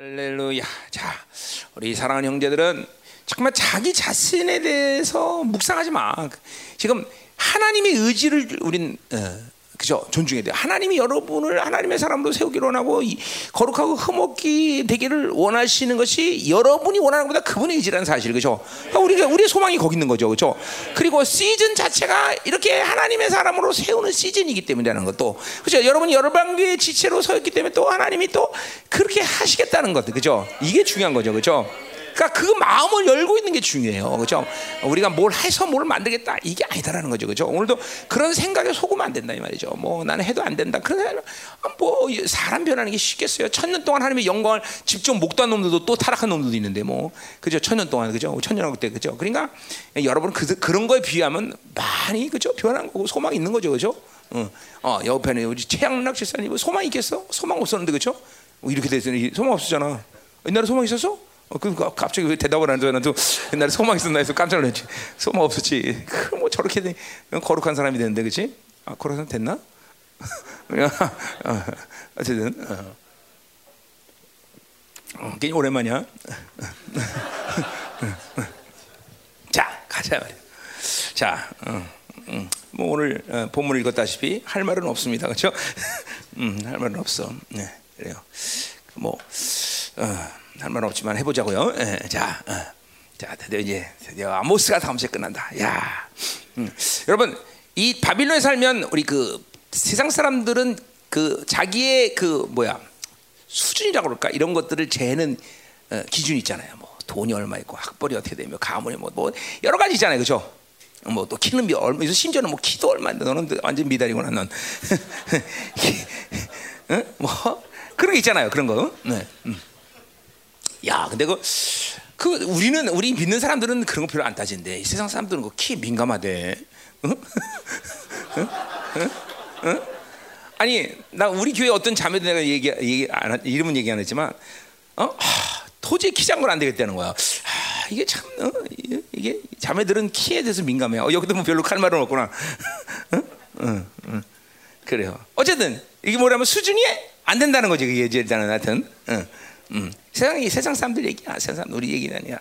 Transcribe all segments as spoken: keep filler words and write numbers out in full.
할렐루야. 자, 우리 사랑하는 형제들은 정말 자기 자신에 대해서 묵상하지 마. 지금 하나님의 의지를 우린 어, 그죠? 존중해야 돼요. 하나님이 여러분을 하나님의 사람으로 세우기를 원하고 거룩하고 흠없기 되기를 원하시는 것이 여러분이 원하는 것보다 그분의 의지라는 사실, 그죠? 그러니까 우리가 우리의 소망이 거기 있는 거죠, 그죠? 그리고 시즌 자체가 이렇게 하나님의 사람으로 세우는 시즌이기 때문이라는 것도, 그죠? 여러분이 열방교의 지체로 서있기 때문에 또 하나님이 또 그렇게 하시겠다는 것, 그죠? 이게 중요한 거죠, 그죠? 그러니까 그 마음을 열고 있는 게 중요해요, 그렇죠? 우리가 뭘 해서 뭘 만들겠다 이게 아니다라는 거죠, 그렇죠? 오늘도 그런 생각에 속으면 안 된다 이 말이죠. 뭐 나는 해도 안 된다 그런 생각, 뭐 사람 변하는 게 쉽겠어요? 천년 동안 하나님의 영광을 직접 목도한 놈들도 또 타락한 놈들도 있는데 뭐, 그죠? 천년 동안, 그죠? 천년하고 때, 그죠? 그러니까 여러분 그, 그런 거에 비하면 많이, 그죠? 변한 거고 소망이 있는 거죠, 그렇죠? 어, 어 옆에는 우리 최양락 집사님 소망 있겠어? 소망 없었는데, 그렇죠? 이렇게 됐으니 소망 없었잖아. 옛날에 소망 있었어? 어, 그 갑자기 왜 대답을 안 줘? 나도 옛날에 소망 있었나 해서 깜짝 놀랐지. 소망 없었지. 그 뭐 저렇게 되, 거룩한 사람이 되는데, 그렇지? 아, 거룩한 사람 됐나? 어, 어쨌든 어. 어, 괜히 오랜만이야. 자, 가자. 자, 어, 음, 뭐 오늘 어, 본문을 읽었다시피 할 말은 없습니다, 그렇죠? 음, 할 말은 없어. 네, 그래요. 뭐. 어. 할 말은 없지만 해보자고요. 에, 자, 어. 자, 드디어 이제 드디어 아모스가 다음 주에 끝난다. 야, 음. 여러분 이 바빌론에 살면 우리 그 세상 사람들은 그 자기의 그 뭐야 수준이라고 그럴까 이런 것들을 재는 어, 기준이 있잖아요. 뭐 돈이 얼마 있고 학벌이 어떻게 되며 가문이 뭐, 뭐 여러 가지 있잖아요, 그렇죠? 뭐 또 키는 몇 얼마, 심지어는 뭐 키도 얼마인데 너는 완전 미달이구나, 넌. 응? 뭐 그런 게 있잖아요, 그런 거. 네. 음. 야, 근데 그, 그 우리는 우리 믿는 사람들은 그런 거 별로 안 따지는데 세상 사람들은 그 키 민감하대. 응? 응? 응? 응? 아니 나 우리 교회 어떤 자매들 내가 얘기 얘기 안 하, 이름은 얘기 안 했지만 어 하, 도저히 키 작은 건 안 되겠다는 거야. 하, 이게 참 어? 이게 자매들은 키에 대해서 민감해. 어, 여기도 뭐 별로 할 말은 없구나. 응? 응, 응. 그래요. 어쨌든 이게 뭐라면 수준이 안 된다는 거지. 그게 이제 일단은 하여튼. 응. 음, 세상이 세상 사람들 얘기야. 세상 사람 우리 얘기는 아니야.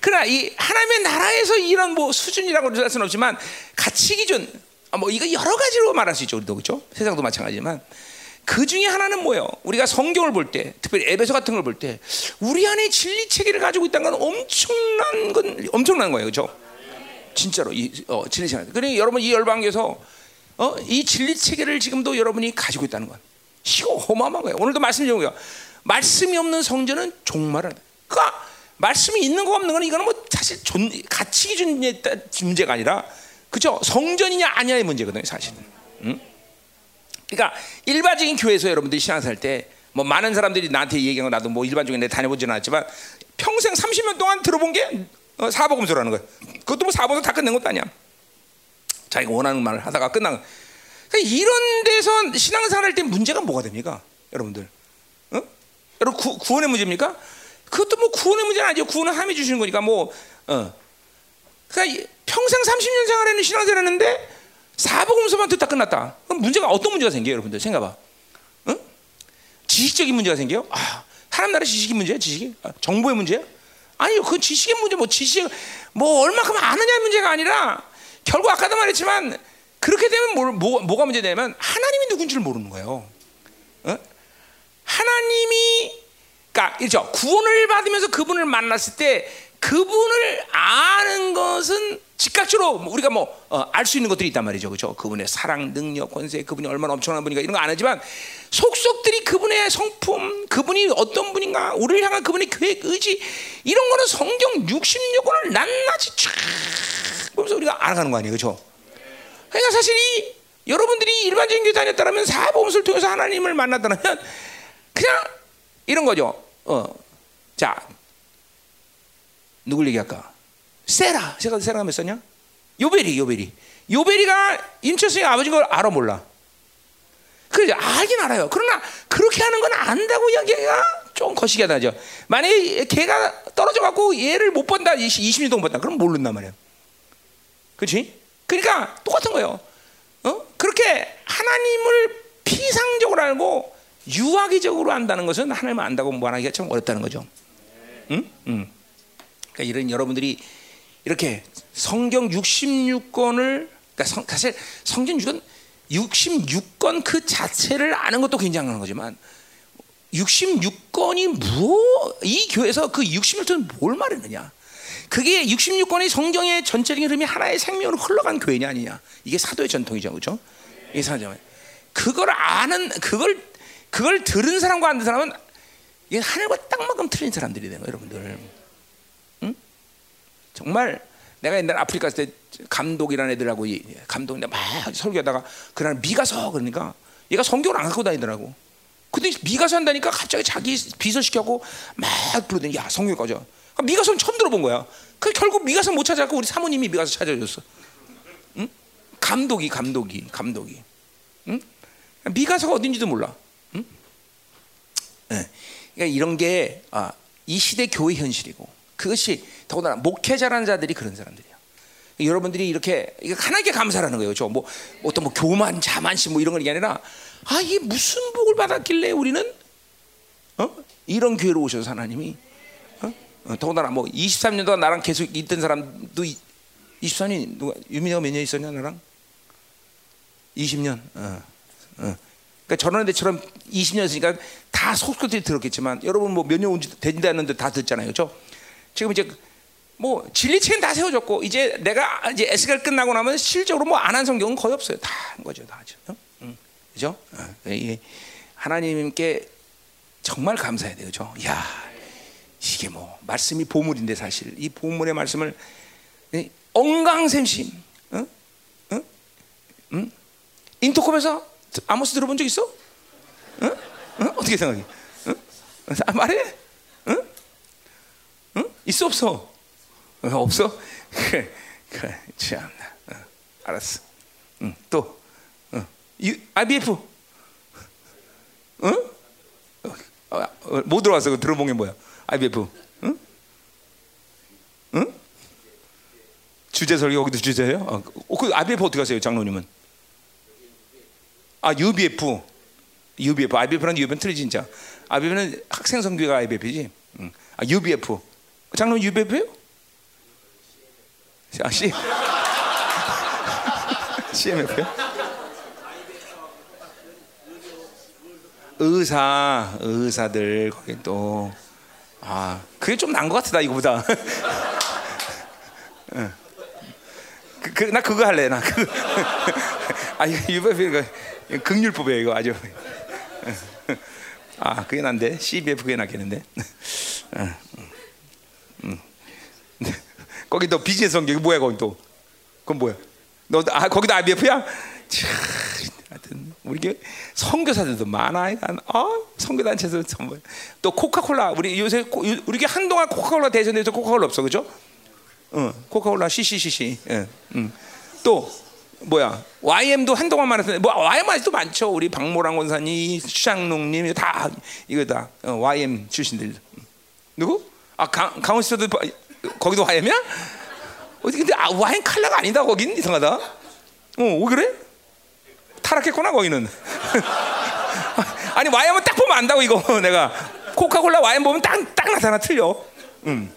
그러나 이 하나님의 나라에서 이런 뭐 수준이라고 할 수는 없지만 가치 기준, 아, 뭐 이거 여러 가지로 말할 수 있죠. 우리도 그렇죠. 세상도 마찬가지지만 그 중에 하나는 뭐예요? 우리가 성경을 볼 때, 특별히 에베소 같은 걸 볼 때 우리 안에 진리 체계를 가지고 있다는 건 엄청난 건 엄청난 거예요, 그렇죠? 진짜로 이 어, 진리 체계. 그러니 여러분 이 열방에서 어, 이 진리 체계를 지금도 여러분이 가지고 있다는 건 이거 어마어마한 거예요. 오늘도 말씀드리고요. 말씀이 없는 성전은 종말을. 그러니까 말씀이 있는 거 없는 건 이거는 뭐 사실 존, 가치 기준의 문제가 아니라, 그죠? 성전이냐 아니냐의 문제거든요, 사실은. 응? 그러니까 일반적인 교회에서 여러분들이 신앙생활 때 뭐 많은 사람들이 나한테 얘기한 거 나도 뭐 일반적인 데 다녀보지는 않았지만 평생 삼십 년 동안 들어본 게 사복음서라는 거예요. 그것도 뭐 사복음서 다 끝낸 것도 아니야. 자기가 원하는 말을 하다가 끝난 거. 그러니까 이런 데서 신앙생활 할 때 문제가 뭐가 됩니까, 여러분들? 응? 여러분 구, 구원의 문제입니까? 그것도 뭐 구원의 문제는 아니죠. 구원은 하나님이 주시는 거니까 뭐. 어. 그러니까 평생 삼십 년 생활하는 신앙생활 했는데 사복음서만 듣다 끝났다. 그럼 문제가 어떤 문제가 생겨요, 여러분들? 생각해봐. 응? 지식적인 문제가 생겨요? 아, 하나님 나라 지식이 문제야, 지식이? 아, 정보의 문제야? 아니요, 그 지식의 문제, 뭐 지식, 뭐 얼마큼 아느냐의 문제가 아니라 결국 아까도 말했지만 그렇게 되면 뭘, 뭐, 뭐가 문제냐면 하나님이 누군지를 모르는 거예요. 응? 하나님이, 그러니까 그렇죠? 구원을 받으면서 그분을 만났을 때 그분을 아는 것은 즉각적으로 우리가 뭐 알 수 있는 것들이 있단 말이죠, 그렇죠? 그분의 사랑, 능력, 권세, 그분이 얼마나 엄청난 분인가 이런 거 아니지만 속속들이 그분의 성품, 그분이 어떤 분인가, 우리를 향한 그분의 계획, 의지 이런 거는 성경 육십육 권을 낱낱이 쫙 보면서 우리가 알아가는 거 아니에요, 그렇죠? 그러니까 사실 이 여러분들이 일반적인 교회 다녔다면 사복음서를 통해서 하나님을 만났다면 그냥 이런 거죠. 어, 자, 누굴 얘기할까? 세라, 세라, 세라가 몇 살이냐? 요베리, 요베리, 요베리가 임철승의 아버지인 걸 알아 몰라? 그죠? 알긴 알아요. 그러나 그렇게 하는 건 안다고 이야기가 좀 거시기하다, 하죠. 만약에 걔가 떨어져 갖고 얘를 못 본다, 이십 년 동안 본다, 그럼 모른단 말이야. 그렇지? 그러니까 똑같은 거예요. 어? 그렇게 하나님을 피상적으로 알고 유아기적으로 안다는 것은 하나님을 안다고 말하기가 참 어렵다는 거죠. 응? 응. 그러니까 이런 여러분들이 이렇게 성경 육십육 권을 그러니까 성, 사실 성경 육십육 권 그 자체를 아는 것도 굉장한 거지만 육십육 권이 뭐 이 교회에서 그 육십육 권은 뭘 말했느냐? 그게 육십육 권이 성경의 전체적인 흐름이 하나의 생명으로 흘러간 교회냐 아니냐? 이게 사도의 전통이죠, 그렇죠? 이 사람들 그걸 아는 그걸 그걸 들은 사람과 안 들은 사람은 이게 하늘과 땅만큼 틀린 사람들이 되는 거예요, 여러분들. 응? 정말 내가 옛날 아프리카 갔을 때 감독이라는 애들하고 감독인데 막 설교하다가 그날 미가서 그러니까 얘가 성경을 안 갖고 다니더라고. 근데 미가서 한다니까 갑자기 자기 비서시켜고 막 부르더니 야 성경 꺼져. 미가서는 처음 들어본 거야. 그 결국 미가서 못 찾아갖고 우리 사모님이 미가서 찾아줬어. 응? 감독이 감독이 감독이. 응? 미가서가 어딘지도 몰라. 응? 네. 그러니까 이런 게 아, 이 시대 교회 현실이고 그것이 더구나 목회자라는 자들이 그런 사람들이야. 여러분들이 이렇게 하나님께 감사라는 거예요. 저 뭐 어떤 뭐 교만, 자만심 뭐 이런 건 이게 아니라 아 이게 무슨 복을 받았길래 우리는 어? 이런 교회로 오셔서 하나님이 어? 어, 더구나 뭐 이십삼 년 동안 나랑 계속 있던 사람도 이십삼 년 누가 유민이가 몇 년 있었냐 나랑 이십 년. 어, 어. 그러니까 저런 애들처럼 이십 년 있으니까 다 속속들이 들었겠지만 여러분 뭐 몇 년 온지 된다는데 다 듣잖아요, 그렇죠? 지금 이제 뭐 진리책은 다 세워졌고 이제 내가 이제 에스겔 끝나고 나면 실적으로 뭐 안 한 성경은 거의 없어요. 다 한 거죠, 다 하죠. 응? 응. 그죠? 응. 예. 하나님께 정말 감사해야 돼요, 그죠? 야, 이게 뭐 말씀이 보물인데 사실 이 보물의 말씀을 예? 엉강샘심, 응? 응? 응? 인터콤에서 아모스 들어본 적 있어? 응? 응? 어떻게 생각해? 응? 아, 말해? 응? 응? 있어 없어? 어, 없어? 그래, 그래, 참나. 어, 알았어. 응, 또, 어, 유, 아이비에프, 응? 어, 어, 어, 뭐 들어왔어? 그 들어본 게 뭐야? 아이비에프, 응? 응? 주제 설교 거기도 주제예요? 어, 어, 그 아이비에프 어떻게 하세요, 장로님은? 아, 유비에프, 유비에프, 아이비에프랑 유비에프는 틀리지 진짜. 아이비에프는 학생 선교가 아이비에프지. 응. 아, 유비에프, 장로님 유비에프요? 아, 씨. 씨엠에프요? 의사, 의사들 거기 또 아, 그게 좀 난 것 같다 이거보다. 응. 그, 그, 나 그거 할래 나. 그. 아, 이거 유비에프 이거 극률법이에요 이거 아주. 아, 그게 난데 씨비에프 그게 낫겠는데. 응. 응. 거기 또 비즈니스 성격이 뭐야 거기 또 그건 뭐야 너 아 거기도 아이비에프야? 참 하여튼 우리 게 선교사들도 많아. 아 선교단체에서 정말 또 코카콜라 우리 요새 코, 우리 게 한동안 코카콜라 대전에서 코카콜라 없어 그죠? 응 코카콜라 씨씨씨씨 응 응 또 뭐야 와이엠도 한동안 많았는데 뭐 와이엠 아직도 많죠. 우리 박모랑 권사님 추장농님 다 이거 다 어, 와이엠 출신들 누구? 아 강 강원시도 거기도 와이엠이야? 어디 근데 아, 와이엠 칼라가 아니다 거긴 이상하다. 어, 왜 그래? 타락했구나 거기는. 아니 와이엠은 딱 보면 안다고 이거 내가 코카콜라 와이엠 보면 딱 딱 나타나 틀려. 음,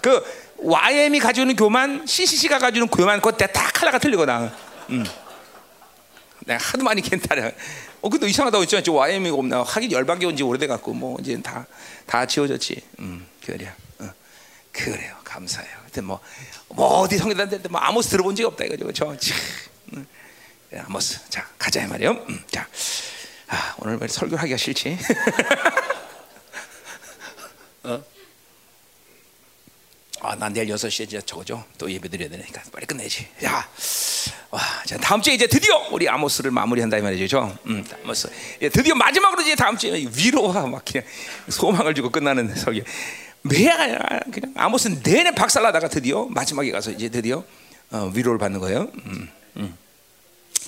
그 와이엠이 가지고는 교만, 씨씨씨가 가지고는 교만 그때 딱 칼라가 틀리거나. 음, 내가 하도 많이 캔타래. 어, 근데 이상하다고 했잖아. 저 와이엠이 없나? 하긴 열방이 온지 오래돼 갖고 뭐 이제 다 다 지워졌지. 음, 그래야. 그래요, 감사해요. 하여튼 뭐, 뭐 어디 성경단데 뭐 아모스 들어본 적이 없다 이거죠, 그렇죠? 아모스, 자 가자 이 말이요. 음, 자, 아, 오늘 왜 설교하기가 싫지? 어? 아, 난 내일 여섯 시에 이제 저거죠. 또 예배드려야 되니까 빨리 끝내지. 야, 와, 자 다음 주에 이제 드디어 우리 아모스를 마무리한다 이 말이죠, 그렇죠? 음, 아모스. 예, 드디어 마지막으로 이제 다음 주에 위로와 막 그냥 소망을 주고 끝나는 설교. 매가 그냥 아모스는 내내 박살나다가 드디어 마지막에 가서 이제 드디어 어, 위로를 받는 거예요. 음, 음.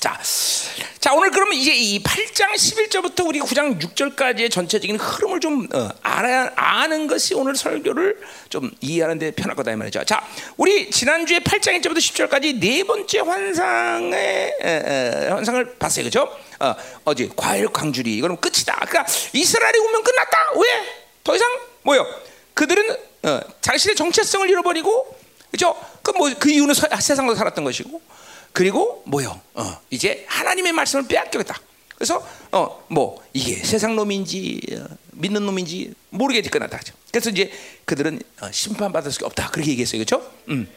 자, 자 오늘 그러면 이제 이 팔 장 십일 절부터 우리 구 장 육 절까지의 전체적인 흐름을 좀 어, 알아, 아는 것이 오늘 설교를 좀 이해하는 데 편할 거다 이 말이죠. 자, 우리 지난주에 팔 장 일 절부터 십 절까지 네 번째 환상의 에, 에, 환상을 봤어요, 그렇죠? 어, 어제 과일 광주리 이거는 끝이다. 그러니까 이스라엘이 오면 끝났다. 왜? 더 이상 뭐요? 그들은 어, 자신의 정체성을 잃어버리고 그죠? 그 뭐 그 이유는 서, 세상으로 살았던 것이고 그리고 뭐요? 어, 이제 하나님의 말씀을 빼앗겼다. 그래서 어, 뭐 이게 세상 놈인지 어, 믿는 놈인지 모르게 끝났다. 그죠? 그래서 이제 그들은 어, 심판받을 수 없다. 그렇게 얘기했어요, 그렇죠? 음.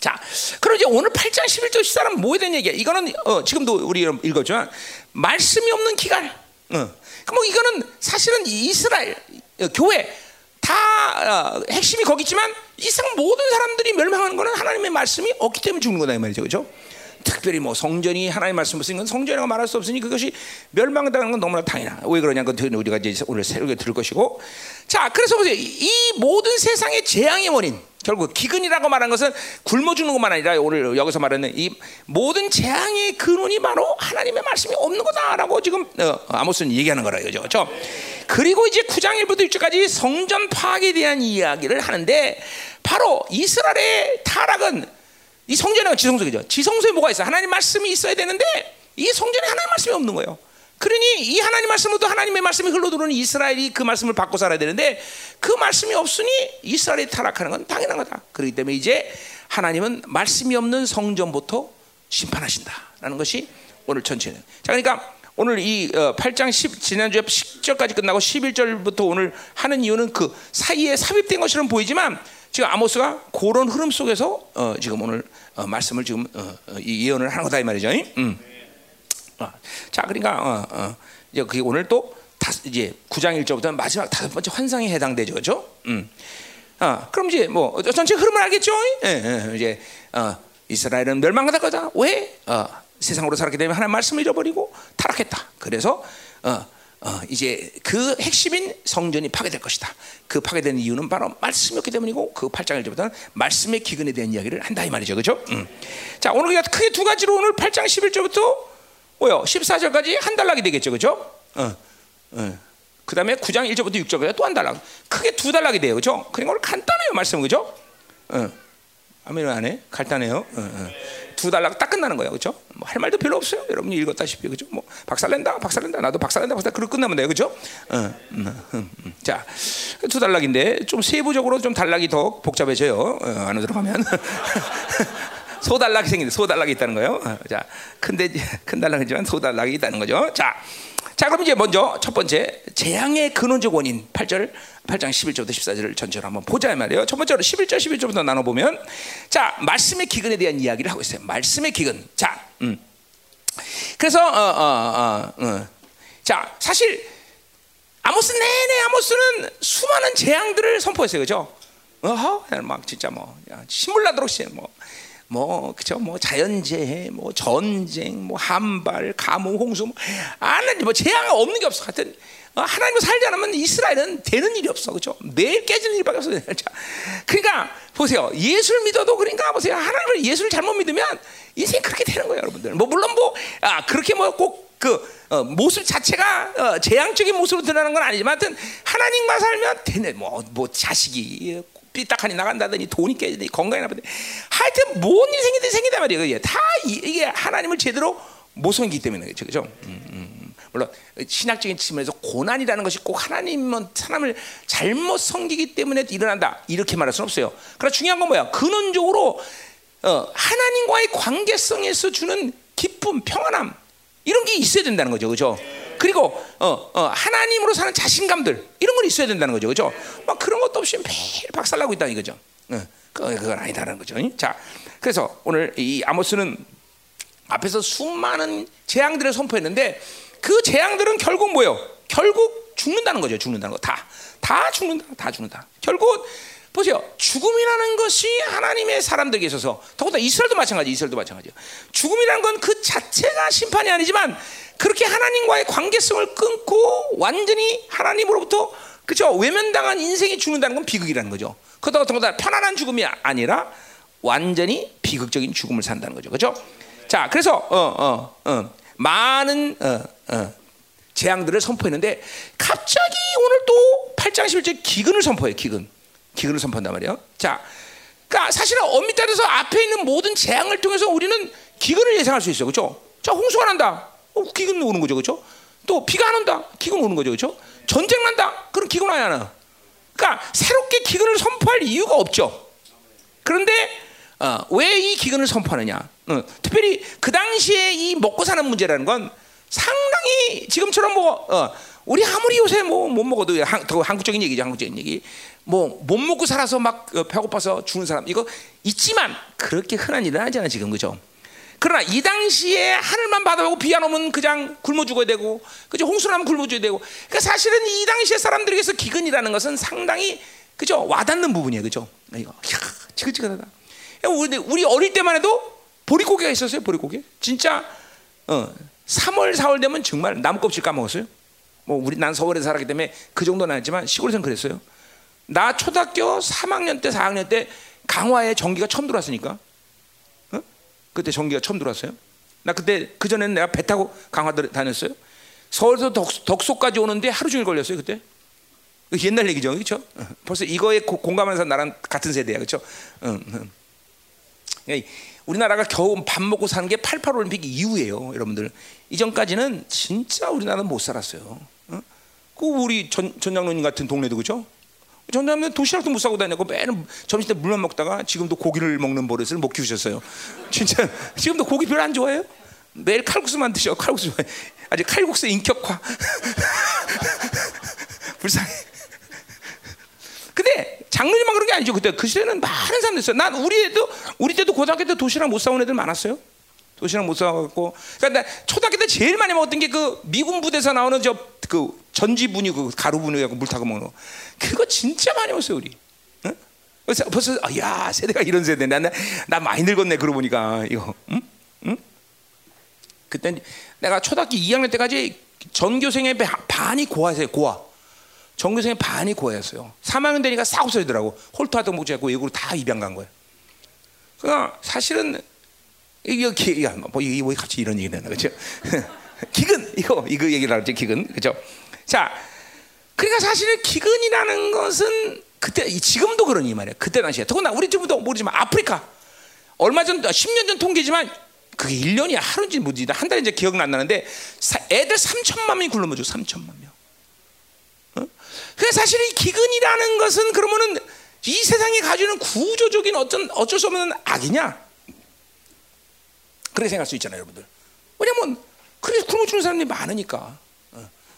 자, 그럼 이제 오늘 팔 장 십일 절 십사 절은 뭐에 대한 얘기야? 이거는 어, 지금도 우리 읽었지만 말씀이 없는 기갈. 어. 그럼 이거는 사실은 이스라엘 어, 교회 다 어, 핵심이 거기지만 이상 모든 사람들이 멸망하는 거는 하나님의 말씀이 없기 때문에 죽는 거다 이 말이죠, 그렇죠? 특별히 뭐 성전이 하나님의 말씀 없으니 그건 성전이라고 말할 수 없으니 그것이 멸망당하는 건 너무나 당연하다. 왜 그러냐? 그건 우리가 이제 오늘 새롭게 들을 것이고. 자, 그래서 보세요. 이 모든 세상의 재앙의 원인. 결국 기근이라고 말한 것은 굶어 죽는 것만 아니라 오늘 여기서 말하는 이 모든 재앙의 근원이 바로 하나님의 말씀이 없는 거다라고 지금 어, 아모스는 얘기하는 거라요. 그렇죠? 그리고 이제 구 장 일부터 육 절까지 성전 파악에 대한 이야기를 하는데 바로 이스라엘의 타락은 이 성전은 지성소죠. 지성소에 뭐가 있어? 하나님 말씀이 있어야 되는데 이 성전에 하나님 말씀이 없는 거예요. 그러니 이 하나님 말씀으로도 하나님의 말씀이 흘러들어오는 이스라엘이 그 말씀을 받고 살아야 되는데 그 말씀이 없으니 이스라엘이 타락하는 건 당연한 거다. 그렇기 때문에 이제 하나님은 말씀이 없는 성전부터 심판하신다라는 것이 오늘 전체는. 자, 그러니까 오늘 이 팔 장 십 지난주에 십 절까지 끝나고 십일 절부터 오늘 하는 이유는 그 사이에 삽입된 것처럼 보이지만 지금 아모스가 그런 흐름 속에서 어, 지금 오늘 어, 말씀을 지금 어, 어, 예언을 하는 거다 이 말이죠. 음. 어. 자, 그러니까 어, 어. 이제 그게 오늘 또 다, 이제 구 장 일 절부터는 마지막 다섯 번째 환상에 해당되죠, 그렇죠? 음. 어, 그럼 이제 뭐 전체 흐름을 알겠죠? 예, 예, 이제 어, 이스라엘은 멸망하다 거다. 왜? 어, 세상으로 살았기 때문에 하나님 말씀을 잃어버리고 타락했다. 그래서 어, 어, 이제 그 핵심인 성전이 파괴될 것이다. 그 파괴되는 이유는 바로 말씀이었기 때문이고 그 팔 장 일 절부터는 말씀의 기근에 대한 이야기를 한다 이 말이죠, 그렇죠? 음. 자, 오늘 우리가 크게 두 가지로 오늘 팔 장 십일 절부터 뭐요? 십사 절까지 한 단락이 되겠죠, 그렇죠? 어, 어. 그 다음에 구 장 일 절부터 육 절까지 또 한 단락. 크게 두 단락이 돼요, 그렇죠? 그러니까 오늘 간단해요 말씀, 그렇죠? 어. 아멘 안 해? 간단해요. 어, 어. 두 단락 딱 끝나는 거예요, 그렇죠? 뭐 할 말도 별로 없어요. 여러분이 읽었다시피, 그렇죠? 뭐 박살낸다, 박살낸다, 나도 박살낸다, 박살. 그렇게 끝나면 돼요, 그렇죠? 어, 음, 음, 음. 자, 두 단락인데 좀 세부적으로 좀 단락이 더 복잡해져요. 어, 안으로 들어가면 소 단락이 생긴데 소 단락이 있다는 거예요. 어, 자, 큰데 큰 단락이지만 소 단락이 있다는 거죠. 자, 자 그럼 이제 먼저 첫 번째 재앙의 근원적 원인 팔 절. 팔 장 십일 절부터 십사 절을 전체로 한번 보자 말이에요. 첫 번째로 십일 절 십일 절부터 나눠 보면 자, 말씀의 기근에 대한 이야기를 하고 있어요. 말씀의 기근. 자. 음. 그래서 어, 어, 어, 어. 자, 사실 아모스 내내 아모스는 수많은 재앙들을 선포했어요. 그죠? 어허. 막 진짜 뭐 신물 나도록 씨 뭐 뭐 그죠? 뭐 자연재해, 뭐 전쟁, 뭐 한발, 가뭄, 홍수. 뭐. 아니 뭐 재앙이 없는 게 없어. 하여튼 하나님을 살지 않으면 이스라엘은 되는 일이 없어, 그렇죠? 매일 깨지는 일밖에 없어요. 그러니까 보세요, 예수를 믿어도 그러니까 보세요, 하나님을 예수를 잘못 믿으면 인생 그렇게 되는 거예요, 여러분들. 뭐 물론 뭐 아, 그렇게 뭐 꼭 그 어, 모습 자체가 어, 재앙적인 모습으로 드러나는 건 아니지만, 하여튼 하나님과 살면 되네. 뭐, 뭐 자식이 삐딱하니 나간다더니 돈이 깨지니 건강이 나쁘더니 하여튼 뭔 일이 생기든 생기단 말이에요. 다 이게 하나님을 제대로 못 섬기기 때문에 그렇죠, 그렇죠? 음, 음. 물론 신학적인 측면에서 고난이라는 것이 꼭 하나님은 사람을 잘못 섬기기 때문에 일어난다 이렇게 말할 수는 없어요. 그러나 중요한 건 뭐야? 근원적으로 하나님과의 관계성에서 주는 기쁨, 평안함 이런 게 있어야 된다는 거죠, 그렇죠? 그리고 하나님으로 사는 자신감들 이런 건 있어야 된다는 거죠, 그렇죠? 막 그런 것도 없이 매일 박살나고 있다 이거죠. 그건 아니다라는 거죠. 자, 그래서 오늘 이 아모스는 앞에서 수많은 재앙들을 선포했는데. 그 재앙들은 결국 뭐예요? 결국 죽는다는 거죠. 죽는다는 거. 다. 다 죽는다. 다 죽는다. 결국 보세요. 죽음이라는 것이 하나님의 사람들에게 있어서 더군다나 이스라엘도 마찬가지. 이스라엘도 마찬가지예요. 죽음이라는 건 그 자체가 심판이 아니지만 그렇게 하나님과의 관계성을 끊고 완전히 하나님으로부터 그죠? 외면당한 인생이 죽는다는 건 비극이라는 거죠. 그것도 더군다나 편안한 죽음이 아니라 완전히 비극적인 죽음을 산다는 거죠. 그렇죠? 자, 그래서 어, 어, 어. 많은 어, 어, 재앙들을 선포했는데 갑자기 오늘 또 팔 장 십일 절 기근을 선포해요. 기근, 기근을 선포한단 말이에요. 자, 그러니까 사실은 엄밀히 따져서 앞에 있는 모든 재앙을 통해서 우리는 기근을 예상할 수 있어요, 그렇죠? 자, 홍수가 난다. 어, 기근 오는 거죠, 그렇죠? 또 비가 안 온다, 기근 오는 거죠, 그렇죠? 전쟁 난다, 그럼 기근 와야 하나. 그러니까 새롭게 기근을 선포할 이유가 없죠. 그런데 어, 왜 이 기근을 선포하느냐? 어, 특별히 그 당시에 이 먹고 사는 문제라는 건 상당히 지금처럼 뭐 어, 우리 아무리 요새 뭐 못 먹어도 한, 더 한국적인 얘기죠, 한국적인 얘기. 뭐 못 먹고 살아서 막 어, 배고파서 죽는 사람 이거 있지만 그렇게 흔한 일은 아니잖아 지금, 그죠? 그러나 이 당시에 하늘만 바다하고 비 안 오면 그냥 굶어 죽어야 되고, 그죠? 홍수나면 굶어 죽어야 되고. 그러니까 사실은 이 당시의 사람들에게서 기근이라는 것은 상당히, 그죠? 와닿는 부분이에요, 그죠? 이거 야, 지긋지긋하다. 우리 우리 어릴 때만 해도 보릿고개가 있었어요, 보릿고개. 진짜 어, 삼월 사월 되면 정말 나무 껍질 까먹었어요. 뭐 우리 난 서울에서 살았기 때문에 그 정도는 아니지만 시골에서는 그랬어요. 나 초등학교 삼 학년 때 사 학년 때 강화에 전기가 처음 들어왔으니까. 어? 그때 전기가 처음 들어왔어요. 나 그때 그 전에는 내가 배 타고 강화 다녔어요. 서울에서 덕, 덕소까지 오는데 하루 종일 걸렸어요 그때. 옛날 얘기죠, 그렇죠? 벌써 이거에 고, 공감하는 사람 나랑 같은 세대야, 그렇죠? 응, 응. 그러니까 우리나라가 겨우 밥 먹고 사는 게 팔팔 올림픽 이후예요, 여러분들. 이전까지는 진짜 우리나라는 못 살았어요. 어? 그 우리 전 전장로님 같은 동네도, 그렇죠? 전장로님 도시락도 못 사고 다녔고 매일 점심 때 물만 먹다가 지금도 고기를 먹는 버릇을 못 키우셨어요. 진짜 지금도 고기 별로 안 좋아해요. 매일 칼국수만 드셔. 칼국수 좋아해. 아직 칼국수 인격화. 불쌍해. 근데 장로님만 그런 게 아니죠. 그때 그 시대는 많은 사람들 있어요. 난 우리 애도 우리 때도 고등학교 때 도시락 못 사온 애들 많았어요. 도시락 못 사갖고. 그러니까 초등학교 때 제일 많이 먹었던 게 그 미군 부대에서 나오는 저 그 전지 분유, 그 가루 분유하고 물 타고 먹는 거. 그거 진짜 많이 먹었어요 우리. 응? 벌써 벌써 아, 야 세대가 이런 세대. 나 나 많이 늙었네 그러고 보니까 이거. 응? 응? 그때 내가 초등학교 이 학년 때까지 전교생의 반이 고아였어요. 고아. 전교생의 반이 고아였어요. 삼 학년 되니까 싹 없어지더라고. 홀토하던 목적이고 외국으로 다 입양 간 거예요. 그러니까 사실은. 이거 기, 뭐, 이거 왜 갑자기 이런 얘기를 하나, 그죠? 기근, 이거, 이거 얘기를 하죠, 기근. 그죠? 자, 그러니까 사실은 기근이라는 것은 그때, 지금도 그런 이 말이야. 그때 당시에. 더구나, 우리 지금도 모르지만, 아프리카. 얼마 전, 십 년 전 통계지만, 그게 일 년이 하루인지 뭐지, 한 달인지 기억은 안 나는데, 애들 삼천만 명이 굶어줘, 삼천만 명. 어? 그래서 사실 이 기근이라는 것은 그러면은 이 세상이 가지는 구조적인 어떤, 어쩔 수 없는 악이냐? 그렇게 생각할 수 있잖아요, 여러분들. 왜냐면 그래서 굶어 죽는 사람들이 많으니까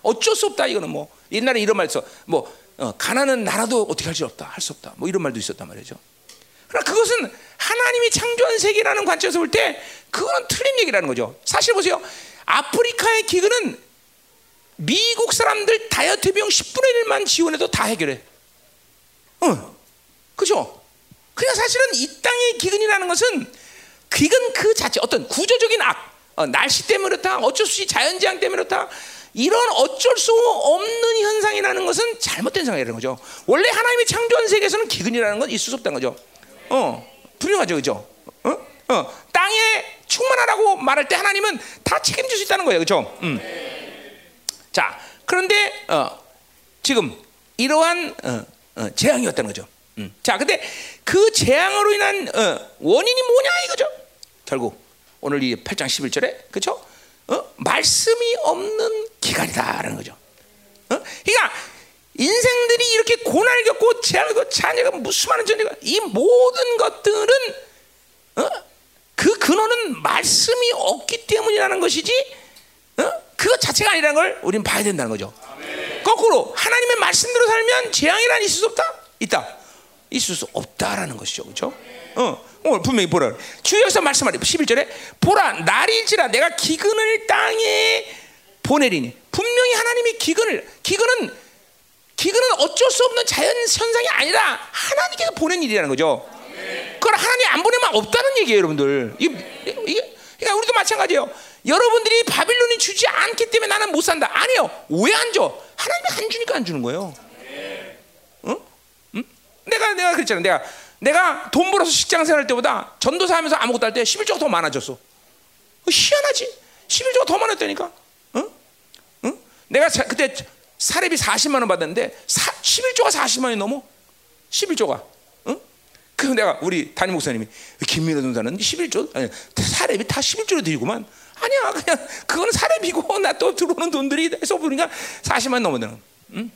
어쩔 수 없다. 이거는 뭐 옛날에 이런 말 있어. 뭐 어, 가난은 나라도 어떻게 할 수 없다, 할 수 없다. 뭐 이런 말도 있었단 말이죠. 그러나 그것은 하나님이 창조한 세계라는 관점에서 볼 때 그거는 틀린 얘기라는 거죠. 사실 보세요. 아프리카의 기근은 미국 사람들 다이어트 비용 십분의 일만 지원해도 다 해결해. 응, 그죠? 그러니까 사실은 이 땅의 기근이라는 것은 기근 그 자체, 어떤 구조적인 악, 어, 날씨 때문에 그렇다, 어쩔 수 없이 자연재앙 때문에 그렇다, 이런 어쩔 수 없는 현상이라는 것은 잘못된 상황이라는 거죠. 원래 하나님이 창조한 세계에서는 기근이라는 건 있을 수 없다는 거죠. 어, 분명하죠, 그죠? 어? 어, 땅에 충만하라고 말할 때 하나님은 다 책임질 수 있다는 거예요, 그죠? 음. 자, 그런데 어, 지금 이러한 어, 어, 재앙이었다는 거죠. 음. 자, 근데 그 재앙으로 인한 어, 원인이 뭐냐 이거죠. 결국 오늘 이 팔 장 십일 절에 그렇죠? 어? 말씀이 없는 기간이다라는 거죠. 어? 그러니까 인생들이 이렇게 고난을 겪고 재앙을 겪고 자녀가 무슨 많은 전쟁과 이 모든 것들은 어? 그 근원은 말씀이 없기 때문이라는 것이지 어? 그것 자체가 아니라는 걸 우리는 봐야 된다는 거죠. 아멘. 거꾸로 하나님의 말씀대로 살면 재앙이란 있을 수 없다? 있다. 있을 수 없다라는 것이죠, 그렇죠? 어, 오늘 분명히 보라. 주여서 말씀하래. 십일 절에 보라 날일지라 내가 기근을 땅에 보내리니. 분명히 하나님이 기근을, 기근은 기근은 어쩔 수 없는 자연 현상이 아니라 하나님께서 보낸 일이라는 거죠. 그걸 하나님 안 보내면 없다는 얘기예요, 여러분들. 이, 이, 그러니까 우리도 마찬가지예요. 여러분들이 바빌론이 주지 않기 때문에 나는 못 산다. 아니요, 왜 안 줘? 하나님이 안 주니까 안 주는 거예요. 내가 내가 그랬잖아. 내가 내가 돈 벌어서 직장 생활할 때보다 전도사 하면서 아무것도 할 때 십일조가 더 많아졌어. 희한하지? 십일조가 더 많았다니까. 응? 응? 내가 자, 그때 사례비 사십만 원 받았는데 사, 십일조가 사십만 원이 넘어. 십일조가. 응? 그래서 내가 우리 담임 목사님이 김민호 전사는 십일조 아니 사례비 다 십일조로 드리구만. 아니야, 그냥 그건 사람이고 나 또 들어오는 돈들이 해서 보니까 사십만 넘어드는. 응?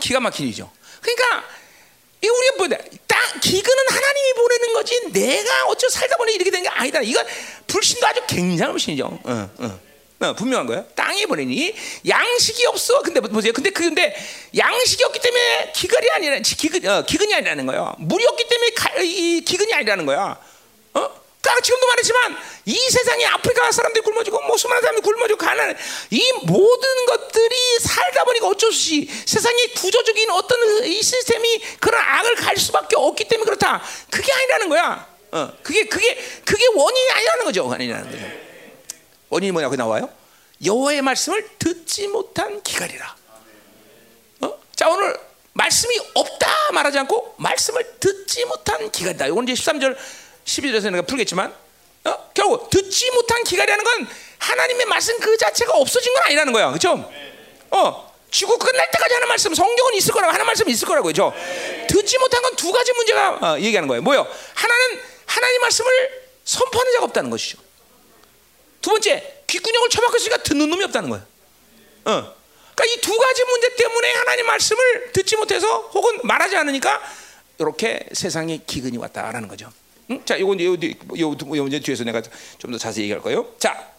기가 막힌 일이죠. 그러니까 이 우리가 뭐다? 딱 기근은 하나님이 보내는 거지. 내가 어쩌 살다 보니 이렇게 된 게 아니다. 이건 불신도 아주 굉장한 불신이죠. 응, 응. 어, 분명한 거예요. 땅에 보내니 양식이 없어. 근데 보세요. 근데 그런데 양식이 없기 때문에 기근이 아니라 기근 어, 기근이 아니라는 거예요. 물이 없기 때문에 가, 이 기근이 아니라는 거야. 어? 그러니까 지금도 말했지만 이 세상에 아프리카 사람들이 굶어지고 뭐 수많은 사람이 굶어지고 가난 이 모든 것들이 살다 보니까 어쩔 수 없이 세상의 구조적인 어떤 이 시스템이 그런 악을 갈 수밖에 없기 때문에 그렇다. 그게 아니라는 거야. 어, 그게 그게 그게 원인이 아니라는 거죠. 아니라는 거죠. 원인이 뭐냐고 나와요? 여호와의 말씀을 듣지 못한 기갈이라. 어? 자, 오늘 말씀이 없다 말하지 않고 말씀을 듣지 못한 기갈이다. 이건 이제 십삼 절, 십이 절에서 내가 풀겠지만, 어? 결국 듣지 못한 기갈이라는 건 하나님의 말씀 그 자체가 없어진 건 아니라는 거야, 그렇죠? 어, 지구 끝날 때까지 하는 말씀, 성경은 있을 거라고 하는 말씀 있을 거라고, 그렇죠? 듣지 못한 건 두 가지 문제가 어, 얘기하는 거예요. 뭐요? 하나는 하나님 말씀을 선포하는 자가 없다는 것이죠. 두 번째, 귓구녕을 쳐박혔으니까 듣는 놈이 없다는 거예요. 어. 그러니까 이 두 가지 문제 때문에 하나님 말씀을 듣지 못해서 혹은 말하지 않으니까 이렇게 세상에 기근이 왔다라는 거죠. 응? 자, 이건 요 문제 뒤에서 내가 좀 더 자세히 얘기할 거예요. 자,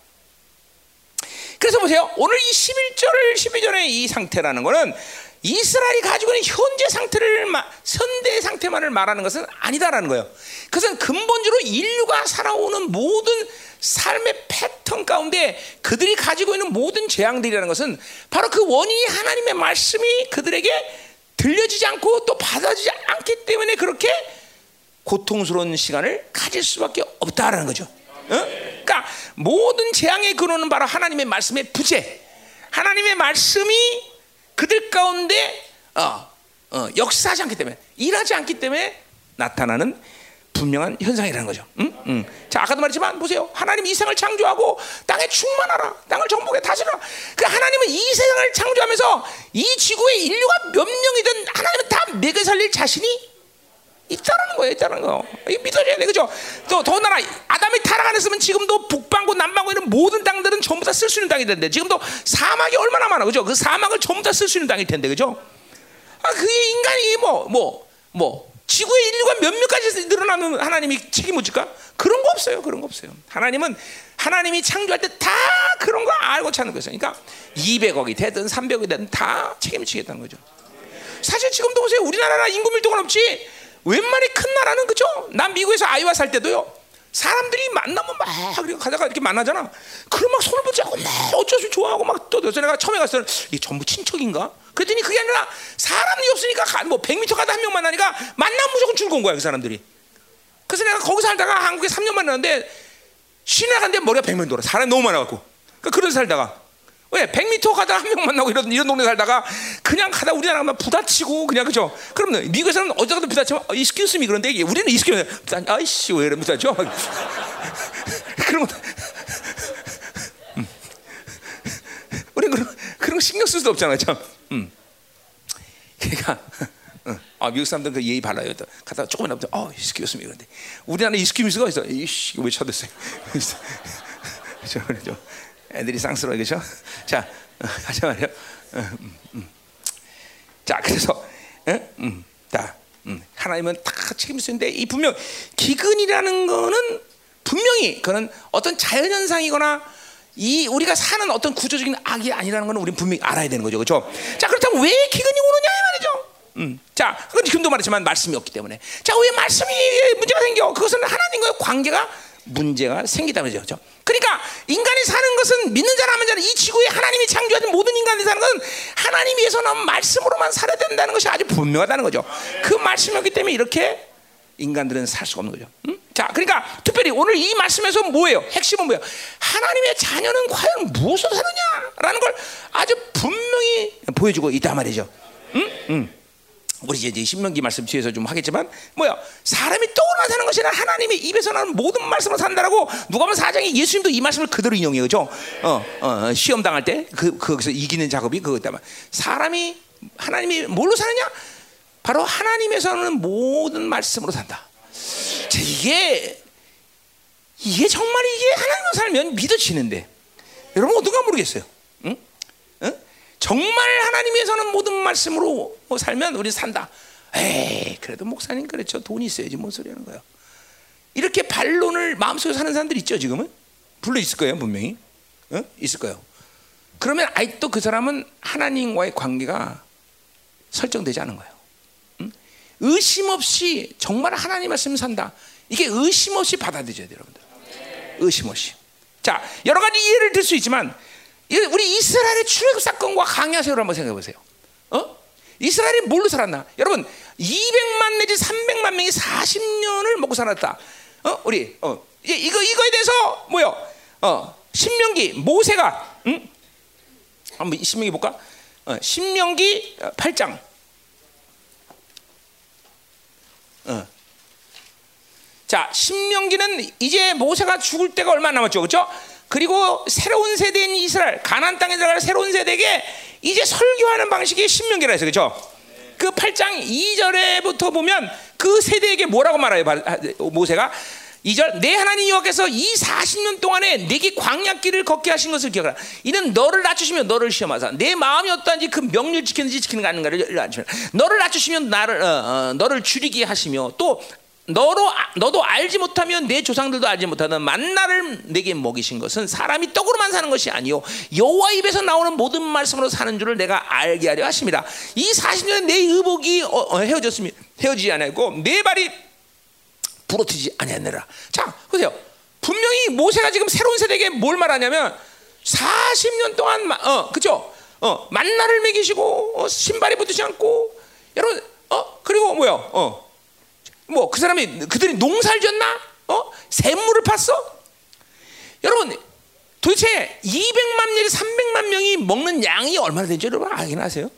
그래서 보세요. 오늘 이 십일 절을 십이 절의 이 상태라는 거는 이스라엘이 가지고 있는 현재 상태를 현대 상태만을 말하는 것은 아니다라는 거예요. 그것은 근본적으로 인류가 살아오는 모든 삶의 패턴 가운데 그들이 가지고 있는 모든 재앙들이라는 것은 바로 그 원인이 하나님의 말씀이 그들에게 들려지지 않고 또 받아지지 않기 때문에 그렇게 고통스러운 시간을 가질 수밖에 없다라는 거죠. 응? 그러니까 모든 재앙의 근원은 바로 하나님의 말씀의 부재, 하나님의 말씀이 그들 가운데 어, 어, 역사하지 않기 때문에 일하지 않기 때문에 나타나는 분명한 현상이라는 거죠. 응? 응. 자, 아까도 말했지만 보세요. 하나님 이 세상을 창조하고 땅에 충만하라, 땅을 정복해 다스라. 그 하나님은 이 세상을 창조하면서 이 지구에 인류가 몇 명이든 하나님은 다 먹여 살릴 자신이 있다는 거예요, 있다는 거. 이거 믿어줘야 돼, 그죠? 또 더군다나 아담이 타락 안 했으면 지금도 북반구, 남반구 이런 모든 땅들은 전부 다 쓸 수 있는 땅이 된대. 지금도 사막이 얼마나 많아, 그죠? 그 사막을 전부 다 쓸 수 있는 땅일 텐데, 그죠? 아, 그게 인간이 뭐, 뭐, 뭐 지구의 인류가 몇 명까지 늘어나면 하나님이 책임 못 질까? 그런 거 없어요, 그런 거 없어요. 하나님은 하나님이 창조할 때 다 그런 거 알고 찾는 거예요. 그러니까 이백억이 되든 삼백억이 되든 다 책임지겠다는 거죠. 사실 지금도 보세요, 우리나라나 인구 밀도가 높지. 웬만히 큰 나라는 그죠? 난 미국에서 아이와 살 때도요. 사람들이 만나면 막 그리고 가다가 이렇게 만나잖아. 그럼 막 손을 붙잡고 막 어쩔 수 없이 좋아하고 막 또 내가 처음에 갔을 때는 이게 전부 친척인가? 그랬더니 그게 아니라 사람이 없으니까 뭐 백 미터 가다 한 명 만나니까 만나면 무조건 즐거운 거야, 그 사람들이. 그래서 내가 거기 살다가 한국에 삼 년 만났는데 시내 갔는데 머리가 백 명 돌아. 사람이 너무 많아갖고. 그러니까 그런 살다가. 왜? 백 미터 가다 한 명 만나고 이런, 이런 동네 살다가 그냥 가다 우리나라 가면 부딪히고 그냥 그죠? 그러면 미국에서는 어디 가도 부딪히면 어, excuse me 그런데 우리는 excuse me 아이씨 왜 이러면 부딪혀? 그런 거 음. 우리는 그런, 그런 거 신경 쓸 수도 없잖아요 참. 음. 그러니까 아, 미국 사람들은 그 예의 발라요. 가다가 조금이라도 어, excuse me 그런데 우리나라는 excuse me가 있어. 이씨 이거 왜 쳐댔어요? 그렇죠? 그렇죠? 애들이 쌍스러워, 그죠? 자, 하자 말이요. 자, 그래서, 응? 음, 다, 음, 하나님은 다 책임지는데 이 분명 기근이라는 거는 분명히 그거는 어떤 자연 현상이거나 이 우리가 사는 어떤 구조적인 악이 아니라는 거는 우리는 분명히 알아야 되는 거죠, 그렇죠? 자, 그렇다면 왜 기근이 오느냐 이 말이죠. 음, 자, 그건 지금도 말했지만 말씀이 없기 때문에. 자, 왜 말씀이 문제가 생겨? 그것은 하나님과의 관계가 문제가 생기다는 거죠. 그렇죠? 그러니까 인간이 사는 것은 믿는 자나 안 믿는 자나 이 지구에 하나님이 창조하신 모든 인간이 사는 건 하나님께서 나온 말씀으로만 살아야 된다는 것이 아주 분명하다는 거죠. 그 말씀이었기 때문에 이렇게 인간들은 살 수가 없는 거죠. 음? 자, 그러니까 특별히 오늘 이 말씀에서 뭐예요? 핵심은 뭐예요? 하나님의 자녀는 과연 무엇으로 사느냐라는 걸 아주 분명히 보여주고 있단 말이죠. 음? 음. 우리 이제 신명기 말씀 뒤에서 좀 하겠지만 뭐야 사람이 떠올라 사는 것이 아니라 하나님의 입에서 나는 모든 말씀으로 산다라고 누가복음 사 장에 예수님도 이 말씀을 그대로 인용해요, 그죠? 어, 어, 시험 당할 때 그 거기서 이기는 작업이 그거였다만 사람이 하나님이 뭘로 사느냐? 바로 하나님에서는 모든 말씀으로 산다. 자, 이게 이게 정말 이게 하나님으로 살면 믿어지는데 여러분 어떤가 모르겠어요. 응? 응? 정말 하나님에서는 모든 말씀으로 뭐 살면 우리 산다. 에이 그래도 목사님 그랬죠. 돈이 있어야지 뭔 소리 하는 거야. 이렇게 반론을 마음속에 사는 사람들 있죠. 지금은 불러 있을 거예요. 분명히 응? 있을 거예요. 그러면 아이 또 그 사람은 하나님과의 관계가 설정되지 않은 거예요. 응? 의심 없이 정말 하나님 말씀 산다. 이게 의심 없이 받아들여야 돼요, 여러분들. 의심 없이. 자, 여러 가지 예를 들 수 있지만, 우리 이스라엘의 출애굽 사건과 광야 세월을 한번 생각해 보세요. 어? 이스라엘이 뭘로 살았나? 여러분, 이백만 내지 삼백만 명이 사십 년을 먹고 살았다. 어, 우리 어, 이거 이거에 대해서 뭐요? 어, 신명기 모세가, 응? 한번 신명기 볼까? 어, 신명기 팔 장. 어. 자, 신명기는 이제 모세가 죽을 때가 얼마 안 남았죠, 그렇죠? 그리고 새로운 세대인 이스라엘, 가나안 땅에 들어갈 새로운 세대에게 이제 설교하는 방식이 신명기라 해서, 그렇죠? 그 팔 장 이 절에부터 보면 그 세대에게 뭐라고 말해요, 모세가? 이 절, 내 하나님 여호와께서 이 사십 년 동안에 내게 광야길을 걷게 하신 것을 기억하라. 이는 너를 낮추시며 너를 시험하사 내 마음이 어떠한지 그 명령을 지키는지 지키는 가 아닌가를 알려주시며 너를 낮추시며 나를 어, 어, 너를 줄이게 하시며 또 너로, 너도 알지 못하면 내 조상들도 알지 못하는 만나를 내게 먹이신 것은 사람이 떡으로만 사는 것이 아니요 여호와 입에서 나오는 모든 말씀으로 사는 줄을 내가 알게 하려 하십니다. 이 사십 년에 내 의복이 어, 어, 헤어졌으며 헤어지지 않았고 내 발이 부러뜨리지 아니하느라. 자, 보세요. 분명히 모세가 지금 새로운 세대에게 뭘 말하냐면 사십 년 동안 어, 그죠? 어, 만나를 먹이시고 어, 신발이 붙지 않고 여러분 어, 그리고 뭐야? 어. 뭐 그 사람이 그들이 농사를 지었나? 어? 샘물을 팠어? 여러분 도대체 이백만 명이 삼백만 명이 먹는 양이 얼마나 되는지 여러분 알긴 아세요?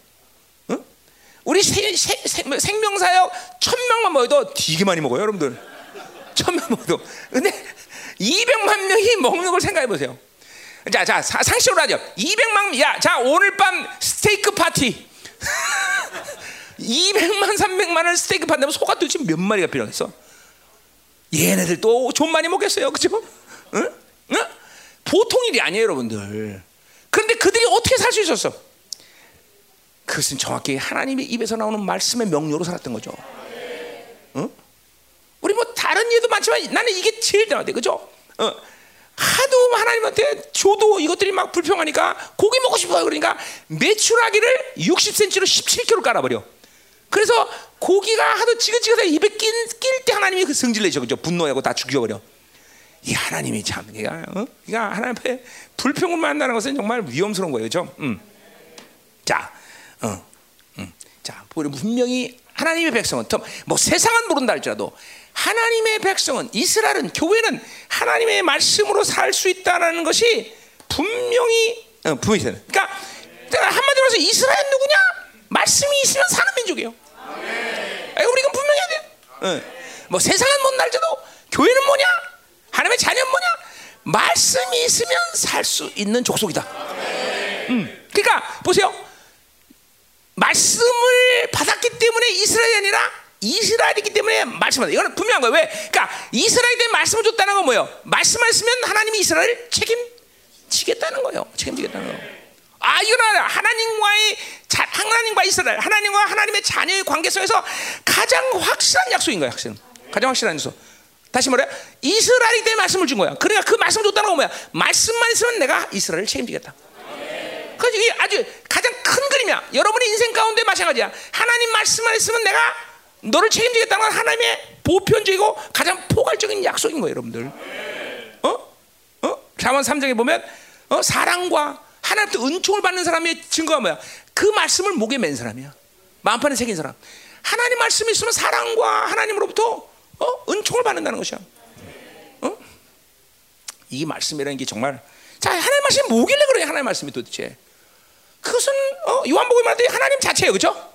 응? 우리 세, 세, 세, 생명사역 천 명만 먹어도 되게 많이 먹어요 여러분들. 천 명 먹어도. 근데 이백만 명이 먹는 걸 생각해 보세요. 자, 자 상식으로 하죠. 이백만 야, 자 오늘 밤 스테이크 파티. 이백만, 삼백만을 스테이크 판다면 소가 도대체 몇 마리가 필요하겠어? 얘네들 또 좀 많이 먹겠어요, 그죠? 응? 응? 보통 일이 아니에요, 여러분들. 그런데 그들이 어떻게 살 수 있었어? 그것은 정확히 하나님의 입에서 나오는 말씀의 명료로 살았던 거죠. 응? 우리 뭐 다른 예도 많지만 나는 이게 제일 대단하대, 그죠? 응. 하도 하나님한테 줘도 이것들이 막 불평하니까 고기 먹고 싶어요. 그러니까 메추라기를 육십 센티미터로 십칠 킬로그램 깔아버려. 그래서 고기가 하도 지긋지긋해서 입에 낄 때 하나님이 그 성질 내셔. 그죠? 분노하고 다 죽여버려. 이 하나님이 참, 그러니까, 어? 그러니까 하나님 앞에 불평을 만나는 것은 정말 위험스러운 거예요. 그죠? 음. 자, 어, 음. 자, 분명히 하나님의 백성은, 뭐 세상은 모른다 할지라도 하나님의 백성은, 이스라엘은, 교회는 하나님의 말씀으로 살 수 있다는 것이 분명히, 어, 분명히 되는. 그러니까, 한마디로 해서 이스라엘 누구냐? 말씀이 있으면 사는 민족이에요. 아니, 우리가 분명히 해야 돼요. 어. 뭐 세상은 못 날지도 교회는 뭐냐? 하나님의 자녀는 뭐냐? 말씀이 있으면 살 수 있는 족속이다. 음. 그러니까 보세요. 말씀을 받았기 때문에 이스라엘이 아니라 이스라엘이기 때문에 말씀하다. 이거는 분명한 거예요. 왜? 그러니까 이스라엘에 대한 말씀을 줬다는 건 뭐예요? 말씀을 쓰면 하나님이 이스라엘을 책임지겠다는 거예요. 책임지겠다는 거예요. 아, 이거는 하나님과의 자, 하나님과 이스라엘, 하나님과 하나님의 자녀의 관계성에서 가장 확실한 약속인 거예요. 확실한. 가장 확실한 약속. 다시 말해, 이스라엘에 대한 말씀을 준 거야. 그러니까 그 말씀을 줬다는 건 뭐야? 말씀만 있으면 내가 이스라엘을 책임지겠다. 그래서 이게 아주 가장 큰 그림이야. 여러분의 인생 가운데 마찬가지야. 하나님 말씀만 있으면 내가 너를 책임지겠다는 건 하나님의 보편적이고 가장 포괄적인 약속인 거예요, 여러분들. 어? 어? 잠언 삼 장에 보면 어? 사랑과 하나님께 은총을 받는 사람의 증거가 뭐야? 그 말씀을 목에 맨 사람이야. 마음판에 새긴 사람. 하나님 말씀이 있으면 사랑과 하나님으로부터 어? 은총을 받는다는 것이야. 어? 이 말씀이라는 게 정말 자, 하나님 말씀이 뭐길래 그래? 하나님 말씀이 도대체. 그것은 어, 요한복음에 말할 때 하나님 자체예요. 그렇죠?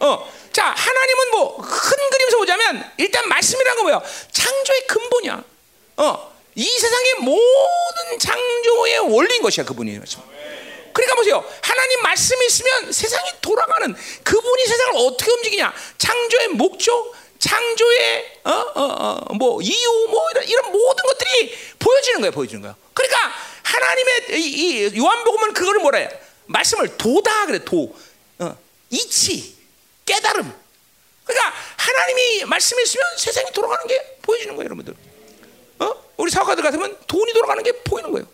어. 자, 하나님은 뭐 큰 그림에서 보자면 일단 말씀이라는 건 뭐예요? 창조의 근본이야. 어. 이 세상의 모든 창조의 원리인 것이야. 그분이. 그러니까 보세요. 하나님 말씀이 있으면 세상이 돌아가는, 그분이 세상을 어떻게 움직이냐, 창조의 목적, 창조의 어, 어, 어, 뭐 이유 뭐 이런, 이런 모든 것들이 보여지는 거예요, 보여지는 거예요. 그러니까 하나님의 이, 이 요한복음은 그거를 뭐라 해요? 말씀을 도다 그래, 도, 어, 이치, 깨달음. 그러니까 하나님이 말씀이 있으면 세상이 돌아가는 게 보여지는 거예요, 여러분들. 어? 우리 사업가들 같으면 돈이 돌아가는 게 보이는 거예요.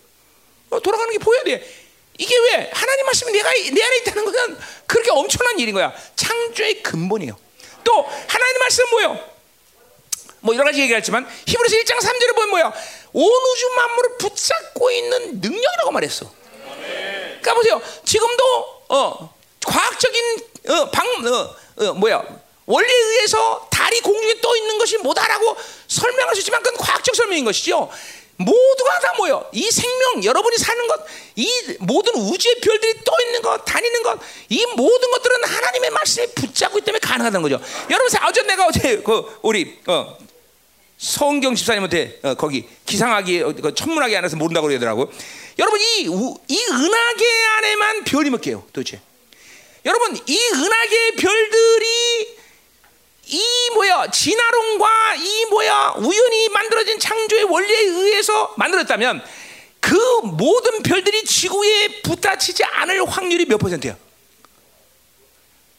어, 돌아가는 게 보여야 돼. 이게 왜? 하나님 말씀이 내가 내 안에 있다는 것은 그렇게 엄청난 일인 거야. 창조의 근본이에요. 또 하나님 말씀은 뭐예요? 뭐 여러 가지 얘기했지만 히브리서 일 장 삼 절에 보면 뭐예요? 온 우주 만물을 붙잡고 있는 능력이라고 말했어. 그러니까 보세요. 지금도 어, 과학적인 어, 방, 어, 어, 뭐야? 원리에 의해서 달이 공중에 떠 있는 것이 뭐다라고 설명할 수 있지만 그건 과학적 설명인 것이죠. 모두가 다 모여 이 생명, 여러분이 사는 것, 이 모든 우주의 별들이 떠 있는 것, 다니는 것, 이 모든 것들은 하나님의 말씀에 붙잡고 있기 때문에 가능하다는 거죠. 여러분, 어제 내가 어제 그 우리 어, 성경 집사님한테 어, 거기 기상학이 어, 천문학이 안에서 모른다고 그러더라고. 여러분 이, 우, 이 은하계 안에만 별이 몇 개요? 도대체 여러분 이 은하계의 별들이 이 뭐야 진화론과 이 뭐야 우연히 만들어진 창조의 원리에 의해서 만들었다면 그 모든 별들이 지구에 부딪히지 않을 확률이 몇 퍼센트야?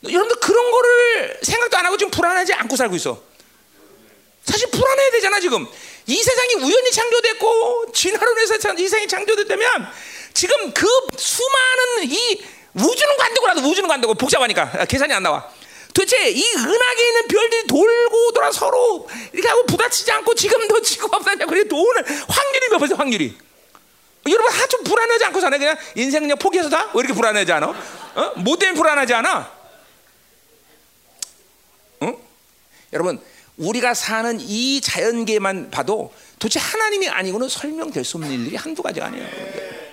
여러분들 그런 거를 생각도 안 하고 지금 불안하지 않고 살고 있어. 사실 불안해야 되잖아. 지금 이 세상이 우연히 창조됐고 진화론에서 이 세상이 창조됐다면 지금 그 수많은 이 우주는 관두고라도 우주는 관두고 복잡하니까 계산이 안 나와. 도대체 이 은하계에 있는 별들이 돌고 돌아 서로 이렇게 하고 부딪히지 않고 지금도 지구가 없다냐. 그래도 오늘 확률이 몇 퍼센트 확률이. 여러분 하도 불안하지 않고 사네. 그냥 인생 그냥 포기해서 다? 왜 이렇게 불안하지 않아? 어? 뭐 때문에 불안하지 않아? 응? 여러분 우리가 사는 이 자연계만 봐도 도대체 하나님이 아니고는 설명될 수 없는 일들이 한두 가지가 아니에요.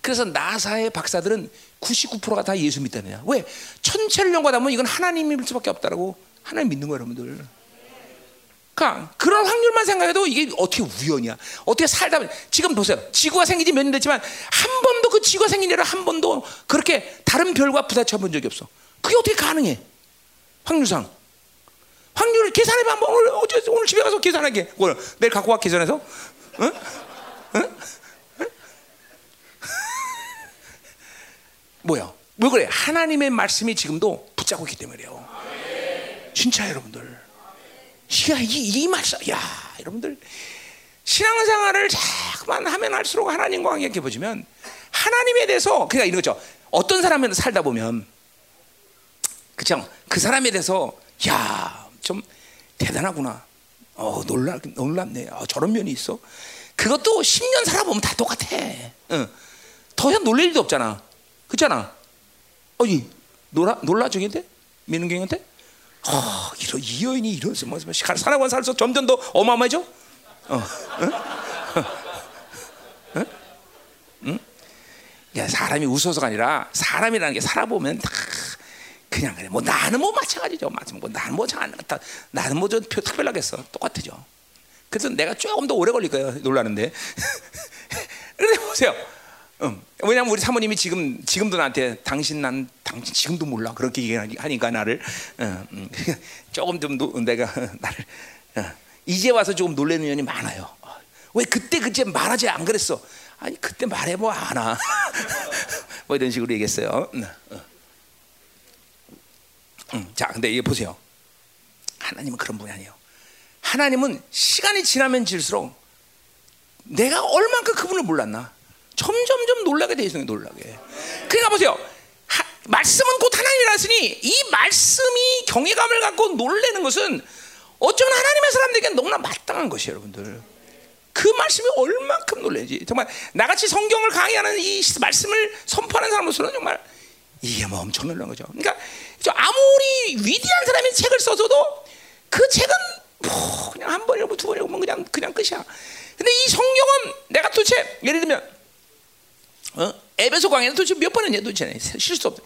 그래서 나사의 박사들은 구십구 퍼센트가 다 예수 믿다느냐. 왜? 천체를 연구하다보면 이건 하나님일 수밖에 없다라고 하나님 믿는 거예요, 여러분들. 그러니까 그런 확률만 생각해도 이게 어떻게 우연이야. 어떻게 살다 보면 지금 보세요. 지구가 생기지 몇 년 됐지만 한 번도 그 지구가 생긴 일을 한 번도 그렇게 다른 별과 부딪혀 본 적이 없어. 그게 어떻게 가능해? 확률상. 확률을 계산해봐. 한번 오늘, 오늘 집에 가서 계산하게. 오늘, 내일 갖고 와 계산해서. 응? 응? 뭐야? 왜 그래? 하나님의 말씀이 지금도 붙잡고 있기 때문이에요. 진짜 여러분들. 야, 이, 이 말씀, 야, 여러분들. 신앙생활을 자꾸만 하면 할수록 하나님과 관계해 보시면 하나님에 대해서, 그러니까 이런 거죠. 어떤 사람을 살다 보면, 그쵸? 그 사람에 대해서, 야, 좀 대단하구나. 어, 놀라, 놀랍네. 어, 저런 면이 있어. 그것도 십 년 살아보면 다 똑같아. 응. 더 이상 놀랄 일도 없잖아. 그잖아. 아니 놀라 놀라 저기한테 민은경한테 아 어, 이런 이 여인이 이런 말씀 살아관 살수 점점 더 어마어마해져. 어, 응? 응? 응? 야 사람이 웃어서가 아니라 사람이라는 게 살아보면 다 그냥 그래. 뭐 나는 뭐 마찬가지죠. 맞으면 뭐 나는 뭐 잘 안 같다. 나는 뭐 저 특별하겠어. 똑같죠. 그래서 내가 조금 더 오래 걸릴 거예요. 놀라는데. 그런데 보세요. 음, 왜냐면 우리 사모님이 지금 지금도 나한테 당신 난 당신 지금도 몰라 그렇게 얘기하니까 나를 음, 음, 조금 좀 노, 내가 나를 어, 이제 와서 조금 놀래는 년이 많아요. 왜 그때 그때 말하지 안 그랬어? 아니 그때 말해 뭐 아나 뭐 이런 식으로 얘기했어요. 음, 음, 자, 근데 이게 보세요. 하나님은 그런 분이 아니에요. 하나님은 시간이 지나면 질수록 내가 얼만큼 그분을 몰랐나? 점점점 놀라게 돼 있어요. 놀라게. 그러니까 보세요. 하, 말씀은 곧 하나님이라으니 이 말씀이 경외감을 갖고 놀라는 것은 어쩌면 하나님의 사람들에게 너무나 마땅한 것이에요. 여러분들. 그 말씀이 얼만큼 놀라는지. 정말 나같이 성경을 강의하는 이 말씀을 선포하는 사람으로서는 정말 이게 뭐 엄청 놀란 거죠. 그러니까 아무리 위대한 사람이 책을 써서도 그 책은 뭐 그냥 한 번 읽고 두 번 읽으면 그냥, 그냥 끝이야. 근데 이 성경은 내가 도대체 예를 들면 어? 에베소 강의는 도대체 몇 번은 도대체 실수 없어.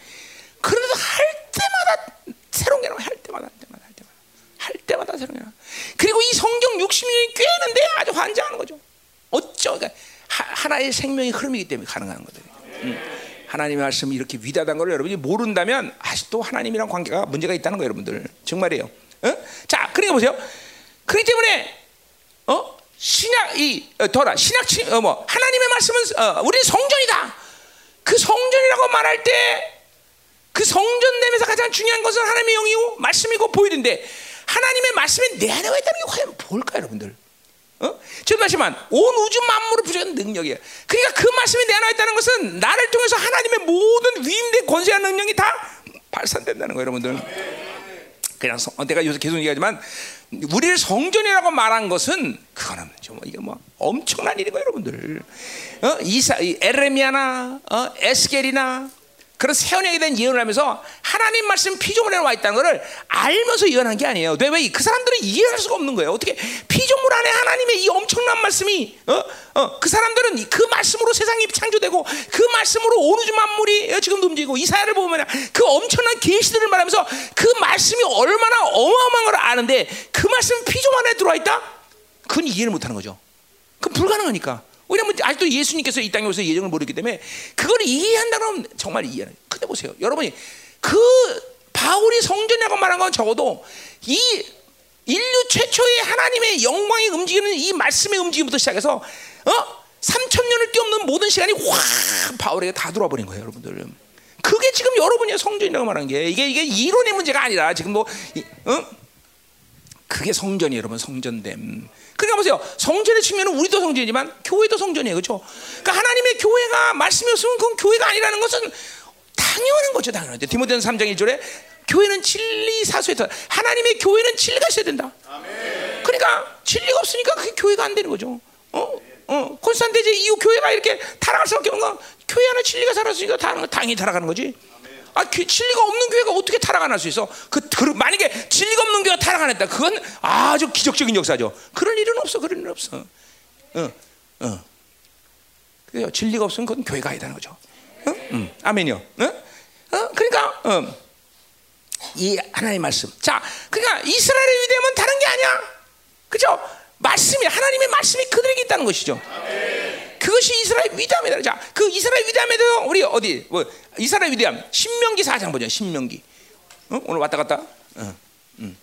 그런데도 할 때마다 새로운 게 나와. 할 때마다 할 때마다 할 때마다 할 때마다 새로운 게 나와. 그리고 이 성경 육십 년이 꿰는데 아주 환장하는 거죠. 어쩌? 그러니까 하, 하나의 생명의 흐름이기 때문에 가능한 거죠. 음. 하나님의 말씀이 이렇게 위대한 걸 여러분이 모른다면 아직도 하나님이랑 관계가 문제가 있다는 거예요, 여러분들. 정말이에요. 어? 자, 그러니까 보세요. 그렇기 때문에 어? 신약 이 더라 신약 어, 뭐 하나님의 말씀은 어, 우리는 성전이다. 그 성전이라고 말할 때 그 성전 내면서 가장 중요한 것은 하나님의 영이고 말씀이고 보이는데 하나님의 말씀이 내 안에 와 있다는 게 과연 뭘까요, 여러분들? 어? 지금 말씀만 온 우주 만물을 부정하는 능력이에요. 그러니까 그 말씀이 내 안에 와 있다는 것은 나를 통해서 하나님의 모든 위임된 권세와 능력이 다 발산된다는 거예요, 여러분들. 그냥 성, 내가 요새 계속 얘기하지만 우리를 성전이라고 말한 것은 그거는 좀 이게 뭐 엄청난 일인 거예요, 여러분들. 어? 이사, 에레미야나 어? 에스겔이나 그런 세언에게 대한 예언을 하면서 하나님 말씀 피조물에 와 있다는 것을 알면서 예언한 게 아니에요. 왜 그 사람들은 이해할 수가 없는 거예요. 어떻게 피조물 안에 하나님의 이 엄청난 말씀이 어? 어? 그 사람들은 그 말씀으로 세상이 창조되고 그 말씀으로 온 우주 만물이 지금 움직이고 이사야를 보면 그 엄청난 계시들을 말하면서 그 말씀이 얼마나 어마어마한 걸 아는데 그 말씀 피조물 안에 들어와 있다? 그건 이해를 못하는 거죠. 그건 불가능하니까. 왜냐면 아직도 예수님께서 이 땅에 오셔서 예정을 모르기 때문에 그걸 이해한다면 정말 이해하는. 근데 보세요, 여러분이 그 바울이 성전이라고 말한 건 적어도 이 인류 최초의 하나님의 영광이 움직이는 이 말씀의 움직임부터 시작해서 어? 삼천 년을 뛰어넘는 모든 시간이 확 바울에게 다 들어와 버린 거예요, 여러분들. 그게 지금 여러분이 성전이라고 말한 게 이게 이게 이론의 문제가 아니라 지금 뭐 이, 어? 그게 성전이 여러분 성전됨. 그러니까 보세요. 성전의 측면은 우리도 성전이지만 교회도 성전이에요. 그렇죠? 그러니까 하나님의 교회가 말씀이 없으면 그건 교회가 아니라는 것은 당연한 거죠. 당연하죠. 디모데전서 삼 장 일 절에 교회는 진리 사수에서 하나님의 교회는 진리가 있어야 된다. 아멘. 그러니까 진리가 없으니까 그게 교회가 안 되는 거죠. 어? 어. 콘스탄티제 이후 교회가 이렇게 타락할 수밖에 없는 건 교회 안에 진리가 살았으니까 당연히 타락하는 거지. 아, 진리가 없는 교회가 어떻게 타락할 수 있어? 그, 그 만약에 진리가 없는 교회가 타락한다, 그건 아주 기적적인 역사죠. 그런 일은 없어, 그런 일은 없어. 응, 응. 그래요. 진리가 없으면 그건 교회가 아니다는 거죠. 응, 응. 아멘요. 응, 어, 그러니까, 응. 이 하나님의 말씀. 자, 그러니까 이스라엘의 위대함은 다른 게 아니야. 그죠? 말씀이 하나님의 말씀이 그들에게 있다는 것이죠. 그것이 이스라엘 위대함이다. 자, 그 이스라엘 위대함에 대해서 우리 어디 뭐 이스라엘 위대함 신명기 사 장 보죠. 신명기 어? 오늘 왔다 갔다. 어. 음.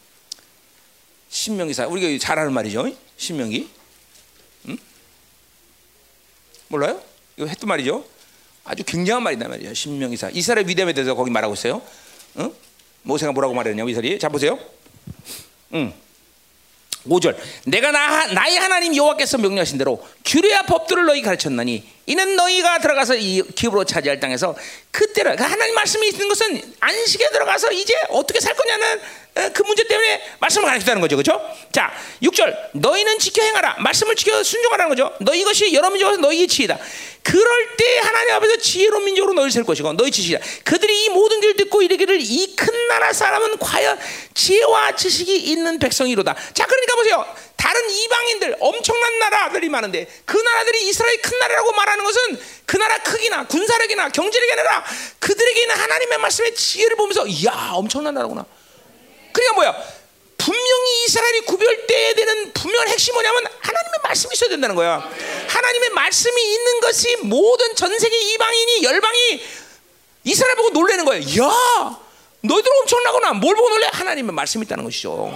신명기 사 우리가 잘 아는 말이죠. 신명기 음? 몰라요? 이거 했던 말이죠. 아주 굉장한 말이다 말이에요. 신명기 사 이스라엘 위대함에 대해서 거기 말하고 있어요. 어? 모세가 뭐라고 말했냐고 이스라엘이. 자 보세요. 음. 오 절 내가 나, 나의 하나님 여호와께서 명령하신 대로 규례와 법도를 너희 가르쳤나니 이는 너희가 들어가서 이 기업으로 차지할 땅에서 그때라. 그러니까 하나님 말씀이 있는 것은 안식에 들어가서 이제 어떻게 살 거냐는 그 문제 때문에 말씀을 가르치다는 거죠. 그렇죠? 자, 육 절 너희는 지켜 행하라. 말씀을 지켜 순종하라는 거죠. 너희 것이 여러 민족에서 너희의 지혜다. 그럴 때 하나님 앞에서 지혜로운 민족으로 너희를 셀 것이고 너희 지식이다. 그들이 이 모든 길을 듣고 이르기를 이 큰 나라 사람은 과연 지혜와 지식이 있는 백성이로다. 자, 그러니까 보세요. 다른 이방인들 엄청난 나라들이 많은데 그 나라들이 이스라엘 큰 나라라고 말하는 것은 그 나라 크기나 군사력이나 경제력이 아니라 그들에게 있는 하나님의 말씀의 지혜를 보면서 이야 엄청난 나라구나. 그러니까 뭐야 분명히 이스라엘이 구별돼야 되는 분명한 핵심이 뭐냐면 하나님의 말씀이 있어야 된다는 거야. 하나님의 말씀이 있는 것이 모든 전세계 이방인이 열방이 이스라엘 보고 놀라는 거예요. 이야 너희들 엄청나구나. 뭘 보고 놀래? 하나님의 말씀이 있다는 것이죠.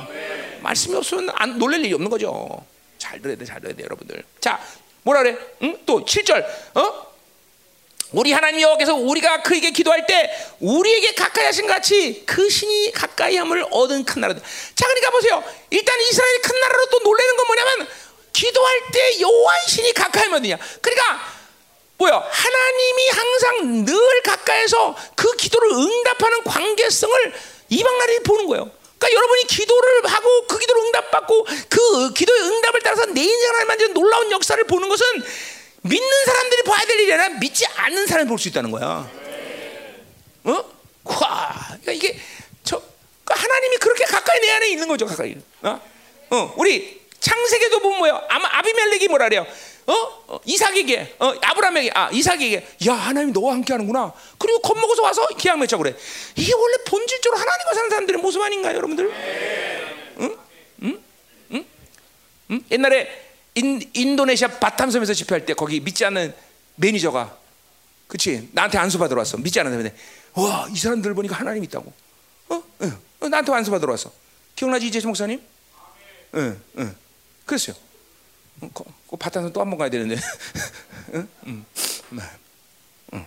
말씀이 없으면 안 놀랄 일이 없는 거죠. 잘 들어야 돼, 잘 들어야 돼, 여러분들. 자, 뭐라 그래? 응? 또 칠 절, 어? 우리 하나님 여호와께서 우리가 그에게 기도할 때 우리에게 가까이 하신 같이 그 신이 가까이함을 얻은 큰 나라다. 자, 그러니까 보세요. 일단 이스라엘 큰 나라로 또 놀라는 건 뭐냐면 기도할 때 여호와의 신이 가까이면 되냐. 그러니까 뭐야? 하나님이 항상 늘 가까이서 그 기도를 응답하는 관계성을 이방 나라들이 보는 거예요. 그러니까 여러분이 기도를 하고 그 기도를 응답받고 그 기도의 응답을 따라서 내 인생을 만드는 놀라운 역사를 보는 것은 믿는 사람들이 봐야 될 일이 아니라 믿지 않는 사람이 볼 수 있다는 거야. 어? 와, 그러니까 이게 저 그러니까 하나님이 그렇게 가까이 내 안에 있는 거죠, 가까이. 어, 어 우리 창세기도 보면 뭐야? 아마 아비멜렉이 뭐라 그래요? 어? 이삭에게, 어? 아브라함에게, 아 이삭에게, 야 하나님 너와 함께하는구나. 그리고 겁먹어서 와서 기약 맺자 그래. 이게 원래 본질적으로 하나님과 사는 사람들의 모습 아닌가요, 여러분들? 응, 응, 응, 응. 옛날에 인, 인도네시아 바탐섬에서 집회할 때 거기 믿지 않는 매니저가, 그렇지? 나한테 안수 받으러 왔어. 믿지 않는 사람인데, 와 이 사람들 보니까 하나님 있다고. 어, 응. 어, 나한테 안수 받으러 왔어. 기억나지 이재수 목사님? 네. 응, 응. 그랬어요. 그 바탕에서 또 한 번 가야 되는데. 응? 응. 응.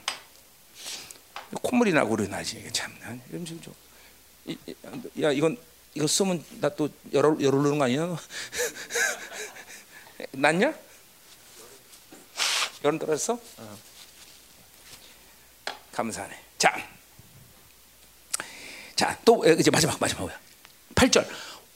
콧물이 나고 그러나지 이게 참. 이런 지금 좀. 이, 야 이건 이거 쓰면 나 또 열을 열르는 거 아니야? 났냐? 열 떨어졌어? 어. 감사하네. 자, 자 또 이제 마지막 마지막이야. 팔 절.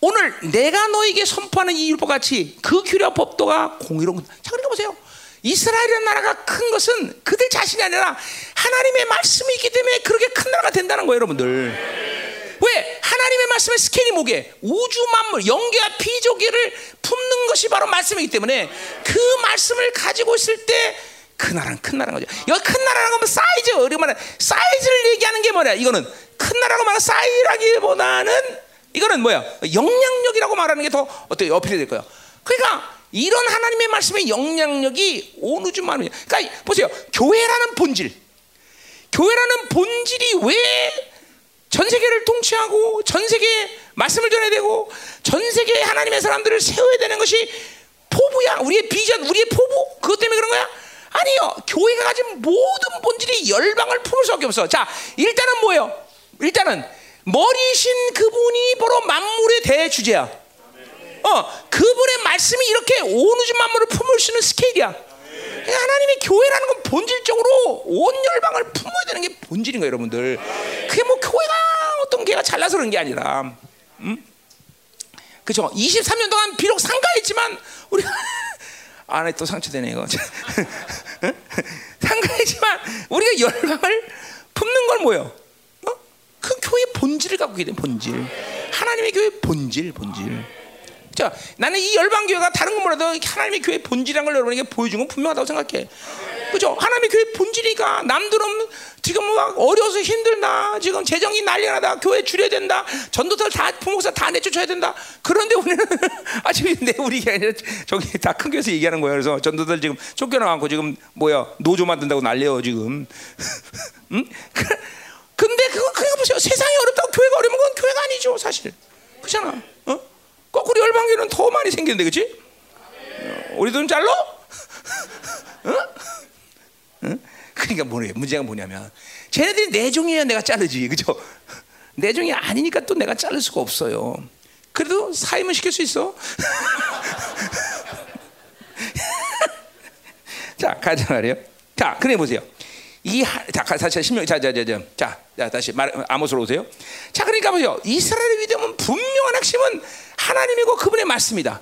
오늘 내가 너에게 선포하는 이 율법 같이 그 규례와 법도가 공의로운. 자, 그러니까 보세요. 이스라엘이라는 나라가 큰 것은 그들 자신이 아니라 하나님의 말씀이 있기 때문에 그렇게 큰 나라가 된다는 거예요, 여러분들. 왜? 하나님의 말씀의 스케일이 뭐게? 우주 만물, 영계와 피조계를 품는 것이 바로 말씀이기 때문에 그 말씀을 가지고 있을 때 그 나라는 큰 나라인 거죠. 여기 큰 나라라고 하면 사이즈, 어려운 사이즈를 얘기하는 게 뭐냐? 이거는 큰 나라라고 말하는 사이즈라기보다는 이거는 뭐야? 영향력이라고 말하는 게 더 어떻게 어필이 될 거예요. 그러니까 이런 하나님의 말씀의 영향력이 온 우주 만물이에요. 그러니까 보세요, 교회라는 본질, 교회라는 본질이 왜 전 세계를 통치하고 전 세계에 말씀을 전해야 되고 전 세계에 하나님의 사람들을 세워야 되는 것이 포부야? 우리의 비전, 우리의 포부? 그것 때문에 그런 거야? 아니요. 교회가 가진 모든 본질이 열방을 품을 수밖에 없어. 자, 일단은 뭐예요? 일단은 머리신 그분이 바로 만물의 대주제야. 어, 그분의 말씀이 이렇게 온 우주 만물을 품을 수 있는 스케일이야. 그러니까 하나님의 교회라는 건 본질적으로 온 열방을 품어야 되는 게 본질인 거예요, 여러분들. 그게 뭐 교회가 어떤 개가 잘나서 그런 게 아니라, 음? 그렇죠? 이십삼 년 동안 비록 상가했지만 우리가 안에 또 상처되네 이거. 상가했지만 우리가 열방을 품는 건 뭐예요? 어? 그 교회의 본질을 갖고 있는 본질, 하나님의 교회의 본질, 본질. 자, 나는 이 열방 교회가 다른 건 몰라도 하나님의 교회의 본질이란 걸 여러분에게 보여준 건 분명하다고 생각해. 그죠? 하나님의 교회의 본질이니까 남들은 지금 막 어려워서 힘들다, 지금 재정이 난리나다, 교회 줄여야 된다, 전도사 다 부목사 다 내쫓아야 된다. 그런데 우리는 아직 내 우리가 아니라 저기 다 큰 교회에서 얘기하는 거예요. 그래서 전도들 지금 쫓겨나가고 지금 뭐야 노조 만든다고 난리예요 지금. 음? 근데 그거 그냥 보세요. 세상이 어렵다고 교회가 어려운 건 교회가 아니죠 사실. 그렇잖아. 어? 거꾸로 열방교는 더 많이 생기는데, 그렇지? 어, 우리 돈 잘로? 응? 응? 그러니까 뭐래? 문제가 뭐냐면, 쟤네들이 내종이야 내가 자르지, 그렇죠? 내종이 아니니까 또 내가 자를 수가 없어요. 그래도 사임을 시킬 수 있어. 자, 가자 말이요. 자, 그래 보세요. 이 자, 사실 십육 자, 자, 자, 자, 자, 자, 다시 말, 아모스로 오세요. 자, 그러니까 보세요. 이스라엘의 위대함은 분명한 핵심은 하나님이고 그분의 말씀이다.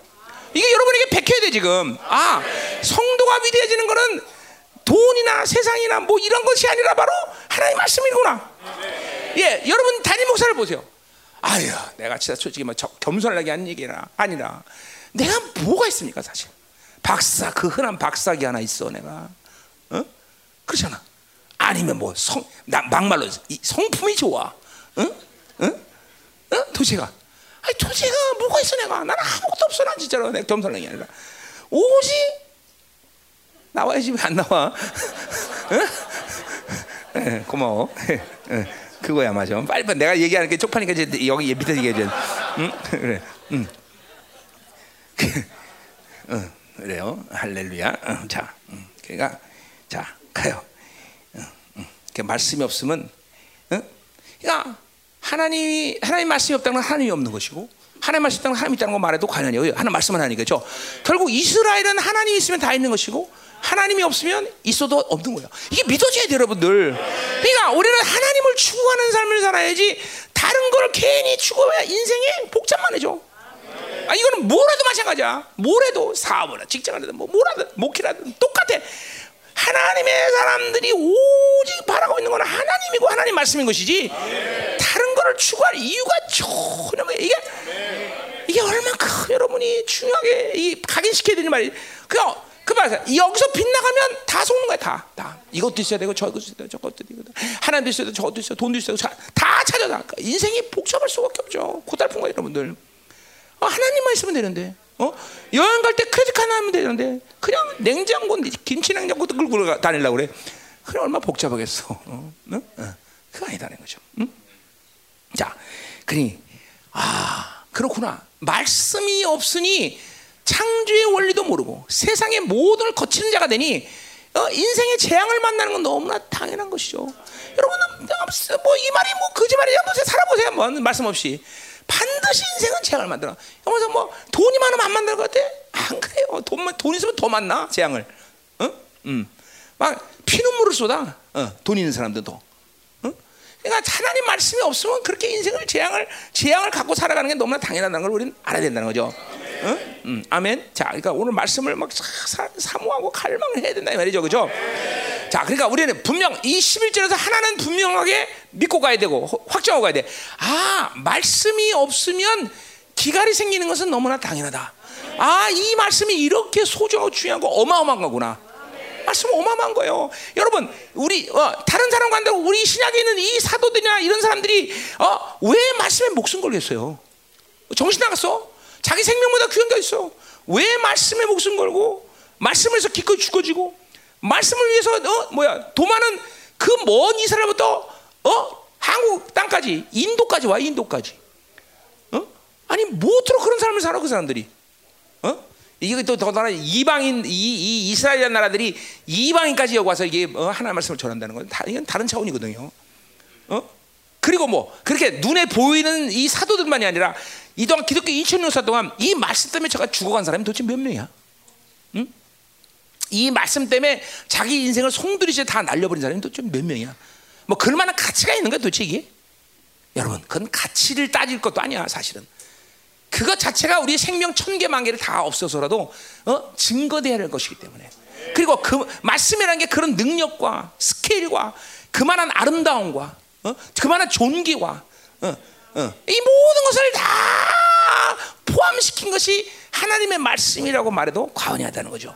이게 여러분에게 베껴야 돼 지금. 아, 성도가 위대해지는 거는 돈이나 세상이나 뭐 이런 것이 아니라 바로 하나님의 말씀이구나. 예, 여러분 담임 목사를 보세요. 아유, 내가 진짜 솔직히 막 겸손하게 한 얘기나 아니라 내가 뭐가 있습니까 사실? 박사 그 흔한 박사기 하나 있어 내가. 어? 그렇잖아. 아니면 뭐 성, 나 막말로 이 성품이 좋아, 응, 응, 응? 도대체가, 아니 도대체가 뭐가 있어 내가? 나는 아무것도 없어 난 진짜로 내가 겸손한 게 아니라 오직 나와야지 왜 안 나와? 응? 에, 고마워. 에, 에, 그거야 맞아. 빨리 빨리 내가 얘기하는 게 쪽파니까 이제 여기 밑에 얘기해. 응, 그래, 응, 응, 그래요. 할렐루야. 응, 자, 응. 그러니까 자 가요. 그 말씀이 없으면, 응? 그러니까 하나님이 하나님 말씀이 없다는 건 하나님이 없는 것이고, 하나님 말씀이 있다는 건 하나님 있다는 거 말해도 관련이에요. 하나님 말씀은 하나님이죠. 결국 이스라엘은 하나님이 있으면 다 있는 것이고, 하나님이 없으면 있어도 없는 거예요. 이게 믿어져야 돼요, 여러분들. 그러니까 우리는 하나님을 추구하는 삶을 살아야지 다른 걸 괜히 추구해야 인생이 복잡만해져. 아, 이거는 뭐라도 마찬가지야. 뭐라도 사업을 하든 직장을 하든 뭐 뭐라든 목회라든 똑같아. 하나님의 사람들이 오직 바라고 있는 건 하나님이고 하나님 말씀인 것이지, 네. 다른 거를 추구할 이유가 전혀 이게 네. 이게 얼마큼 여러분이 중요하게 이 각인시켜야 되는 말이. 그냥 그 말이야. 여기서 빗나가면 다 속는 거야 다. 다. 이것도 있어야 되고 저것도 있어야 되고 저것도 있어야 되고 하나님도 있어야 되고 저것도 있어야 되고 돈도 있어야 되고 다 찾아다. 인생이 복잡할 수밖에 없죠. 고달픈 거예요 여러분들. 어, 하나님만 있으면 되는데. 어? 여행 갈 때 크레딧 카드 하면 되는데 그냥 냉장고 김치 냉장고도 끌고 다니려고 그래. 그럼 얼마나 복잡하겠어. 어? 어? 어. 그거 아니다는 거죠. 응? 자, 그러니 아 그렇구나. 말씀이 없으니 창조의 원리도 모르고 세상의 모든 걸 거치는 자가 되니 어, 인생의 재앙을 만나는 건 너무나 당연한 것이죠. 여러분은 뭐 이 말이 뭐 거짓말이야. 보세요. 살아보세요. 뭐, 말씀 없이 반드시 인생은 재앙을 만들어. 여기서 뭐 돈이 많으면 안 만날 것 같아? 안 그래요. 돈만 돈 있으면 더 만나 재앙을. 응? 어? 음. 막 피눈물을 쏟아. 어, 돈 있는 사람들도. 그러니까 하나님 말씀이 없으면 그렇게 인생을 재앙을 재앙을 갖고 살아가는 게 너무나 당연하다는 걸 우리는 알아야 된다는 거죠. 아멘. 어? 음, 아멘. 자, 그러니까 오늘 말씀을 막 사, 사모하고 갈망을 해야 된다 이 말이죠, 그죠? 아멘. 자, 그러니까 우리는 분명 이 십일 절에서 하나는 분명하게 믿고 가야 되고 확정하고 가야 돼. 아, 말씀이 없으면 기갈이 생기는 것은 너무나 당연하다. 아, 이 말씀이 이렇게 소중하고 중요하고 어마어마한 거구나. 말씀은 어마어마한 거예요. 여러분, 우리 어, 다른 사람과 안 다르고 우리 신약에 있는 이 사도들이나 이런 사람들이 어, 왜 말씀에 목숨 걸겠어요? 정신 나갔어? 자기 생명보다 귀한 게 있어? 왜 말씀에 목숨 걸고 말씀을 위해서 기꺼이 죽어지고 말씀을 위해서 어, 뭐야 도마는 그 먼 이스라엘부터 어, 한국 땅까지 인도까지 와 인도까지. 어? 아니 무엇으로 그런 삶을 살아 그 사람들이? 어? 이게 또 더더나 이방인 이, 이 이스라엘 나라들이 이방인까지 여기 와서 이게 어, 하나님의 말씀을 전한다는 건 다, 이건 다른 차원이거든요. 어? 그리고 뭐 그렇게 눈에 보이는 이 사도들만이 아니라 이 동안 기독교 이천 년 동안 이 말씀 때문에 제가 죽어간 사람이 도대체 몇 명이야? 응? 이 말씀 때문에 자기 인생을 송두리째 다 날려버린 사람이 도대체 몇 명이야? 뭐 그럴만한 가치가 있는 거야 도대체 이게? 여러분, 그건 가치를 따질 것도 아니야 사실은. 그것 자체가 우리의 생명 천 개, 만 개를 다 없어서라도 어? 증거되어야 할 것이기 때문에. 그리고 그 말씀이라는 게 그런 능력과 스케일과 그만한 아름다움과 어? 그만한 존귀와 어? 어. 이 모든 것을 다 포함시킨 것이 하나님의 말씀이라고 말해도 과언이 아니다는 거죠.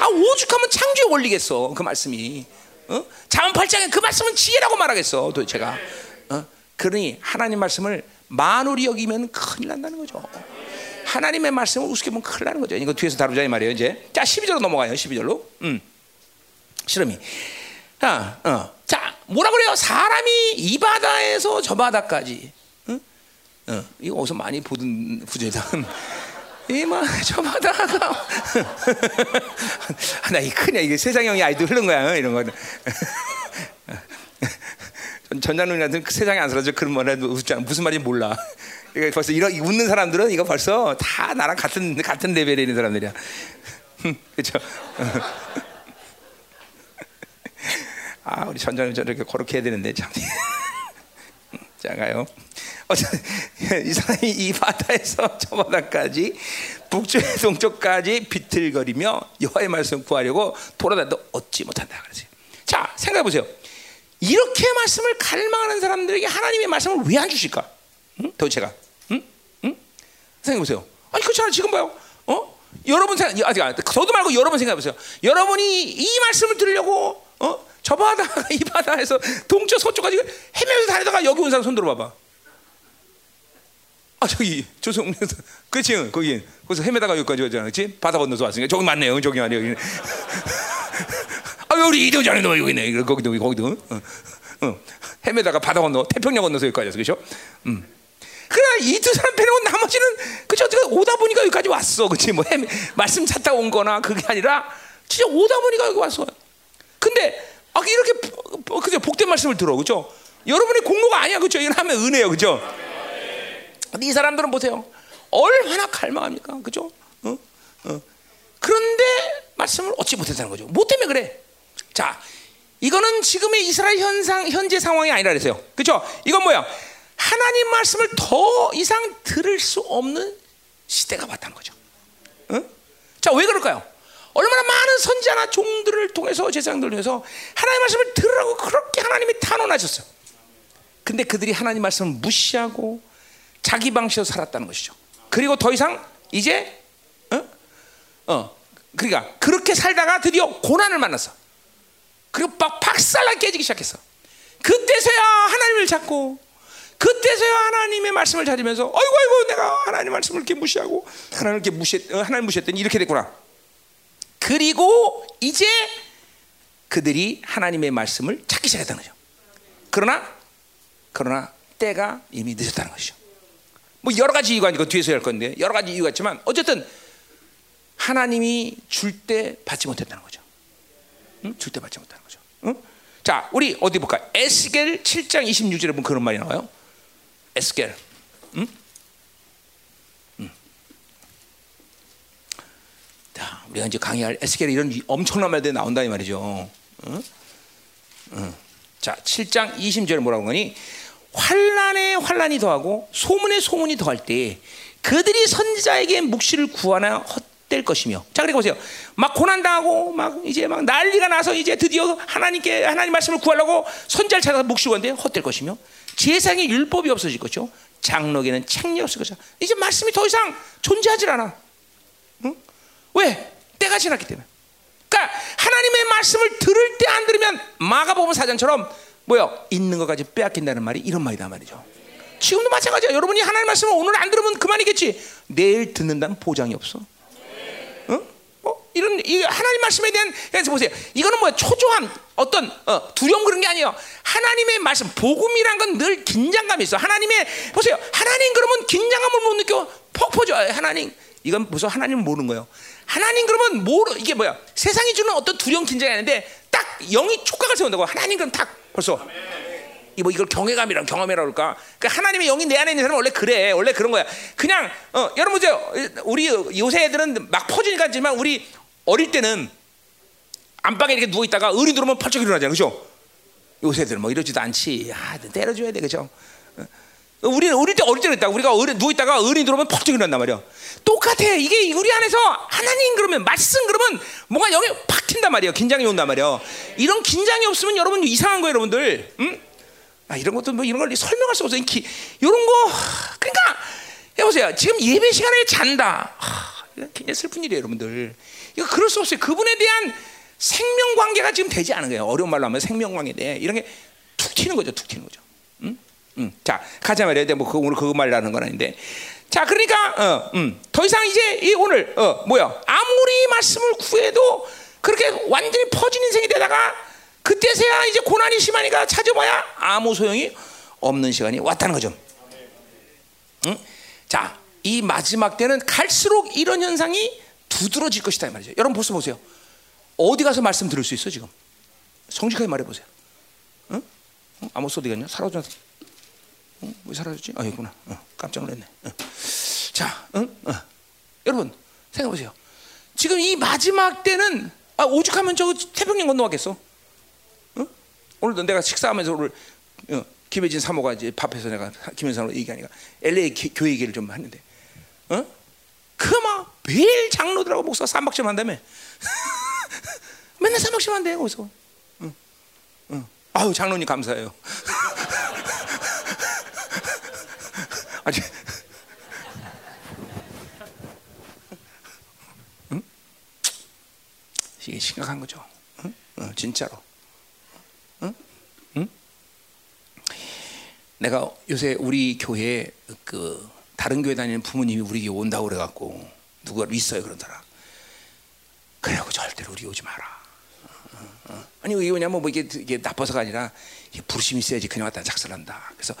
아, 오죽하면 창조의 원리겠어 그 말씀이. 어? 자언 팔 장에 그 말씀은 지혜라고 말하겠어 도대체가. 어? 그러니 하나님 말씀을 만홀히 여기면 큰일 난다는 거죠. 하나님의 말씀을 우습게 보면 큰일 나는 거죠. 이거 뒤에서 다루자 이 말이에요 이제. 자, 십이 절로 넘어가요. 십이 절로. 음. 실험이. 자, 어. 자, 뭐라 그래요? 사람이 이 바다에서 저 바다까지. 응? 어. 이거 어디서 많이 보던 구절이다. 이마 저 바다가. 나 이 그냥 이게 세상형이 아이도 흐른 거야. 이런 거. 전자눈이한테는 세상에 안 살아서 그런 말에 웃지 않, 무슨 말인지 몰라. 그러니까 벌써 이런 웃는 사람들은 이거 벌써 다 나랑 같은 같은 레벨에 있는 사람들이야. 그렇죠? 아, 우리 전자눈 저렇게 그렇게 해야 되는데 참. 자가요. 어쨌든 이 사람이 이 바다에서 저 바다까지 북쪽에 동쪽까지 비틀거리며 여호와의 말씀 구하려고 돌아다녀도 얻지 못한다 그러지. 자, 생각해 보세요. 이렇게 말씀을 갈망하는 사람들에게 하나님의 말씀을 왜 안 주실까? 응? 도대체가. 응? 응? 생각해 보세요. 아니 그렇잖아. 지금 봐요. 어? 여러분 생각, 아, 저도 말고 여러분 생각해 보세요. 여러분이 이 말씀을 들으려고 어? 저 바다, 이 바다에서 동쪽 서쪽까지 헤매면서 다니다가 여기 온 사람 손 들어봐봐. 아 저기 조성, 그렇지? 거기 거기서 헤매다가 여기까지 왔잖아, 그렇지? 바다 건너서 왔으니까 저기 맞네요. 저기 아니에요. 우리 이도 전에도 여기 있네. 거기도 거기도 어, 어. 헤매다가 바다 건너 태평양 건너서 여기까지 왔어, 그렇죠? 음. 그러나 이 두 사람 빼놓고 나머지는 그저 오다 보니까 여기까지 왔어, 그렇지? 뭐 헤매, 말씀 찾다 온거나 그게 아니라 진짜 오다 보니까 여기 왔어. 근데 아, 이렇게 그저 복된 말씀을 들어, 그렇죠? 여러분의 공로가 아니야, 그렇죠? 이건 하면 은혜예요, 그렇죠? 근데 이 사람들은 보세요, 얼마나 갈망합니까, 그렇죠? 어? 어. 그런데 말씀을 얻지 못했다는 거죠. 뭐 때문에 그래? 자, 이거는 지금의 이스라엘 현상, 현재 상황이 아니라 그랬어요. 그렇죠? 이건 뭐야? 하나님 말씀을 더 이상 들을 수 없는 시대가 왔다는 거죠. 응? 자, 왜 그럴까요? 얼마나 많은 선지자나 종들을 통해서 제사장들을 통해서 하나님 말씀을 들으라고 그렇게 하나님이 탄원하셨어요. 근데 그들이 하나님 말씀을 무시하고 자기 방식으로 살았다는 것이죠. 그리고 더 이상 이제 응? 어, 그러니까 그렇게 살다가 드디어 고난을 만났어. 그리고 막 박살나게 깨지기 시작했어. 그때서야 하나님을 찾고, 그때서야 하나님의 말씀을 찾으면서, 어이구, 어이구, 내가 하나님 말씀을 이렇게 무시하고, 하나님을 이렇게 무시, 하나님 무시했더니 이렇게 됐구나. 그리고 이제 그들이 하나님의 말씀을 찾기 시작했다는 거죠. 그러나, 그러나 때가 이미 늦었다는 것이죠. 뭐 여러 가지 이유가 있고 뒤에서 할 건데 여러 가지 이유가 있지만 어쨌든 하나님이 줄 때 받지 못했다는 거죠. 응? 줄 때 받지 못하는 거죠. 응? 자, 우리 어디 볼까? 에스겔 칠 장 이십육 절에 보면 그런 말이 나와요. 에스겔. 응? 응. 자, 우리가 이제 강의할 에스겔 이런 엄청난 말들이 나온다 이 말이죠. 응? 응. 자, 칠 장 이십 절에 뭐라고 하니? 환란에 환란이 더하고 소문에 소문이 더할 때 그들이 선지자에게 묵시를 구하나 헛될 것이며. 자, 그리고 보세요. 막 고난당하고 막 이제 막 난리가 나서 이제 드디어 하나님께 하나님 말씀을 구하려고 선지자를 찾아서 묵시를 구한데 헛될 것이며. 제사장에 율법이 없어질 것이죠. 장로에게는 책략이 없을 것이다. 이제 말씀이 더 이상 존재하지 않아. 응? 왜? 때가 지났기 때문에. 그러니까 하나님의 말씀을 들을 때 안 들으면 마가복음 사 장처럼 뭐요? 있는 것까지 빼앗긴다는 말이 이런 말이다 말이죠. 지금도 마찬가지야. 여러분이 하나님 말씀을 오늘 안 들으면 그만이겠지. 내일 듣는다는 보장이 없어. 응? 어? 이런 이 하나님 말씀에 대한 보세요. 이거는 뭐야? 초조함, 어떤 어, 두려움 그런 게 아니에요. 하나님의 말씀, 복음이란 건 늘 긴장감이 있어. 하나님의 보세요. 하나님 그러면 긴장감을 못 느껴. 퍽 퍼져. 하나님 이건 무슨 하나님 모르는 거예요. 하나님 그러면 모르 이게 뭐야? 세상이 주는 어떤 두려움 긴장이 아닌데 딱 영이 촉각을 세운다고. 하나님 그럼 딱 벌써 이 뭐 이걸 경외감이랑 경험이라고 그럴까? 그러니까 하나님의 영이 내 안에 있는 사람은 원래 그래, 원래 그런 거야. 그냥 어, 여러분 이제 우리 요새 애들은 막 퍼지니까 하지만 우리 어릴 때는 안방에 이렇게 누워 있다가 의리 들어오면 펄쩍 일어나잖아, 그렇죠? 요새 애들 뭐 이러지도 않지. 아, 때려줘야 돼, 그렇죠? 우리는 어릴 때 어릴 때 그랬다. 우리가 어리, 누워 있다가 의리 들어오면 펄쩍 일어난단 말이야. 똑같아. 이게 우리 안에서 하나님 그러면 말씀 그러면 뭔가 영이 팍 튄단 말이야. 긴장이 온단 말이야. 이런 긴장이 없으면 여러분 이상한 거예요, 여러분들. 응? 아, 이런 것도 뭐 이런 걸 설명할 수 없어요. 기, 이런 거. 그러니까 해보세요. 지금 예배 시간에 잔다. 하, 이건 굉장히 슬픈 일이에요, 여러분들. 이거 그럴 수 없어요. 그분에 대한 생명 관계가 지금 되지 않은 거예요. 어려운 말로 하면 생명 관계에 대해 이런 게 툭 튀는 거죠, 툭 튀는 거죠. 응, 응. 자, 가자 말이야. 근데 뭐 그, 오늘 그거 말하는 건 아닌데. 자, 그러니까 어, 음. 더 이상 이제 이 오늘 어, 뭐야? 아무리 말씀을 구해도 그렇게 완전히 퍼진 인생이 되다가. 그때서야 이제 고난이 심하니까 찾아봐야 아무 소용이 없는 시간이 왔다는 거죠. 응? 자, 이 마지막 때는 갈수록 이런 현상이 두드러질 것이다 이 말이죠. 여러분 벌써 보세요. 어디 가서 말씀 들을 수 있어 지금? 성직하게 말해보세요. 응? 응? 아모스 어디 갔냐? 사라졌어. 응? 왜 사라졌지? 아, 있구나. 응. 깜짝 놀랐네. 응. 자, 응? 응. 여러분 생각해보세요. 지금 이 마지막 때는 아, 오죽하면 저 태평양 건너가겠어. 오늘도 내가 식사하면서 오늘 어, 김혜진 사모가 이제 밥해서 내가 김혜진사모로 얘기하니까 엘에이 기, 교회 얘기를 좀 하는데, 어? 그 막 매일 장로들하고 목사가 삼 박씩 한다며. 맨날 삼 박씩 한대 거기서. 응, 응. 아유 장로님 감사해요. 아니, 응? 이게 심각한 거죠. 응? 어, 진짜로. 응? 응? 내가 요새 우리 교회에 그 다른 교회 다니는 부모님이 우리 교회 온다고 그래갖고 누가 있어요 그런 사람. 그래갖고 절대로 우리 오지 마라. 응, 응. 아니 이게 뭐냐면 뭐 이게, 이게 나빠서가 아니라 이게 부르심이 있어야지 그냥 왔다 작살난다. 그래서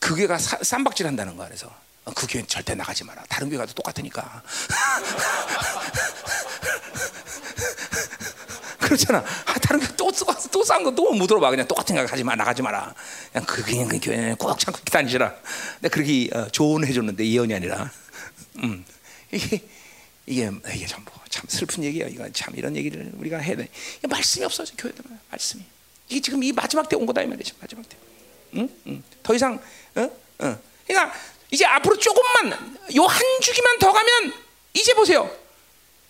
그 교회가 사, 쌈박질 한다는 거야. 그래서 그 교회는 절대 나가지 마라. 다른 교회 가도 똑같으니까. 그렇잖아. 다른 게 또 쓰고 또 싼 거 또 못 들어봐. 그냥 똑같은 거 하지 마, 나가지 마라. 그냥 그 그냥 그 교회는 꼭 참고 다니시라. 내가 그렇게 어, 조언해 줬는데 예언이 아니라. 음 이게 이게 이게 참 뭐 참 슬픈 얘기야. 이거 참 이런 얘기를 우리가 해야 돼. 이게 말씀이 없어져 교회들 말씀이. 이게 지금 이 마지막 때 온 거다 이 말이지. 마지막 때. 응? 응. 더 이상 응? 응. 그러니까 이제 앞으로 조금만 요 한 주기만 더 가면 이제 보세요.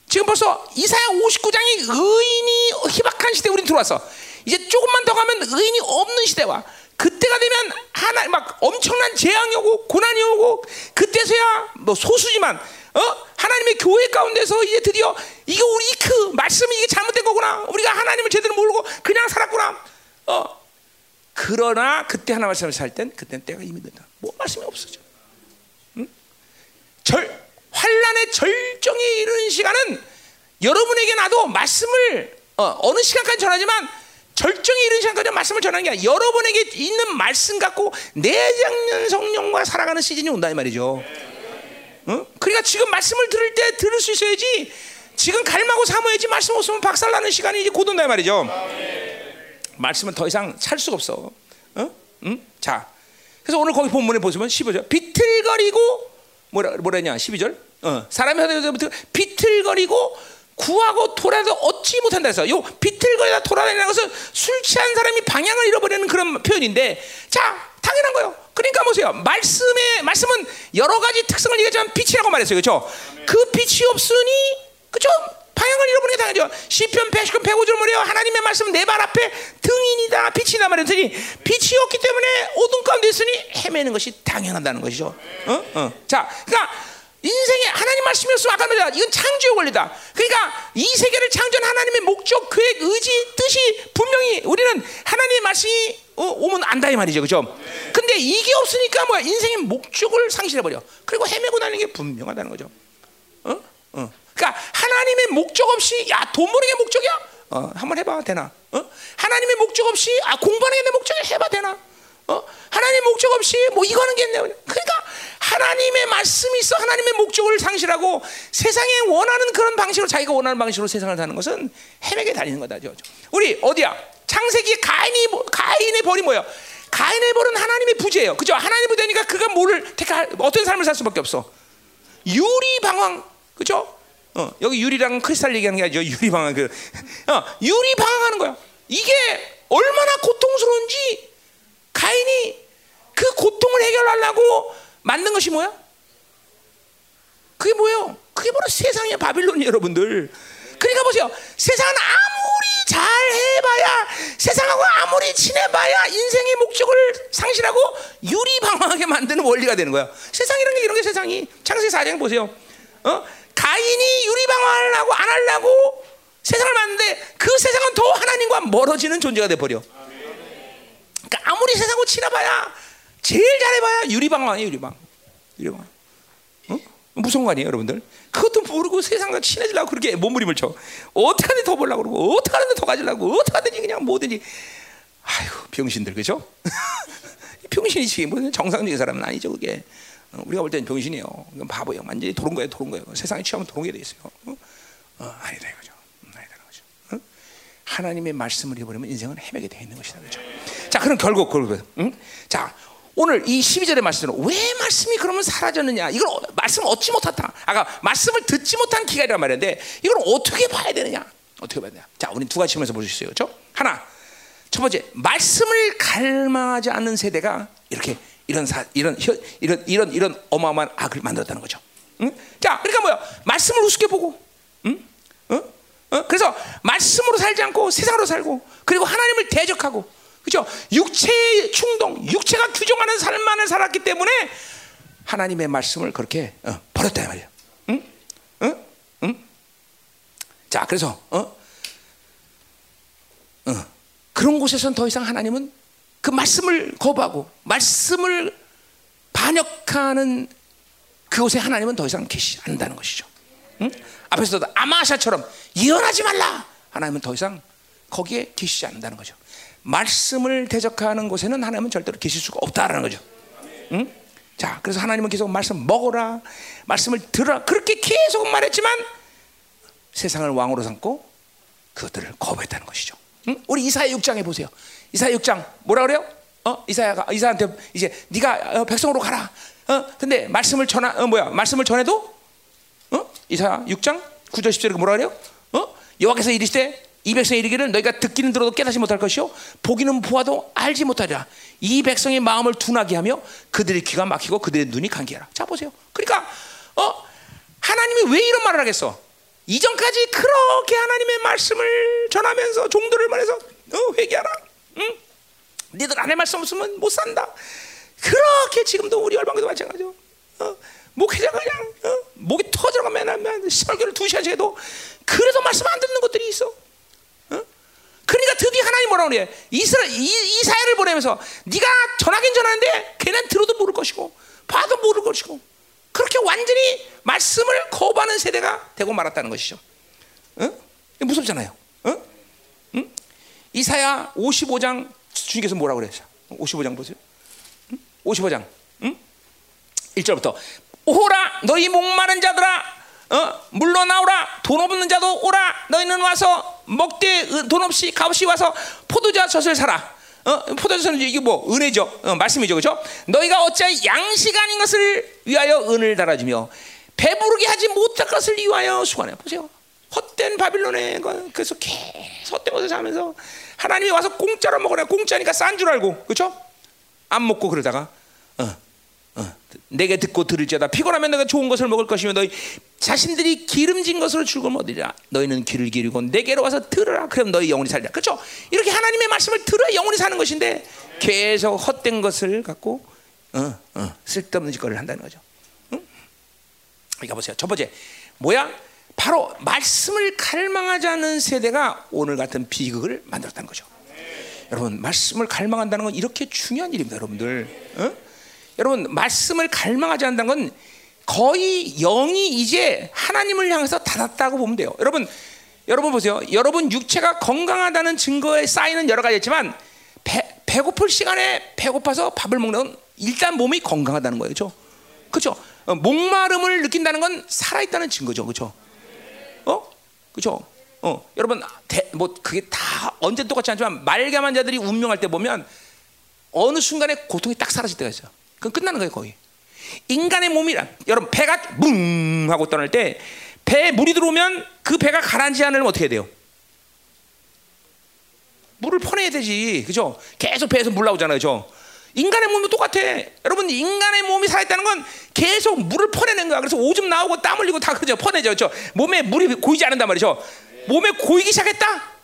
지금 벌써 이사야 오십구 장이 의인이 희박한 시대에 우린 들어왔어. 이제 조금만 더 가면 의인이 없는 시대와 그때가 되면 하나 막 엄청난 재앙이 오고 고난이 오고 그때서야 뭐 소수지만 어? 하나님의 교회 가운데서 이제 드디어 이게 우리 그 말씀이 이게 잘못된 거구나. 우리가 하나님을 제대로 모르고 그냥 살았구나. 어. 그러나 그때 하나 말씀을 살 땐 그때는 때가 이미 된다. 뭐 말씀이 없어져. 응? 절 환란의 절정에 이르는 시간은 여러분에게 나도 말씀을 어, 어느 시간까지 전하지만 절정에 이르는 시간까지 말씀을 전하는 게 아니라 여러분에게 있는 말씀 갖고 내장년 성령과 살아가는 시즌이 온다 이 말이죠. 어? 그러니까 지금 말씀을 들을 때 들을 수 있어야지. 지금 갈망하고 사모해야지 말씀 없으면 박살나는 시간이 이제 곧 온다 이 말이죠. 말씀은 더 이상 살 수가 없어. 어? 응? 자, 그래서 오늘 거기 본문에 보시면 십오 절 비틀거리고 뭐라, 뭐라 했냐 십이 절 어. 사람이 하다부터 비틀거리고 구하고 돌아도 얻지 못한다 해서 요 비틀거리다 돌아다니는 것은 술 취한 사람이 방향을 잃어버리는 그런 표현인데, 자 당연한 거예요. 그러니까 보세요. 말씀의 말씀은 여러 가지 특성을 얘기하지만 빛이라고 말했어요, 그렇죠? 그 빛이 없으니, 그렇죠? 방향을 잃어버리게 당하죠. 시편 백십 편 백오 절 뭐래요? 하나님의 말씀 내 발 앞에 등이니라 빛이다 말했더니 빛이 없기 때문에 어둠 가운데 있으니 헤매는 것이 당연하다는 것이죠. 어? 어. 자, 그러니까. 인생에 하나님 말씀이 없으면 아까 말했다. 이건 창조의 원리다. 그러니까 이 세계를 창조한 하나님의 목적, 계획, 의지, 뜻이 분명히 우리는 하나님의 말씀이 오면 안다 이 말이죠, 그렇죠? 근데 이게 없으니까 뭐야? 인생의 목적을 상실해 버려. 그리고 헤매고 다니는 게 분명하다는 거죠. 어? 어. 그러니까 하나님의 목적 없이 야, 돈 버는 게 목적이야? 어, 한번 해봐 되나? 어? 하나님의 목적 없이 아, 공부하는 게 내 목적이야? 해봐 되나? 어? 하나님의 목적 없이 뭐 이거 하는 게 있네. 그러니까 하나님의 말씀이 있어 하나님의 목적을 상실하고 세상에 원하는 그런 방식으로 자기가 원하는 방식으로 세상을 사는 것은 헤매게 다니는 거다. 우리 어디야? 창세기 가인이, 가인의 벌이 뭐예요? 가인의 벌은 하나님의 부재예요, 그죠? 하나님의 부재니까 그가 뭐를 택할, 어떤 삶을 살 수밖에 없어. 유리방황, 그죠? 어, 여기 유리랑 크리스탈 얘기하는 게 아니죠. 유리방황, 그, 어, 유리방황하는 거야. 이게 얼마나 고통스러운지 가인이 그 고통을 해결하려고 만든 것이 뭐야? 그게 뭐예요? 그게 바로 세상의 바빌론이 여러분들. 그러니까 보세요. 세상은 아무리 잘 해봐야, 세상하고 아무리 친해봐야 인생의 목적을 상실하고 유리방황하게 만드는 원리가 되는 거야. 세상이라는 게 이런 게 세상이. 창세기 사 장 보세요. 어? 가인이 유리방황을 하고 안 하려고 세상을 만드는데 그 세상은 더 하나님과 멀어지는 존재가 돼버려. 그러니까 아무리 세상하고 친해봐야, 제일 잘해봐야 유리방황이에요, 유리방. 유리방. 어? 무서운 거 아니에요, 여러분들? 그것도 모르고 세상과 친해지려고 그렇게 몸부림을 쳐. 어떻게 하는데 더 보려고 그러고, 어떻게 하는데 더 가지려고, 어떻게 하든지 그냥 뭐든지. 아이고, 병신들, 그죠? 병신이지. 뭐 정상적인 사람은 아니죠, 그게. 우리가 볼 때는 병신이에요. 그건 바보예요. 완전히 도는 거예요, 도는 거예요. 세상에 취하면 도는 게 돼 있어요. 어? 어, 아니다, 이거죠. 하나님의 말씀을 잃어버리면 인생은 헤매게 되어 있는 것이다, 그렇죠? 자, 그럼 결국 결국 응? 자, 오늘 이 십이 절의 말씀은 왜 말씀이 그러면 사라졌느냐? 이걸 말씀을 얻지 못했다. 아까 말씀을 듣지 못한 기간이란 말인데 이걸 어떻게 봐야 되느냐? 어떻게 봐야 되냐? 자, 우리 두 가지 측면에서 볼 수 있어요, 그렇죠? 하나, 첫 번째, 말씀을 갈망하지 않는 세대가 이렇게 이런 사, 이런 이런 이런 이런 어마어마한 악을 만들었다는 거죠. 응? 자, 그러니까 뭐야? 말씀을 우습게 보고, 응? 응? 어? 그래서 말씀으로 살지 않고 세상으로 살고, 그리고 하나님을 대적하고, 그렇죠? 육체의 충동, 육체가 규정하는 삶만을 살았기 때문에 하나님의 말씀을 그렇게 어, 버렸다 말이야. 응? 응? 응? 자, 그래서 어? 어. 그런 곳에서는 더 이상 하나님은 그 말씀을 거부하고 말씀을 반역하는 그곳에 하나님은 더 이상 계시지 않는다는 것이죠. 응? 앞에서도 아마샤처럼 예언하지 말라. 하나님은 더 이상 거기에 계시지 않는다는 거죠. 말씀을 대적하는 곳에는 하나님은 절대로 계실 수가 없다라는 거죠. 응? 자, 그래서 하나님은 계속 말씀 먹어라, 말씀을 들어라 그렇게 계속 말했지만 세상을 왕으로 삼고 그것들을 거부했다는 것이죠. 응? 우리 이사야 육 장에 보세요. 이사야 육 장 뭐라 그래요? 어? 이사야가 이사한테 이제 네가 백성으로 가라. 어? 근데 말씀을 전하 어, 뭐야? 말씀을 전해도 어? 이사야 육 장 구 절 십 절에 뭐라 그래요? 어? 여호와께서 이르시되 이 백성의 이르기를 너희가 듣기는 들어도 깨닫지 못할 것이요 보기는 보아도 알지 못하리라. 이 백성의 마음을 둔하게 하며 그들의 귀가 막히고 그들의 눈이 감기하라. 자, 보세요. 그러니까 어? 하나님이 왜 이런 말을 하겠어? 이전까지 그렇게 하나님의 말씀을 전하면서 종들을 말해서 어, 회개하라. 응? 니들 안에 말씀 없으면 못 산다. 그렇게 지금도 우리 열방교도 마찬가지죠. 어? 목회자가 그냥 어? 목이 터져가면 설교를 두 시간씩 해도 그래서 말씀 안 듣는 것들이 있어. 어? 그러니까 드디어 하나님 뭐라고 그래? 이스라엘 이사야를 보내면서 네가 전하긴 전하는데 걔는 들어도 모를 것이고 봐도 모를 것이고 그렇게 완전히 말씀을 거부하는 세대가 되고 말았다는 것이죠. 어? 무섭잖아요. 어? 응? 이사야 오십오 장 주님께서 뭐라고 그랬어요? 오십오 장 보세요. 오십오 장 응? 일 절부터 오호라 너희 목마른 자들아 어? 물러나오라. 돈 없는 자도 오라. 너희는 와서 먹되 돈 없이 값없이 와서 포도자젖을 사라. 어? 포도자젖은 이게 뭐 은혜죠. 어, 말씀이죠. 그렇죠? 너희가 어찌 양식 아닌 것을 위하여 은을 달아주며 배부르게 하지 못할 것을 위하여 수고하냐. 보세요. 헛된 바빌론에 그래서 계속 헛된 것을 사면서 하나님이 와서 공짜로 먹으라. 공짜니까 싼 줄 알고 그렇죠? 안 먹고 그러다가 어, 어, 내게 듣고 들을지어다 피곤하면 내가 좋은 것을 먹을 것이며 너희 자신들이 기름진 것으로 즐거움 얻으리라. 너희는 귀를 기울이고 내게로 와서 들으라. 그럼 너희 영혼이 살리라. 그렇죠? 이렇게 하나님의 말씀을 들어야 영혼이 사는 것인데 계속 헛된 것을 갖고 어, 어, 쓸데없는 짓거리를 한다는 거죠. 응? 그러니까 보세요. 첫 번째 뭐야? 바로 말씀을 갈망하지 않은 세대가 오늘 같은 비극을 만들었다는 거죠. 네. 여러분 말씀을 갈망한다는 건 이렇게 중요한 일입니다. 여러분들 어? 여러분 말씀을 갈망하지 않는다는 건 거의 영이 이제 하나님을 향해서 닫았다고 보면 돼요. 여러분 여러분 보세요. 여러분 육체가 건강하다는 증거에 쌓이는 여러 가지 있지만 배, 배고플 시간에 배고파서 밥을 먹는 건 일단 몸이 건강하다는 거예요. 그렇죠? 그렇죠? 어, 목마름을 느낀다는 건 살아있다는 증거죠. 그렇죠? 어? 그렇죠? 어, 여러분 대, 뭐 그게 다 언제 똑같지 않지만 말기암환 자들이 운명할 때 보면 어느 순간에 고통이 딱 사라질 때가 있어요. 그건 끝나는 거예요, 거의. 인간의 몸이란 여러분 배가 뭉 하고 떠날 때 배에 물이 들어오면 그 배가 가라앉지 않으면 어떻게 해야 돼요? 물을 퍼내야 되지. 그렇죠? 계속 배에서 물 나오잖아요. 그렇죠? 인간의 몸도 똑같아. 여러분 인간의 몸이 살아있다는 건 계속 물을 퍼내는 거야. 그래서 오줌 나오고 땀 흘리고 다 그죠? 퍼내죠. 그렇죠? 몸에 물이 고이지 않는단 말이죠. 몸에 고이기 시작했다.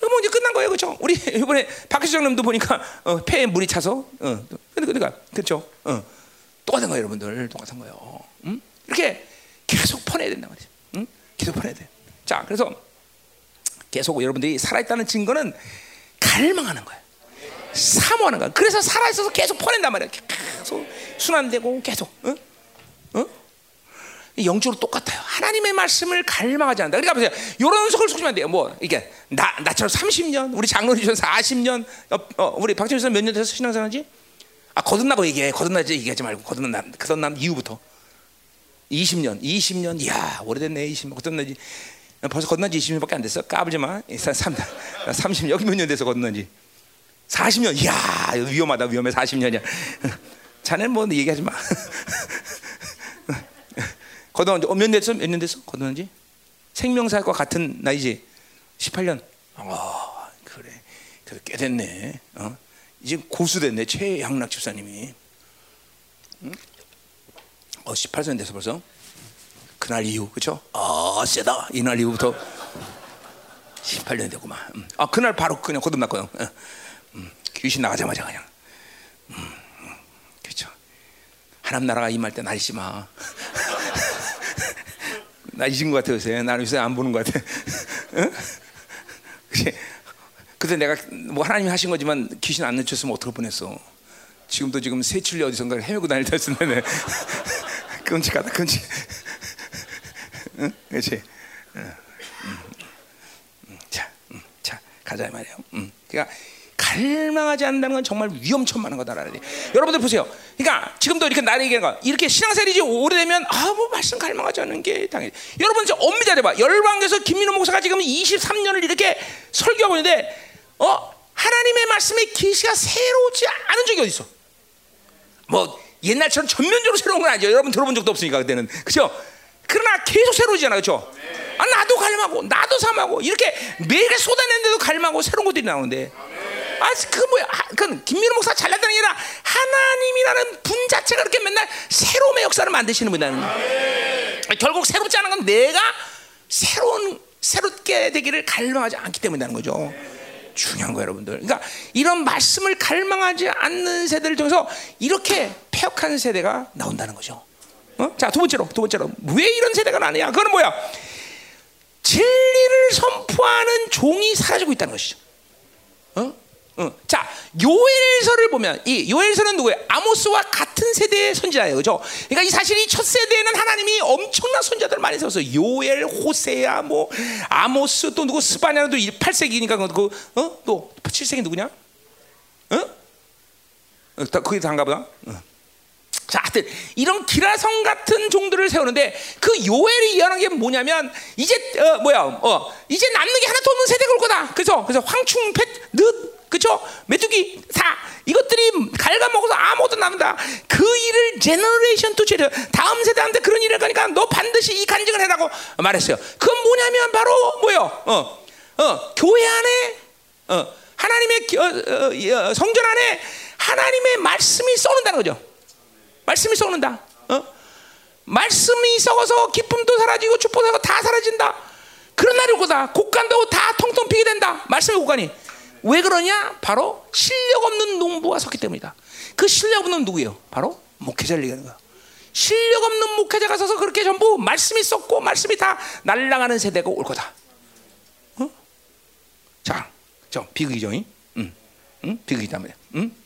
그럼 이제 끝난 거예요. 그렇죠? 우리 이번에 박시장님도 보니까 어, 폐에 물이 차서 어, 그러니까 그렇죠? 어, 똑같은 거예요. 여러분들 똑같은 거예요. 음? 이렇게 계속 퍼내야 된단 말이죠. 음? 계속 퍼내야 돼. 자, 그래서 계속 여러분들이 살아있다는 증거는 갈망하는 거예요. 사모하는 거야. 그래서 살아있어서 계속 퍼낸단 말이야. 계속 순환되고 계속. 응? 응? 영적으로 똑같아요. 하나님의 말씀을 갈망하지 않는다. 그러니까 보세요. 이런 속을 속이면 안 돼요. 뭐 이게 나 나처럼 삼십 년, 우리 장로님처럼 사십 년, 어, 어, 우리 박재민 선생 몇 년 돼서 신앙생활하지? 아 거듭나고 얘기해. 거듭나지 얘기하지 말고 거듭난 거듭난 이후부터 이십 년, 이십 년. 이야 오래됐네. 이십 년 거듭나지. 벌써 거듭난 지 이십 년밖에 안 됐어. 까불지 마. 삼십 년 여기 몇 년 돼서 거듭난지. 사십 년, 이야 위험하다. 위험해. 사십 년이야. 자네는 뭐 얘기하지 마. 거듭난 지 몇 년 됐어? 몇 년 됐어? 거듭난 지? 생명사과 같은 나이지. 십팔 년. 아 그래. 그래 꽤 됐네. 어? 이제 고수 됐네. 최양락 집사님이. 응? 어 십팔 년 됐어 벌써. 그날 이후 그렇죠? 아 세다. 이날 이후부터 십팔 년 됐구만. 음. 아 그날 바로 그냥 거듭났고요. 어. 음, 귀신 나가자마자 그냥 음, 음, 그렇죠. 하나님 나라가 임할 때 날 심하. 나 잊은 것 같아 요새. 나는 요새 안 보는 것 같아. 응? 그때 내가 뭐 하나님이 하신 거지만 귀신 안 내쳤으면 어떡할 뻔했어. 지금도 지금 새출리 어디선가 헤매고 다닐 때 했었는데 끔찍하다 끔찍. 응? 그렇지. 응. 음, 음. 자, 음. 자 가자 말이에요. 음. 그러니까. 갈망하지 않는다는 건 정말 위험천만한 거다라는 거예요. 여러분들 보세요. 그러니까 지금도 이렇게 나를 얘기하는 거. 이렇게 신앙생활이 오래되면 아 뭐 말씀 갈망하지 않는 게 당연히. 여러분 저 엄밀히 잘해봐. 열방에서 김민호 목사가 지금 이십삼 년을 이렇게 설교하고 있는데 어 하나님의 말씀의 계시가 새로우지 않은 적이 어디 있어? 뭐 옛날처럼 전면적으로 새로운 건 아니죠. 여러분 들어본 적도 없으니까 그때는 그렇죠. 그러나 계속 새로우지잖아요, 그렇죠? 아 나도 갈망하고 나도 삼하고 이렇게 매일 쏟아내는데도 갈망하고 새로운 것들이 나오는데. 아, 그 뭐야? 그 김민호 목사 잘났다는 게 아니라 하나님이라는 분 자체가 그렇게 맨날 새로운 역사를 만드시는 분이라는 거예요. 결국 새롭지 않은 건 내가 새로운 새롭게 되기를 갈망하지 않기 때문이라는 거죠. 중요한 거예요, 여러분들. 그러니까 이런 말씀을 갈망하지 않는 세대를 통해서 이렇게 폐역한 세대가 나온다는 거죠. 어? 자, 두 번째로, 두 번째로 왜 이런 세대가 나냐? 그건 뭐야? 진리를 선포하는 종이 사라지고 있다는 것이죠. 어? 어. 자, 요엘서를 보면 이 요엘서는 누구예요? 아모스와 같은 세대의 선지자예요, 그렇죠? 그러니까 이 사실 이 첫 세대에는 하나님이 엄청난 선지자들 많이 세웠어요. 요엘, 호세야, 뭐 아모스 또 누구 스바냐도 팔 세기니까 그 어? 또 칠 세기 누구냐? 어? 다 거기 다인가 보다. 어. 자, 하여튼 이런 기라성 같은 종들을 세우는데 그 요엘이 이해하는 게 뭐냐면 이제 어, 뭐야? 어, 이제 남는 게 하나도 없는 세대가 올 거다. 그래서 그래서 황충, 펫, 늪, 그렇죠? 메뚜기, 사 이것들이 갉아먹어서 아무것도 남는다. 그 일을 제너레이션 투 제너 다음 세대한테 그런 일을 하니까 너 반드시 이 간증을 해라고 말했어요. 그건 뭐냐면 바로 뭐예요? 어, 어, 교회 안에 어, 하나님의 어, 어, 어, 성전 안에 하나님의 말씀이 썩는다는 거죠. 말씀이 썩는다. 어? 말씀이 썩어서 기쁨도 사라지고 축복도 사라지고 다 사라진다. 그런 날이 올 거다. 곡간도 다 통통 피게 된다. 말씀의 곡간이. 왜 그러냐? 바로 실력 없는 농부가 섰기 때문이다. 그 실력 없는 누구예요? 바로 목회자를 얘기하는 거야. 실력 없는 목회자가 서서 그렇게 전부 말씀이 썩고 말씀이 다 날아가는 세대가 올 거다. 어? 자, 저 비극이죠. 응, 음, 음, 비극이다 말이야. 음?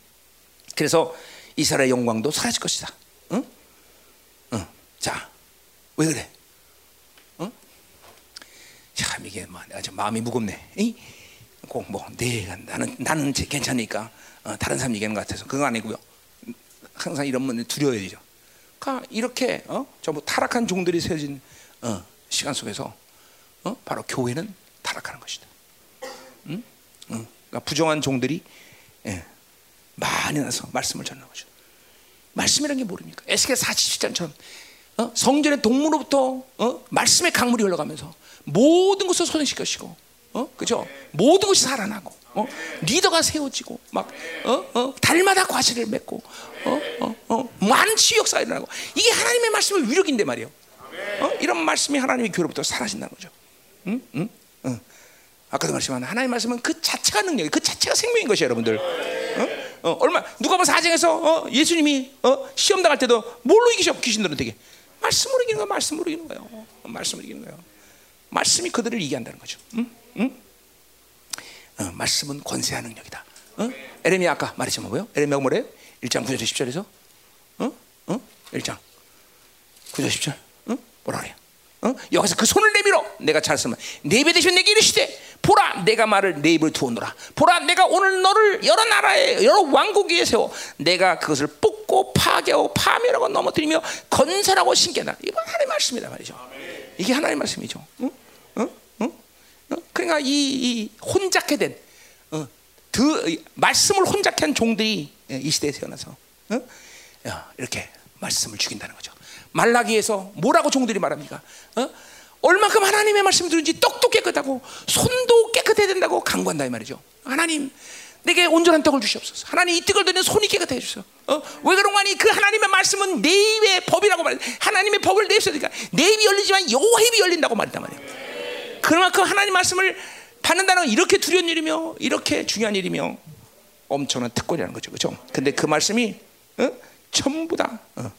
그래서 이스라엘 영광도 사라질 것이다. 응, 응. 자, 왜 그래? 응? 참 이게 막 내가 참 마음이 무겁네. 에이? 꼭 뭐 내가 나는 나는 괜찮으니까 어, 다른 사람 얘기하는 것 같아서 그건 아니고요. 항상 이런 분들 두려워야죠. 그러니까 이렇게 어? 전부 타락한 종들이 세워진 어, 시간 속에서 어? 바로 교회는 타락하는 것이다. 응? 응. 그러니까 부정한 종들이 예, 많이 나서 말씀을 전하는 거죠. 말씀이란 게 모릅니까? 에스겔 사십칠 장처럼 어? 성전의 동문으로부터 어? 말씀의 강물이 흘러가면서 모든 것을 소생시키시고 어? 그죠? 모든 것이 살아나고, 어? 리더가 세워지고, 막, 어? 어? 달마다 과실을 맺고, 어? 어? 어? 많은 치유 역사가 일어나고, 이게 하나님의 말씀의 위력인데 말이에요. 어? 이런 말씀이 하나님의 교회로부터 사라진다는 거죠. 응? 응? 응. 아까도 말씀한 하나님의 말씀은 그 자체가 능력이, 그 자체가 생명인 것이에요, 여러분들. 어? 어? 얼마, 누가 보면 사정에서 어? 예수님이 어? 시험 당할 때도 뭘로 이기셔? 귀신들은 되게. 말씀으로 이기는 거야, 말씀으로 이기는 거예요. 어? 말씀으로 이기는 거예요. 말씀이 그들을 이기한다는 거죠. 응? 응? 어, 말씀은 권세하는 능력이다. 어? 에레미야 아까 말했지만 뭐예요? 에레미야 뭐래요? 일 장 구 절 십 절에서 어? 어? 일 장 구 절 십 절 어? 뭐라 그래요? 어? 여기서 그 손을 내밀어 내가 찾았으면 네 배 되시면 내게 이르시되 보라 내가 말을 내 입을 두었노라. 보라 내가 오늘 너를 여러 나라에 여러 왕국 위에 세워 내가 그것을 뽑고 파괴하고 파멸하고 넘어뜨리며 건설하고 신기하다. 이건 하나님의 말씀이다 말이죠. 이게 하나님의 말씀이죠. 응? 응? 그러니까 이, 이 혼잡해 된 어, 드, 말씀을 혼잡해 한 종들이 이 시대에 태어나서 어? 이렇게 말씀을 죽인다는 거죠. 말라기에서 뭐라고 종들이 말합니까? 어? 얼만큼 하나님의 말씀 들은지 떡도 깨끗하고 손도 깨끗해야 된다고 강구한다 이 말이죠. 하나님 내게 온전한 떡을 주시옵소서. 하나님 이 떡을 드는 손이 깨끗해 주소서. 어? 왜 그런 거니? 그 하나님의 말씀은 내 입의 법이라고 말해. 하나님의 법을 내 입에 쓰니까 내 입이 열리지만 여호와의 입이 열린다고 말했단 말이에요. 그만큼 하나님 말씀을 받는다는 건 이렇게 두려운 일이며 이렇게 중요한 일이며 엄청난 특권이라는 거죠, 그렇죠? 근데 그 말씀이 어? 전부 다 어.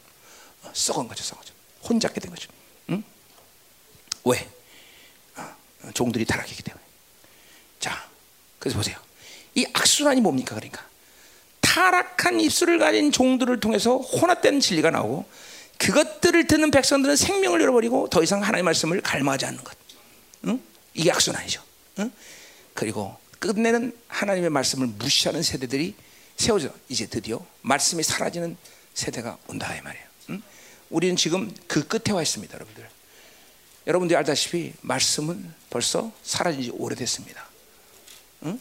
어, 썩은 거죠, 썩은 거죠. 혼잡게 된 거죠. 응? 왜? 어, 종들이 타락했기 때문에. 자, 그래서 보세요. 이 악순환이 뭡니까, 그러니까? 타락한 입술을 가진 종들을 통해서 혼합된 진리가 나오고 그것들을 듣는 백성들은 생명을 잃어버리고 더 이상 하나님의 말씀을 갈망하지 않는 것. 응? 이게 악순환이죠. 응? 그리고 끝내는 하나님의 말씀을 무시하는 세대들이 세워져 이제 드디어 말씀이 사라지는 세대가 온다 이 말이에요. 응? 우리는 지금 그 끝에 와 있습니다, 여러분들. 여러분들이 알다시피 말씀은 벌써 사라진 지 오래됐습니다. 응?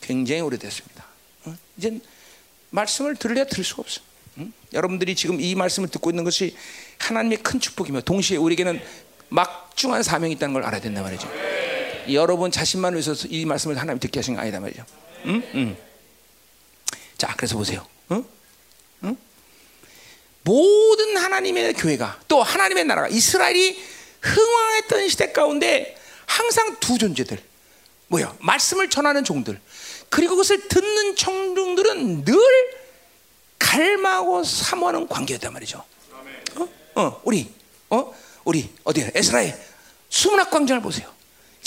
굉장히 오래됐습니다. 응? 이제 말씀을 들려야 들을 수가 없어. 응? 여러분들이 지금 이 말씀을 듣고 있는 것이 하나님의 큰 축복이며 동시에 우리에게는 막중한 사명이 있다는 걸 알아야 된다 말이죠. 네. 여러분 자신만을 위해서 이 말씀을 하나님이 듣게 하신 거 아니다 말이죠. 응? 응. 자, 그래서 보세요. 응? 응? 모든 하나님의 교회가 또 하나님의 나라가 이스라엘이 흥왕했던 시대 가운데 항상 두 존재들 뭐야? 말씀을 전하는 종들 그리고 그것을 듣는 청중들은 늘 갈망하고 사모하는 관계였단 말이죠. 어? 어, 우리 어? 우리 어디에 에스라의 수문학 광장을 보세요.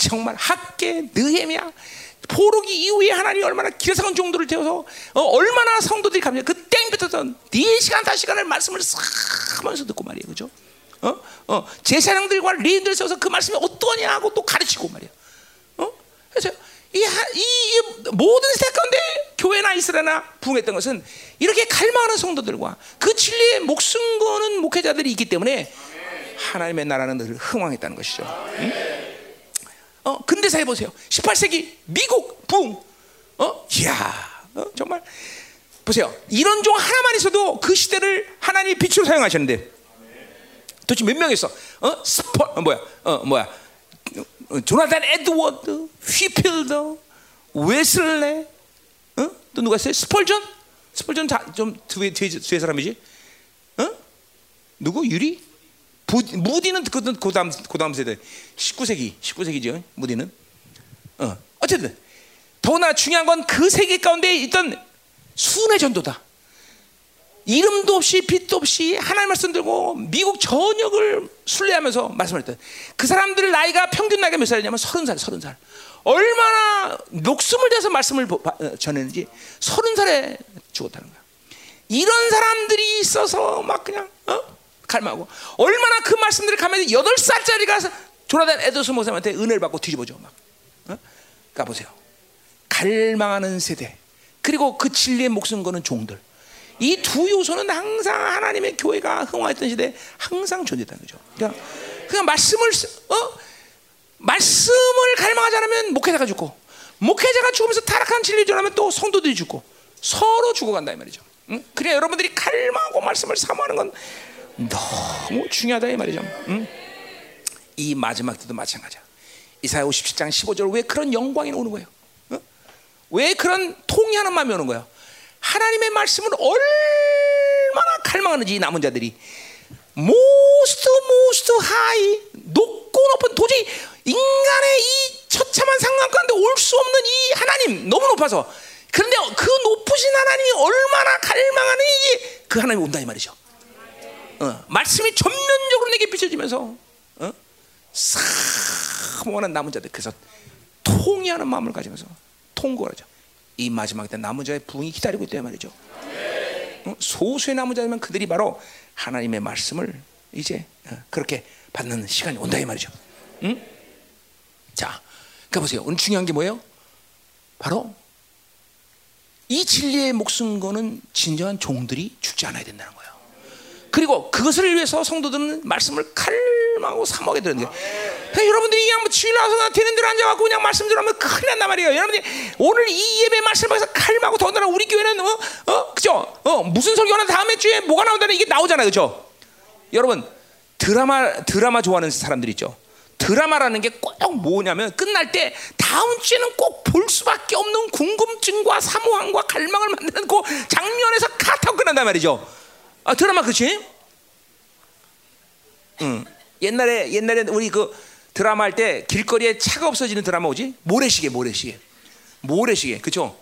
정말 학개, 느헤미야 포로기 이후에 하나님이 얼마나 기라사건 정도를 태워서 어, 얼마나 성도들이 갑니다. 그때부터 네 시간, 다섯 시간을 말씀을 싹 하면서 듣고 말이에요. 그죠? 어? 어, 제사장들과 레인들을 세워서 그 말씀이 어떠냐 하고 또 가르치고 말이에요. 어? 그래서 이, 하, 이, 이 모든 세대 가운데 교회나 이스라엘이나 부흥했던 것은 이렇게 갈망하는 성도들과 그 진리에 목숨 거는 목회자들이 있기 때문에 하나님의 나라는 늘 흥왕했다는 것이죠. 응? 어, 근대사에 보세요. 십팔 세기 미국 붐. 어? 이야, 어? 정말 보세요. 이런 종 하나만 있어도 그 시대를 하나님이 빛으로 사용하셨는데 도대체 몇 명이 있어? 어? 스포, 어, 뭐야? 어, 뭐야? 조나단 에드워드, 휘필더, 웨슬레, 어? 또 누가 있어요? 스펄전? 스펄전 다 좀 뒤에 뒤에 사람이지? 어? 누구? 유리? 부, 무디는 그, 그 다음 그 다음 세대. 십구 세기 십구 세기죠. 무디는. 어. 어쨌든 더나 중요한 건 그 세계 가운데 있던 순회 전도다. 이름도 없이 빛도 없이 하나님 말씀 들고 미국 전역을 순례하면서 말씀을 했다. 그 사람들 나이가 평균 나이가 몇 살이냐면 서른 살, 서른 살. 얼마나 목숨을 대서 말씀을 전했는지 서른 살에 죽었다는 거야. 이런 사람들이 있어서 막 그냥 어? 갈망하고 얼마나 그 말씀들을 가면 여덟 살짜리가 조나단 에드워드 목사님한테 은혜를 받고 뒤집어져 막. 어? 그러니까 보세요. 갈망하는 세대 그리고 그 진리의 목숨 거는 종들. 이 두 요소는 항상 하나님의 교회가 흥황했던 시대에 항상 존재했다는 거죠. 그러니까, 그냥 말씀을 어? 말씀을 갈망하지 않으면 목회자가 죽고 목회자가 죽으면서 타락한 진리를 전하면 또 성도들이 죽고 서로 죽어간다 이 말이죠. 응? 그래야 여러분들이 갈망하고 말씀을 사모하는 건 너무 중요하다 이 말이죠. 응? 이 마지막 때도 마찬가지야. 이사야 오십칠 장 십오 절 왜 그런 영광이 오는 거예요? 응? 왜 그런 통이하는 마음이 오는 거예요? 하나님의 말씀을 얼마나 갈망하는지 남은 자들이 most most high 높고 높은 도저히 인간의 이 처참한 상황 가운데 올 수 없는 이 하나님 너무 높아서 그런데 그 높으신 하나님이 얼마나 갈망하는지 그 하나님이 온다 이 말이죠. 어, 말씀이 전면적으로 내게 비춰지면서 어? 사모하는 남은 자들 그래서 통이하는 마음을 가지면서 통고하죠. 이 마지막 때 남은 자의 부흥이 기다리고 있다 말이죠. 소수의 남은 자면 그들이 바로 하나님의 말씀을 이제 그렇게 받는 시간이 온다 이 말이죠. 응? 자, 그러니까 보세요. 오늘 중요한 게 뭐예요? 바로 이 진리의 목숨 거는 진정한 종들이 죽지 않아야 된다는 거예요. 그리고 그것을 위해서 성도들은 말씀을 갈망하고 사모하게 되는 거예요. 그러니까 여러분들이 그냥 뭐 주일 와서 나 되는 대로 앉아갖고 그냥 말씀대로 하면 큰일 난단 말이에요. 여러분들이 오늘 이 예배 말씀을 해서 갈망하고 더더나 우리 교회는 어? 어? 그죠? 어? 무슨 설교나 다음에 주에 뭐가 나온다는 이게 나오잖아요. 그죠? 여러분 드라마, 드라마 좋아하는 사람들 있죠? 드라마라는 게 꼭 뭐냐면 끝날 때 다음 주에는 꼭 볼 수밖에 없는 궁금증과 사모함과 갈망을 만드는 그 장면에서 카타고 끝난단 말이죠. 아, 드라마 그렇지? 응. 옛날에 옛날에 우리 그 드라마 할 때 길거리에 차가 없어지는 드라마 오지? 모래시계, 모래시계, 모래시계, 그렇죠?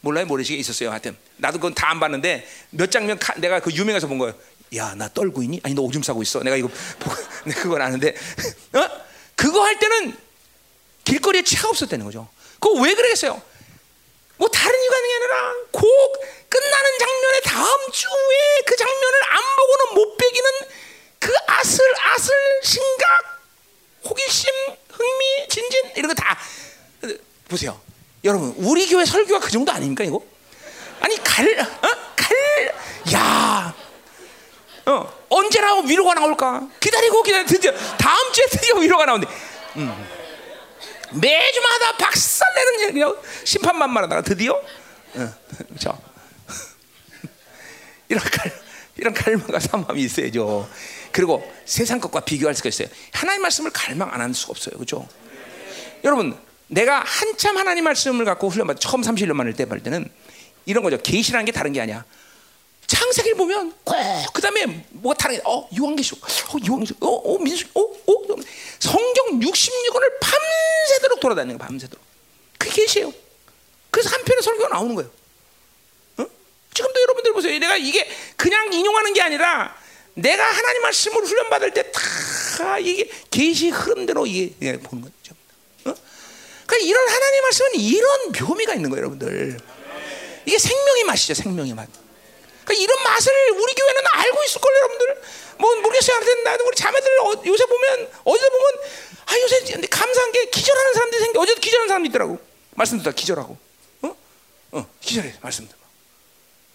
몰라요, 모래시계 있었어요. 하여튼 나도 그건 다 안 봤는데 몇 장면 가, 내가 그 유명해서 본 거예요. 야, 나 떨고 있니? 아니, 너 오줌 싸고 있어. 내가 이거 보고, 내가 그건 아는데, 어? 그거 할 때는 길거리에 차가 없었다는 거죠. 그거 왜 그러겠어요? 뭐 다른 이유가 아니라 곧 끝나는 장면에 다음 주에 그 장면을 안 보고는 못 배기는 그 아슬아슬 심각, 호기심, 흥미, 진진 이런 거 다 보세요. 여러분 우리 교회 설교가 그 정도 아닙니까 이거? 아니 갈, 어? 갈, 야, 어 언제나 위로가 나올까? 기다리고 기다리고 드디어 다음 주에 드디어 위로가 나온대. 음. 매주마다 박살내는 얘기야. 심판만만 하다가 드디어, 어, 그렇죠. 이런 갈, 이런 갈망과 사모함이 있어야죠. 그리고 세상 것과 비교할 수가 있어요. 하나님 말씀을 갈망 안 할 수가 없어요, 그렇죠? 여러분, 내가 한참 하나님 말씀을 갖고 훈련받 처음 삼십 년만 할 때 할 때는 이런 거죠. 계시라는 게 다른 게 아니야. 창세기를 보면 꼭 그다음에 뭐가 다른 어 요한계시록 어 요한계시록 어어 민수기 어어 성경 육십육 권을 밤새도록 돌아다니는 거야. 밤새도록 그게 계시예요. 그래서 한 편의 설교가 나오는 거예요. 어? 지금도 여러분들 보세요. 내가 이게 그냥 인용하는 게 아니라 내가 하나님 말씀을 훈련받을 때 다 이게 계시 흐름대로 이게 보는 거죠. 이런 하나님의 말씀은 이런 묘미가 있는 거예요, 여러분들. 이게 생명의 맛이죠, 생명의 맛. 그러니까 이런 맛을 우리 교회는 알고 있을 거예요, 여러분들. 뭐 모르겠어요. 아무튼 나도 우리 자매들 요새 보면 어디서 보면 아 요새 근데 감사한 게 기절하는 사람들이 생겨. 어제도 기절하는 사람도 있더라고. 말씀 듣다 기절하고, 어, 어, 기절해 말씀 듣다.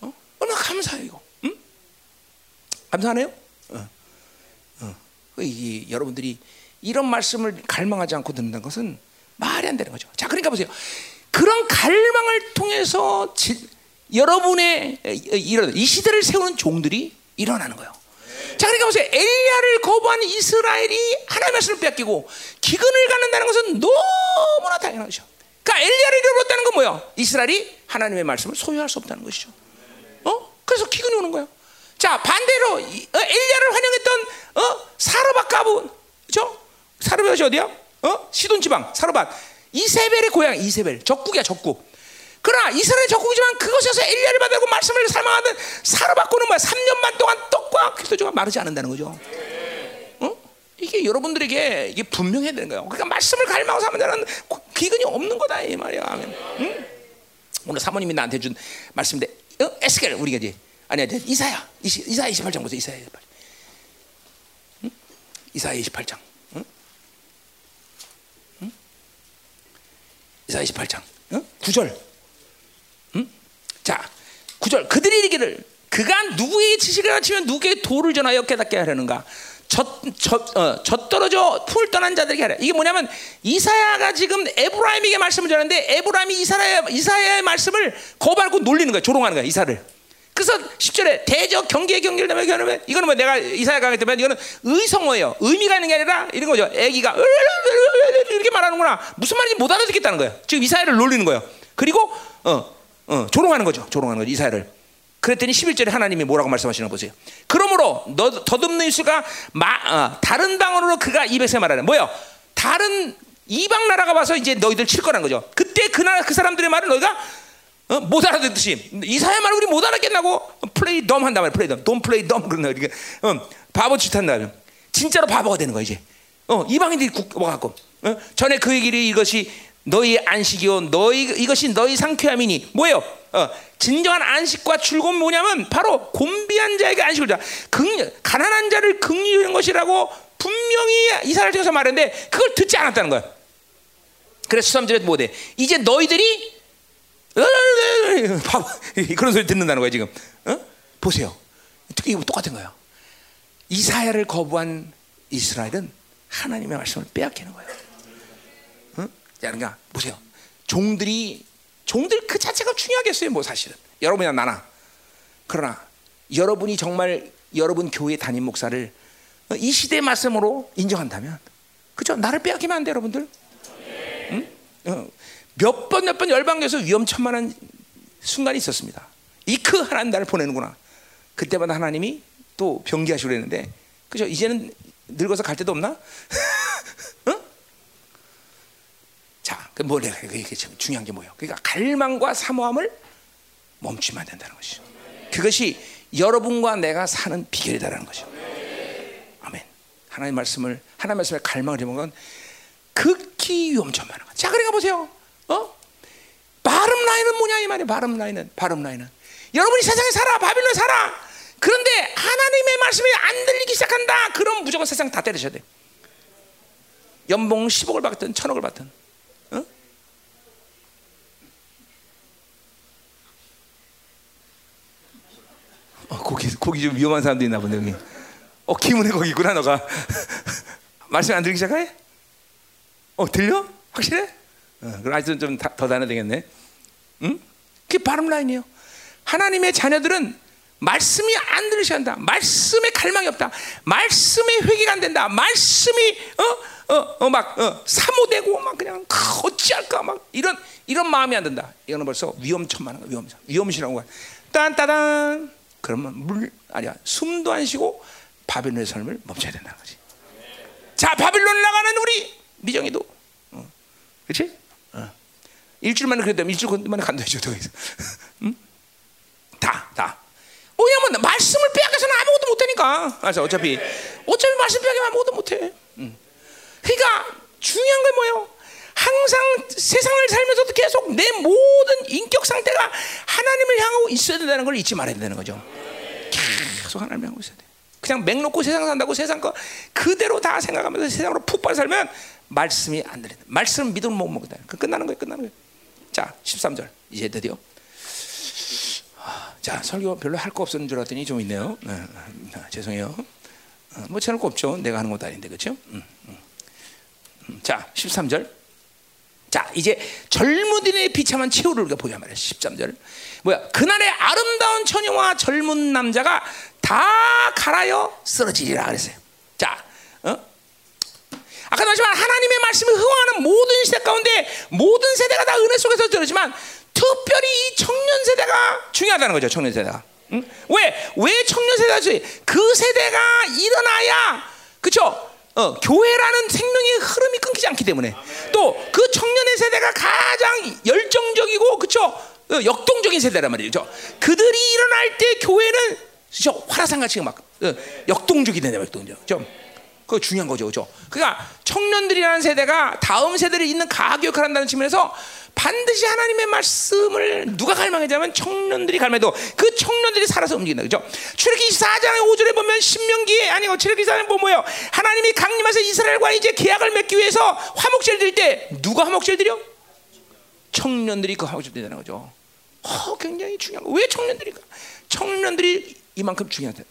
어, 얼마나 감사해요 이거. 응? 감사하네요. 어, 어. 이 여러분들이 이런 말씀을 갈망하지 않고 듣는 것은 말이 안 되는 거죠. 자, 그러니까 보세요. 그런 갈망을 통해서 지, 여러분의 이런 이 시대를 세우는 종들이 일어나는 거예요. 자, 그러니까 보세요. 엘리야를 거부한 이스라엘이 하나님의 말씀을 빼앗기고 기근을 갖는다는 것은 너무나 당연한 것이죠. 그러니까 엘리야를 잃어버렸다는 건 뭐예요? 이스라엘이 하나님의 말씀을 소유할 수 없다는 것이죠. 어? 그래서 기근이 오는 거예요. 자, 반대로 엘리야를 환영했던 어? 사르밧 가부, 그렇죠? 사르밧이 어디야? 어? 시돈 지방, 사르밧. 이세벨의 고향, 이세벨. 적국이야, 적국. 그러나 이스라엘 적국이지만 그것에서 엘리야를 받아들고 말씀을 설명하던 사르밧고는 뭐야? 삼 년 반 동안 떡과 그리스도가 마르지 않는다는 거죠. 어? 이게 여러분들에게 이게 분명해야 되는 거예요. 그러니까 말씀을 갈망하고 사면 되는 기근이 없는 거다 이 말이야. 아멘. 응? 오늘 사모님이 나한테 준 말씀인데 어? 에스겔 우리가 이제 아니야 이사야 이십, 이사야 이십팔 장 보세요. 이사야 이십팔 장. 응? 이사야 이십팔 장. 응? 응? 이사야 이십팔 장. 응? 구 절. 자, 구 절. 그들이 이르기를 그가 누구에게 지식을 가르치면 누구에게 도를 전하여 깨닫게 하려는가? 젖, 어, 젖떨어져 풀 떠난 자들에게 하라. 이게 뭐냐면 이사야가 지금 에브라임에게 말씀을 전하는데 에브라임이 이사야, 이사야의 말씀을 거부하고 놀리는 거야. 조롱하는 거야. 이사를. 그래서 십 절에 대적 경계의 경계를 내며 견우면 이거는 뭐 내가 이사야 강의 때문에 이거는 의성어예요. 의미가 있는 게 아니라 이런 거죠. 애기가 이렇게 말하는구나. 무슨 말인지 못 알아듣겠다는 거예요. 지금 이사야를 놀리는 거예요. 그리고 어. 어, 조롱하는 거죠. 조롱하는 거죠. 이사야를. 그랬더니 십일 절에 하나님이 뭐라고 말씀하시는 거 보세요. 그러므로 너, 더듬는 입술과 어, 다른 방언으로 그가 이백세 말하네. 뭐예요? 다른 이방 나라가 와서 이제 너희들 칠 거란 거죠. 그때 그 나라 그 사람들의 말을 너희가 어, 못 알아듣듯이 이사야 말을 우리 못 알아듣겠다고 플레이 덤 한단 말이야. 플레이 덤. Don't play dumb. 그런 거예요. 어, 바보 짓한다면 진짜로 바보가 되는 거야 이제. 어, 이방인들이 와갖고 어? 전에 그 얘기를 이것이 너희 안식이요 너희 이것이 너희 상쾌함이니 뭐예요? 어, 진정한 안식과 즐거움 뭐냐면 바로 곤비한 자에게 안식을 자 긍, 가난한 자를 긍휼히 여기는 것이라고 분명히 이사야를 통해서 말했는데 그걸 듣지 않았다는 거야. 그래서 십삼 절에 뭐 돼? 이제 너희들이 그런 소리 듣는다는 거야 지금. 어? 보세요. 이거 똑같은 거야. 이사야를 거부한 이스라엘은 하나님의 말씀을 빼앗기는 거야. 그러니까 보세요. 종들이 종들 그 자체가 중요하겠어요. 뭐 사실은 여러분이나 나나. 그러나 여러분이 정말 여러분 교회 담임 목사를 이 시대의 말씀으로 인정한다면, 그죠? 나를 빼앗기면 안 돼, 여러분들. 응? 어, 몇 번 몇 번 열방에서 위험천만한 순간이 있었습니다. 이크 하나님 나를 보내는구나. 그때마다 하나님이 또 변기하시고 그랬는데, 그죠? 이제는 늙어서 갈 데도 없나? 자, 그 뭐 내가 이게 지금 중요한 게 뭐예요? 그러니까 갈망과 사모함을 멈추면 안 된다는 것이죠. 그것이 여러분과 내가 사는 비결이다라는 거죠. 아멘. 하나님 말씀을 하나님 말씀에 갈망을 해본 건 극히 위험천만한 거. 자, 그러니까 보세요. 어? 바름 라인은 뭐냐 이 말이에요. 바름 라인은 바름 라인은 여러분이 세상에 살아 바빌론에 살아. 그런데 하나님의 말씀이 안 들리기 시작한다. 그럼 무조건 세상 다 때리셔야 돼. 연봉 십억을 받든 천억을 받든. 어, 거기, 거기 좀 위험한 사람도 있나 본데, 여기. 어, 김은혜 거기 있구나, 너가. 말씀 안 들리기 시작해? 어, 들려? 확실해? 어, 그럼 아직도 좀 더 다녀야 되겠네. 응? 그게 바람 라인이에요. 하나님의 자녀들은 말씀이 안 들으셔야 한다. 말씀에 갈망이 없다. 말씀에 회개가 안 된다. 말씀이, 어, 어, 어, 막, 어, 사모되고, 막 그냥, 어찌할까, 막, 이런, 이런 마음이 안 든다. 이거는 벌써 위험천만한 거야, 위험, 위험시라고. 딴따단. 그러면 물 아니야 숨도 안 쉬고 바빌론의 삶을 멈춰야 된다는 거지. 자, 바빌론 나가는 우리 미정이도, 어. 그렇지? 어. 일주일만에 그랬다면 일주일만에 간다해줘 거기서. 응? 다 다. 왜냐면 말씀을 빼앗겨서는 아무것도 못하니까. 알았어. 어차피 어차피 말씀 빼앗기면 아무것도 못해. 응. 그러니까 중요한 건 뭐예요? 항상 세상을 살면서도 계속 내 모든 인격 상태가 하나님을 향하고 있어야 된다는 걸 잊지 말아야 된다는 거죠. 계속 하나님을 향하고 있어야 돼. 그냥 맥 놓고 세상 산다고 세상 거 그대로 다 생각하면서 세상으로 푹 빠져 살면 말씀이 안 들린다. 말씀 믿으면 못 먹는다. 그 끝나는 거예요. 끝나는 거예요. 자, 십삼 절. 이제 드디어. 자, 설교 별로 할 거 없었는 줄 알았더니 좀 있네요. 네, 네, 죄송해요. 뭐 채널 거 없죠. 내가 하는 것도 아닌데, 그렇죠? 음, 음. 자, 십삼 절. 자, 이제 젊은이의 비참한 최후를 우리가 보자 말이야. 십삼 절. 뭐야? 그날의 아름다운 처녀와 젊은 남자가 다 갈아여 쓰러지리라 그랬어요. 자, 어? 아까 말했지만 하나님의 말씀이 흥하는 모든 시대 가운데 모든 세대가 다 은혜 속에서 들었지만 특별히 이 청년 세대가 중요하다는 거죠. 청년 세대가. 응? 왜? 왜 청년 세대지? 그 세대가 일어나야, 그렇죠? 어, 교회라는 생명의 흐름이 끊기지 않기 때문에 또 그 청년의 세대가 가장 열정적이고, 그렇죠? 어, 역동적인 세대란 말이죠. 그들이 일어날 때 교회는, 그렇죠? 화라산같이 막 어, 역동적이 된다, 역동적. 좀 그거 중요한 거죠, 그렇죠? 그러니까 청년들이라는 세대가 다음 세대를 잇는 가교 역할을 한다는 측면에서. 반드시 하나님의 말씀을 누가 갈망하자면 청년들이 갈망해도 그 청년들이 살아서 움직인다. 그죠? 출애굽기 이십사 장의 오 절에 보면 신명기에, 아니고 출애굽기 이십사 장에 보면 뭐예요? 하나님이 강림하셔서 이스라엘과 이제 계약을 맺기 위해서 화목제를 드릴 때 누가 화목제를 드려? 청년들이 그 화목제를 드리는 거죠. 어, 굉장히 중요한 거. 왜 청년들일까? 청년들이 이만큼 중요하다.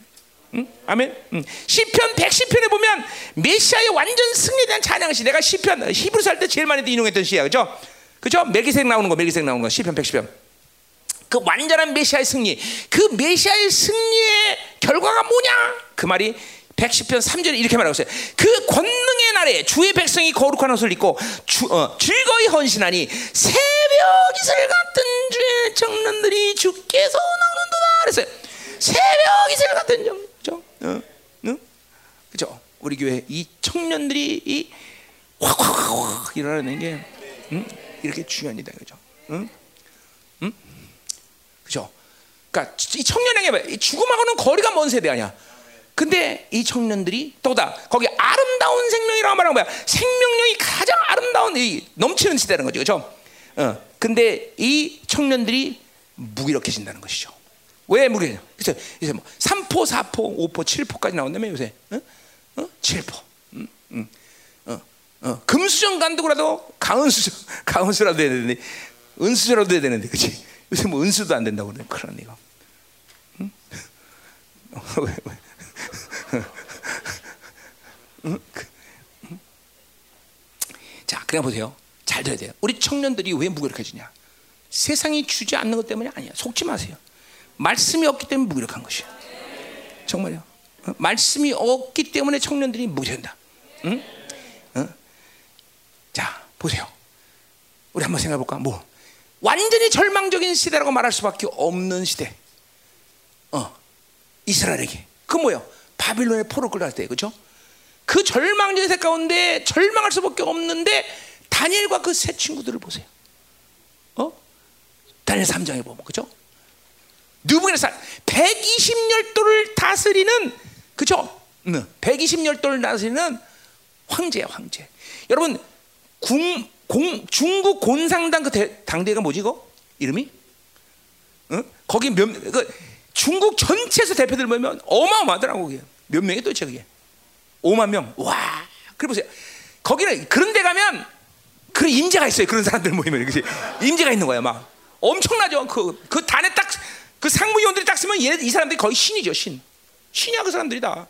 응? 아멘. 응. 시편 백십 편에 보면 메시아의 완전 승리에 대한 찬양시. 내가 시편 히브리서 할 때 제일 많이 인용했던 시야. 그죠? 그죠? 멜기세덱 나오는 거, 멜기세덱 나오는 거, 시편 백십 편. 그 완전한 메시아의 승리, 그 메시아의 승리의 결과가 뭐냐? 그 말이 백십 편 삼 절에 이렇게 말하고 있어요. 그 권능의 날에 주의 백성이 거룩한 옷을 입고 주, 어, 즐거이 헌신하니 새벽 이슬 같은 주의 청년들이 주께서 나오는도다 그랬어요. 새벽 이슬 같은 정, 그죠? 어, 응? 그죠? 우리 교회 이 청년들이 이 확확확 일어나는 게, 응? 이렇게 중요합니다, 그죠? 응, 응, 그죠? 그러니까 이 청년에게 죽음하고는 거리가 먼 세대 아니야. 근데 이 청년들이 또다 거기 아름다운 생명이라고 말하는 거야. 생명력이 가장 아름다운 이 넘치는 시대라는 거죠, 그죠? 어, 근데 이 청년들이 무기력해진다는 것이죠. 왜 무기력해져? 그래서 이제 뭐 삼포, 사포, 오포, 칠포까지 나온다며 요새, 응, 어, 칠포, 응, 응. 어, 금수정 간다고라도 강은수, 강은수라도 해야 되는데, 은수라도 해야 되는데, 그렇지? 요새 뭐 은수도 안 된다고 그래, 그런 이거. 응? 어, 왜, 왜? 응? 그, 응? 자, 그냥 보세요. 잘 들어야 돼요. 우리 청년들이 왜 무기력해지냐? 세상이 주지 않는 것 때문이 아니야. 속지 마세요. 말씀이 없기 때문에 무기력한 것이야. 정말요. 어? 말씀이 없기 때문에 청년들이 무기력한다. 응? 어? 자, 보세요. 우리 한번 생각해 볼까? 뭐 완전히 절망적인 시대라고 말할 수밖에 없는 시대. 어, 이스라엘에게 그 뭐요? 바빌론의 포로 끌려갈 때, 그렇죠? 그 절망적인 시대 가운데 절망할 수밖에 없는데 다니엘과 그 세 친구들을 보세요. 어, 다니엘 삼 장에 보면, 그렇죠? 느부갓네살 백이십 열도를 다스리는, 그렇죠? 응. 백이십 열도를 다스리는 황제야, 황제. 여러분, 궁, 공, 중국 곤상당 그 대, 당대가 뭐지, 이거? 이름이? 응? 거기 몇, 그, 중국 전체에서 대표들 보면 어마어마하더라고, 그게. 몇 명이 도대체 그게? 오만 명. 와. 그래 보세요. 거기는, 그런 데 가면, 그런 인재가 있어요. 그런 사람들 모이면. 그치? 인재가 있는 거야, 막. 엄청나죠? 그, 그 단에 딱, 그 상무위원들이 딱 쓰면 얘, 이 사람들이 거의 신이죠, 신. 신이야, 그 사람들이 다.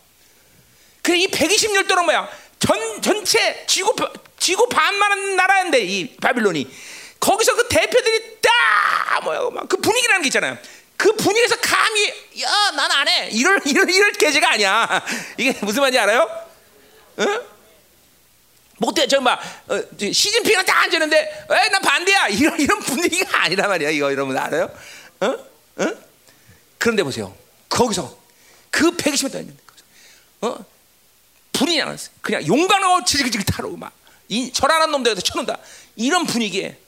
그래, 이 백이십 열도는 뭐야? 전, 전체 지구, 지구 반만한 나라인데 이 바빌론이 거기서 그 대표들이 딱 뭐야 그 분위기라는 게 있잖아요. 그 분위기에서 감히 야 난 안 해 이럴 이럴 이럴 계제가 아니야. 이게 무슨 말인지 알아요? 응? 못해 저 막 어, 시진핑한테 앉았는데 에 난 반대야 이런 이런 분위기가 아니란 말이야. 이거 여러분 알아요? 응? 응? 그런데 보세요. 거기서 그 백이십 년 있는데 어? 분위기 안 왔어요. 그냥 용감하고 지지긋지긋하고 막 이 절하는 놈들한테 쳐놓는다. 이런 분위기에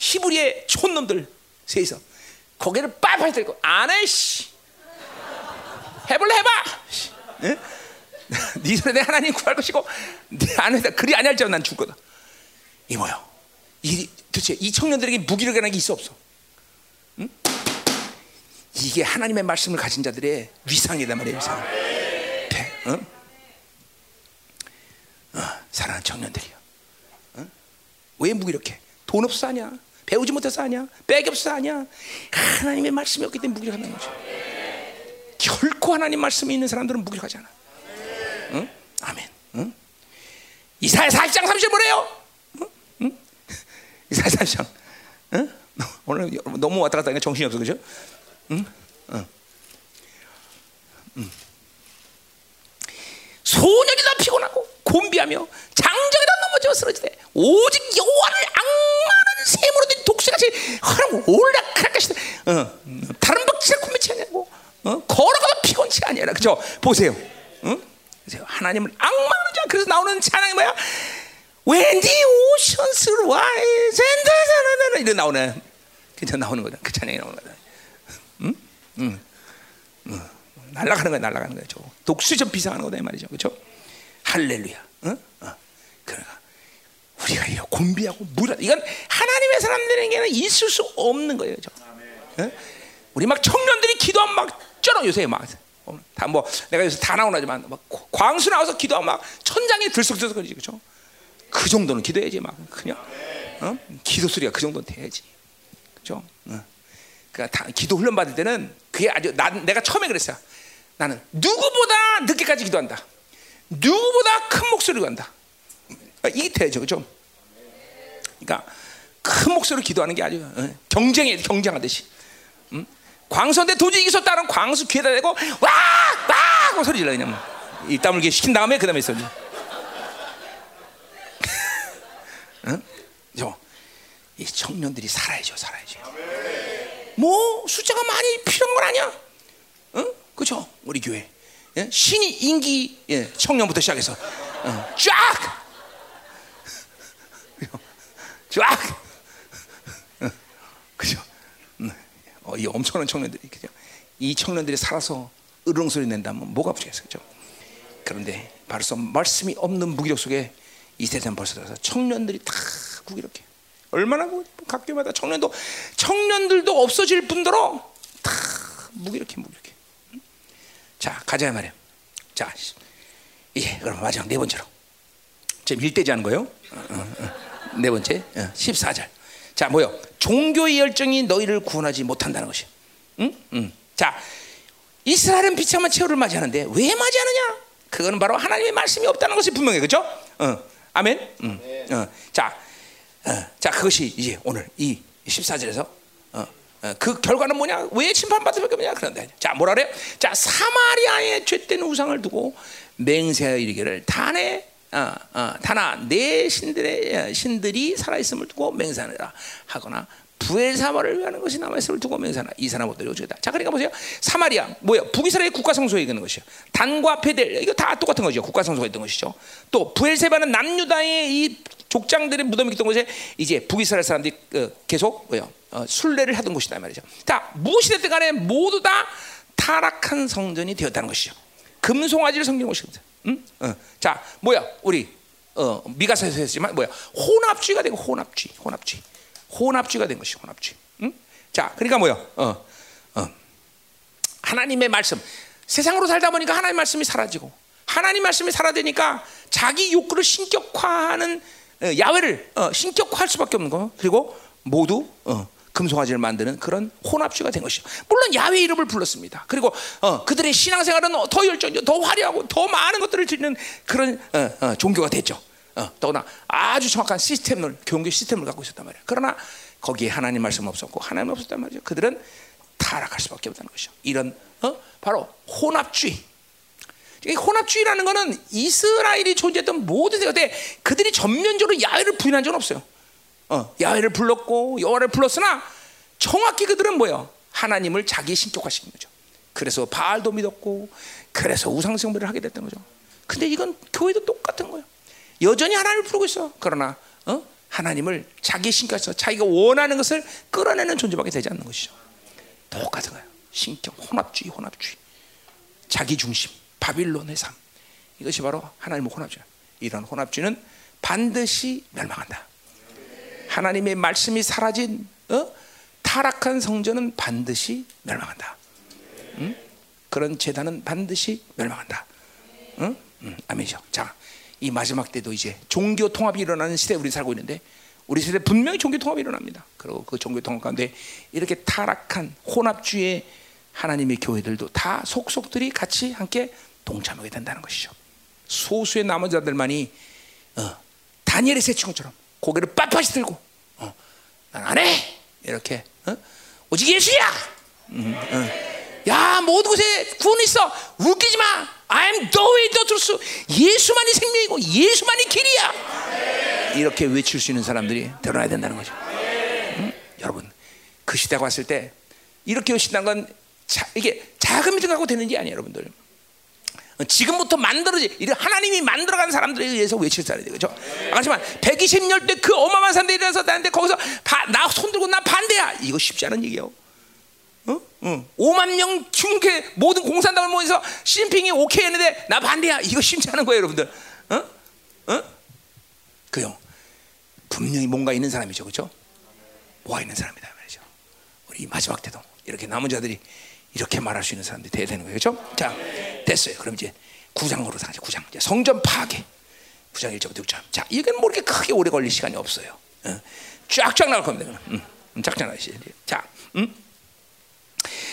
히브리의 촌놈들 세이서 고개를 빨빨 들고 안 해 씨 해볼래 해봐. 네? 네 손에 내 하나님 구할 것이고 안 해. 그리 아니할지라도 난 죽거든. 이 뭐야? 이, 도대체 이 청년들에게 무기를 가는 게 있어 없어? 응? 이게 하나님의 말씀을 가진 자들의 위상이다 말이에요. 위상. 배, 응? 어, 사랑하는 청년들이요. 응? 왜 무기력해? 돈 없어 하냐? 배우지 못해서 하냐? 백이 없어 하냐? 하나님의 말씀이 없기 때문에 무기력하는 거죠. 결코 하나님 말씀이 있는 사람들은 무기력하지 않아. 응? 아멘. 응? 이사야 사십장 삼십절 뭐래요? 응? 응? 이사야 사십장. 응? 오늘 너무 왔다 갔다 하니까 정신이 없어, 그죠? 응? 응. 응. 소년이 다 피곤하고 곤비하며 장정이 다 넘어져 쓰러지되 오직 여호와를 악마는 샘으로도 독수리같이 허랑 올라갈 것이다. 어. 다른 박쥐가 곤비치 아니라고. 어? 걸어가도 피곤치 아니라, 그죠? 보세요. 응? 보세요. 하나님을 악마는 자. 그래서 나오는 찬양이 뭐야? When the oceans rise and the sun, 이런 나오네. 그냥 나오는 거다. 그 찬양이 나오는 거다. 응? 응. 응. 날아가는 거야, 날아가는 거야. 독수리처럼 비상하는 거다, 이 말이죠. 그렇죠? 할렐루야. 응? 어. 그러니까 우리가 이거 곤비하고 무라. 이건 하나님의 사람들에게는 있을 수 없는 거예요, 그렇죠? 응? 우리 막 청년들이 기도하면 막 쩔어 요새 막. 다 뭐 내가 요새 다 나오나지만 막 광수 나와서 기도하면 막 천장에 들썩들썩 거리지, 그렇죠? 그 정도는 기도해야지 막 그냥. 어? 기도 소리가 그 정도는 돼야지, 그렇죠? 어. 그러니까 다, 기도 훈련 받을 때는 그게 아주 난 내가 처음에 그랬어요. 나는 누구보다 늦게까지 기도한다. 누구보다 큰 목소리로 한다. 이게 되죠, 그렇죠? 그러니까 큰 목소리로 기도하는 게 아주 어, 경쟁에 경쟁하듯이. 음? 광수한테 도저히 이길 수 없다는 광수 귀에다 대고 와! 와! 하고 소리 질러 그냥 뭐. 입 다물게 시킨 다음에 그 다음에 있어. 응? 저, 이 청년들이 살아야죠, 살아야죠. 뭐 숫자가 많이 필요한 건 아니야. 응? 그렇죠? 우리 교회. 예? 신이 인기 예, 청년부터 시작해서 어, 쫙! 쫙! 어, 그렇죠? 어, 이 엄청난 청년들이 그죠? 이 청년들이 살아서 으렁소리 낸다면 뭐가 부족해서 그죠? 그런데 벌써 말씀이 없는 무기력 속에 이 세상 벌써 들어서 청년들이 다 무기력해. 얼마나 각 교회마다 청년도 청년들도 없어질 뿐더러 다 무기력해, 무기력해. 자 가자 말이야. 자 이제 그럼 마지막 네 번째로 지금 일대지 하는 거예요. 어, 어, 어. 네 번째 어, 십사절. 자 뭐요? 종교의 열정이 너희를 구원하지 못한다는 것이. 응? 응. 자 이스라엘은 비참한 최후를 맞이하는데 왜 맞이하느냐? 그거는 바로 하나님의 말씀이 없다는 것이 분명해, 그렇죠? 어. 아멘. 응. 어. 자, 어. 자 그것이 이제 오늘 이 십사절에서 어. 어. 그 결과는 뭐냐? 왜 심판받을 밖에 없냐? 그런데 자 뭐라 그래요? 자 사마리아의 죄된 우상을 두고 맹세하여 이르기를 단에 어, 어, 다나 내 신들의 신들이 살아있음을 두고 맹세하느라 하거나 부엘사바를 위하는 것이 남아있음을 두고 맹세하나 이 사람 어떻게 죽였다. 자 그러니까 보세요. 사마리아 뭐예요? 북이스라엘 국가성소에 있는 것이요. 단과 베델 이거 다 똑같은 것이죠. 국가성소가 있던 것이죠. 또 부엘세바는 남유다의 이 족장들의 무덤이 있던 것에 이제 북이스라엘 사람들이 어, 계속 뭐예요? 어, 순례를 하던 곳이다 말이죠. 자 무엇이 됐든 간에 모두 다 타락한 성전이 되었다는 것이죠. 금송아지를 섬기는 것입니다. 음? 어. 자, 뭐야? 우리 어, 미가서에서 했지만 뭐야? 혼합주의가 된 거, 혼합주의, 혼합주의, 혼합주의가 된 것이 혼합주의. 음? 자, 그러니까 뭐야? 어, 어. 하나님의 말씀, 세상으로 살다 보니까 하나님의 말씀이 사라지고, 하나님 말씀이 사라지니까 자기 욕구를 신격화하는 야외를 어, 신격화할 수밖에 없는 거. 그리고 모두. 어. 금송아지를 만드는 그런 혼합주의가 된 것이죠. 물론 야훼 이름을 불렀습니다. 그리고 어, 그들의 신앙생활은 더 열정적이고 더 화려하고 더 많은 것들을 드리는 그런 어, 어, 종교가 됐죠. 어, 더구나 아주 정확한 시스템을 종교 시스템을 갖고 있었단 말이에요. 그러나 거기에 하나님 말씀 없었고 하나님 없었단 말이죠. 그들은 타락할 수밖에 없다는 것이죠. 이런 어? 바로 혼합주의. 혼합주의라는 것은 이스라엘이 존재했던 모든 세대 그들이 전면적으로 야훼를 부인한 적은 없어요. 어, 야훼를 불렀고 여호와를 불렀으나 정확히 그들은 뭐예요? 하나님을 자기 신격화시킨 거죠. 그래서 바알도 믿었고 그래서 우상숭배를 하게 됐던 거죠. 근데 이건 교회도 똑같은 거예요. 여전히 하나님을 부르고 있어. 그러나 어? 하나님을 자기 신격화해서 자기가 원하는 것을 끌어내는 존재밖에 되지 않는 것이죠. 똑같은 거예요. 신격, 혼합주의, 혼합주의, 자기 중심, 바빌론의 삶. 이것이 바로 하나님의 혼합주의. 이런 혼합주의는 반드시 멸망한다. 하나님의 말씀이 사라진 어? 타락한 성전은 반드시 멸망한다. 응? 그런 제단은 반드시 멸망한다. 응? 응, 아멘이죠. 자, 이 마지막 때도 이제 종교 통합이 일어나는 시대에 우리 살고 있는데, 우리 시대 분명히 종교 통합이 일어납니다. 그리고 그 종교 통합 가운데 이렇게 타락한 혼합주의의 하나님의 교회들도 다 속속들이 같이 함께 동참하게 된다는 것이죠. 소수의 남은 자들만이 어, 다니엘의 세 친구처럼 고개를 빳빳이 들고 어, 난 안 해! 이렇게 어? 오직 예수야! 음, 어. 야, 모든 곳에 구원이 있어! 웃기지 마! I am the way, the truth! 예수만이 생명이고 예수만이 길이야! 이렇게 외칠 수 있는 사람들이 드러나야 된다는 거죠. 음? 여러분, 그 시대가 왔을 때 이렇게 오신다는 건 자, 이게 작은 믿음 갖고 되는 게 아니에요, 여러분들. 지금부터 만들어지, 이런 하나님이 만들어간 사람들에 의해서 외칠 사람이 되죠. 하지만 백이십 년 때 그 어마어마한 사람들이 일어나서 나한테 거기서 바, 나 손들고 나 반대야. 이거 쉽지 않은 얘기예요. 어? 어. 오만 명 중계 모든 공산당을 모여서 시진핑이 오케이 했는데 나 반대야. 이거 쉽지 않은 거예요, 여러분들. 어? 어? 그요. 분명히 뭔가 있는 사람이죠, 그렇죠? 뭐가 있는 사람이다 말이죠. 우리 마지막 때도 이렇게 남은 자들이 이렇게 말할 수 있는 사람들이 돼야 되는 거예요. 그렇죠? 자, 됐어요. 그럼 이제 구장으로 가자. 구장. 이제 성전 파괴. 구장 일절부터 육절. 자, 이건 뭐 이렇게 크게 오래 걸릴 시간이 없어요. 어. 쫙쫙 나올 겁니다. 음, 쫙쫙 나오시죠. 자, 음.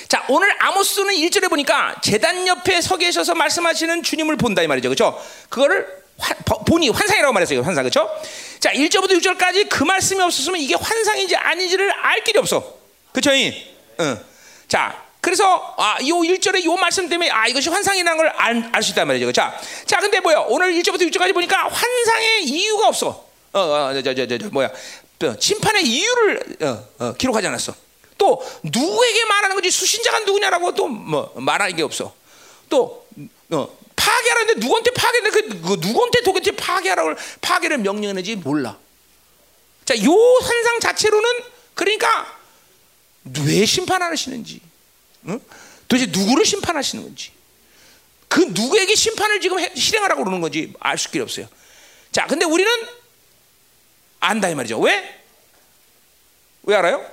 자, 오늘 아모스는 일 절에 보니까 제단 옆에 서 계셔서 말씀하시는 주님을 본다 이 말이죠. 그렇죠? 그거를 화, 보니 환상이라고 말했어요. 환상. 그렇죠? 자, 일절부터 육절까지 그 말씀이 없었으면 이게 환상인지 아닌지를 알 길이 없어. 그렇죠? 응. 어. 자, 그래서 아, 이 일 절에 이 말씀 때문에 아, 이것이 환상이라는 걸 알 수 있단 말이죠. 자, 자, 근데 뭐야? 오늘 일절부터 육절까지 보니까 환상의 이유가 없어. 어, 어, 저, 저, 저, 저, 저 뭐야? 심판의 이유를 어, 어, 기록하지 않았어. 또 누구에게 말하는 건지 수신자가 누구냐라고 또 뭐 말할 게 없어. 또 어, 파괴하는데 누구한테 파괴를 그, 그 누구한테 도대체 파괴하라고 파괴를 명령했는지 몰라. 자, 이 환상 자체로는 그러니까 왜 심판하시는지. 응? 도대체 누구를 심판하시는 건지, 그 누구에게 심판을 지금 해, 실행하라고 그러는 건지 알 수 길이 없어요. 자, 근데 우리는 안다 이 말이죠. 왜? 왜 알아요?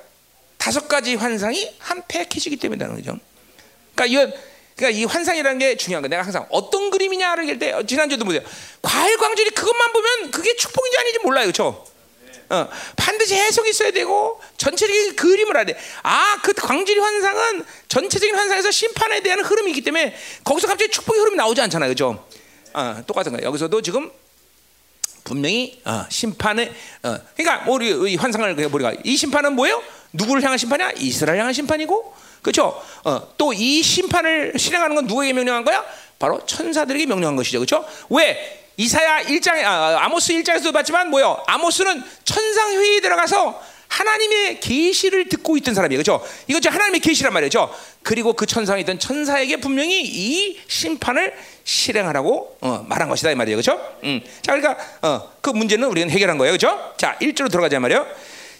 다섯 가지 환상이 한 패키지이기 때문이라는 거죠. 그러니까 이, 그러니까 이 환상이라는 게 중요한 거예요. 내가 항상 어떤 그림이냐를 얘기할 때 지난주도 보세요. 과일 광주리 그것만 보면 그게 축복인지 아닌지 몰라요, 그렇죠? 어, 반드시 해석이 있어야 되고 전체적인 그림을 알아야 돼. 아, 그 광질 환상은 전체적인 환상에서 심판에 대한 흐름이기 때문에 거기서 갑자기 축복의 흐름이 나오지 않잖아요, 그죠? 어, 똑같은 거예요. 여기서도 지금 분명히 어, 심판에 어, 그러니까 우리, 우리 환상을 그냥 보니까 이 심판은 뭐예요? 누구를 향한 심판이야? 이스라엘 향한 심판이고, 그렇죠? 어, 또 이 심판을 실행하는 건 누구에게 명령한 거야? 바로 천사들에게 명령한 것이죠, 그렇죠? 왜? 이사야 일 장에 아, 아모스 일 장에서도 봤지만 뭐요? 아모스는 천상 회의에 들어가서 하나님의 계시를 듣고 있던 사람이에요, 그렇죠? 이것이 하나님의 계시란 말이죠. 그리고 그 천상에 있던 천사에게 분명히 이 심판을 실행하라고 어, 말한 것이다 이 말이에요, 그렇죠? 음. 자, 그러니까 어, 그 문제는 우리는 해결한 거예요, 그렇죠? 자, 일 절로 들어가자 말이에요.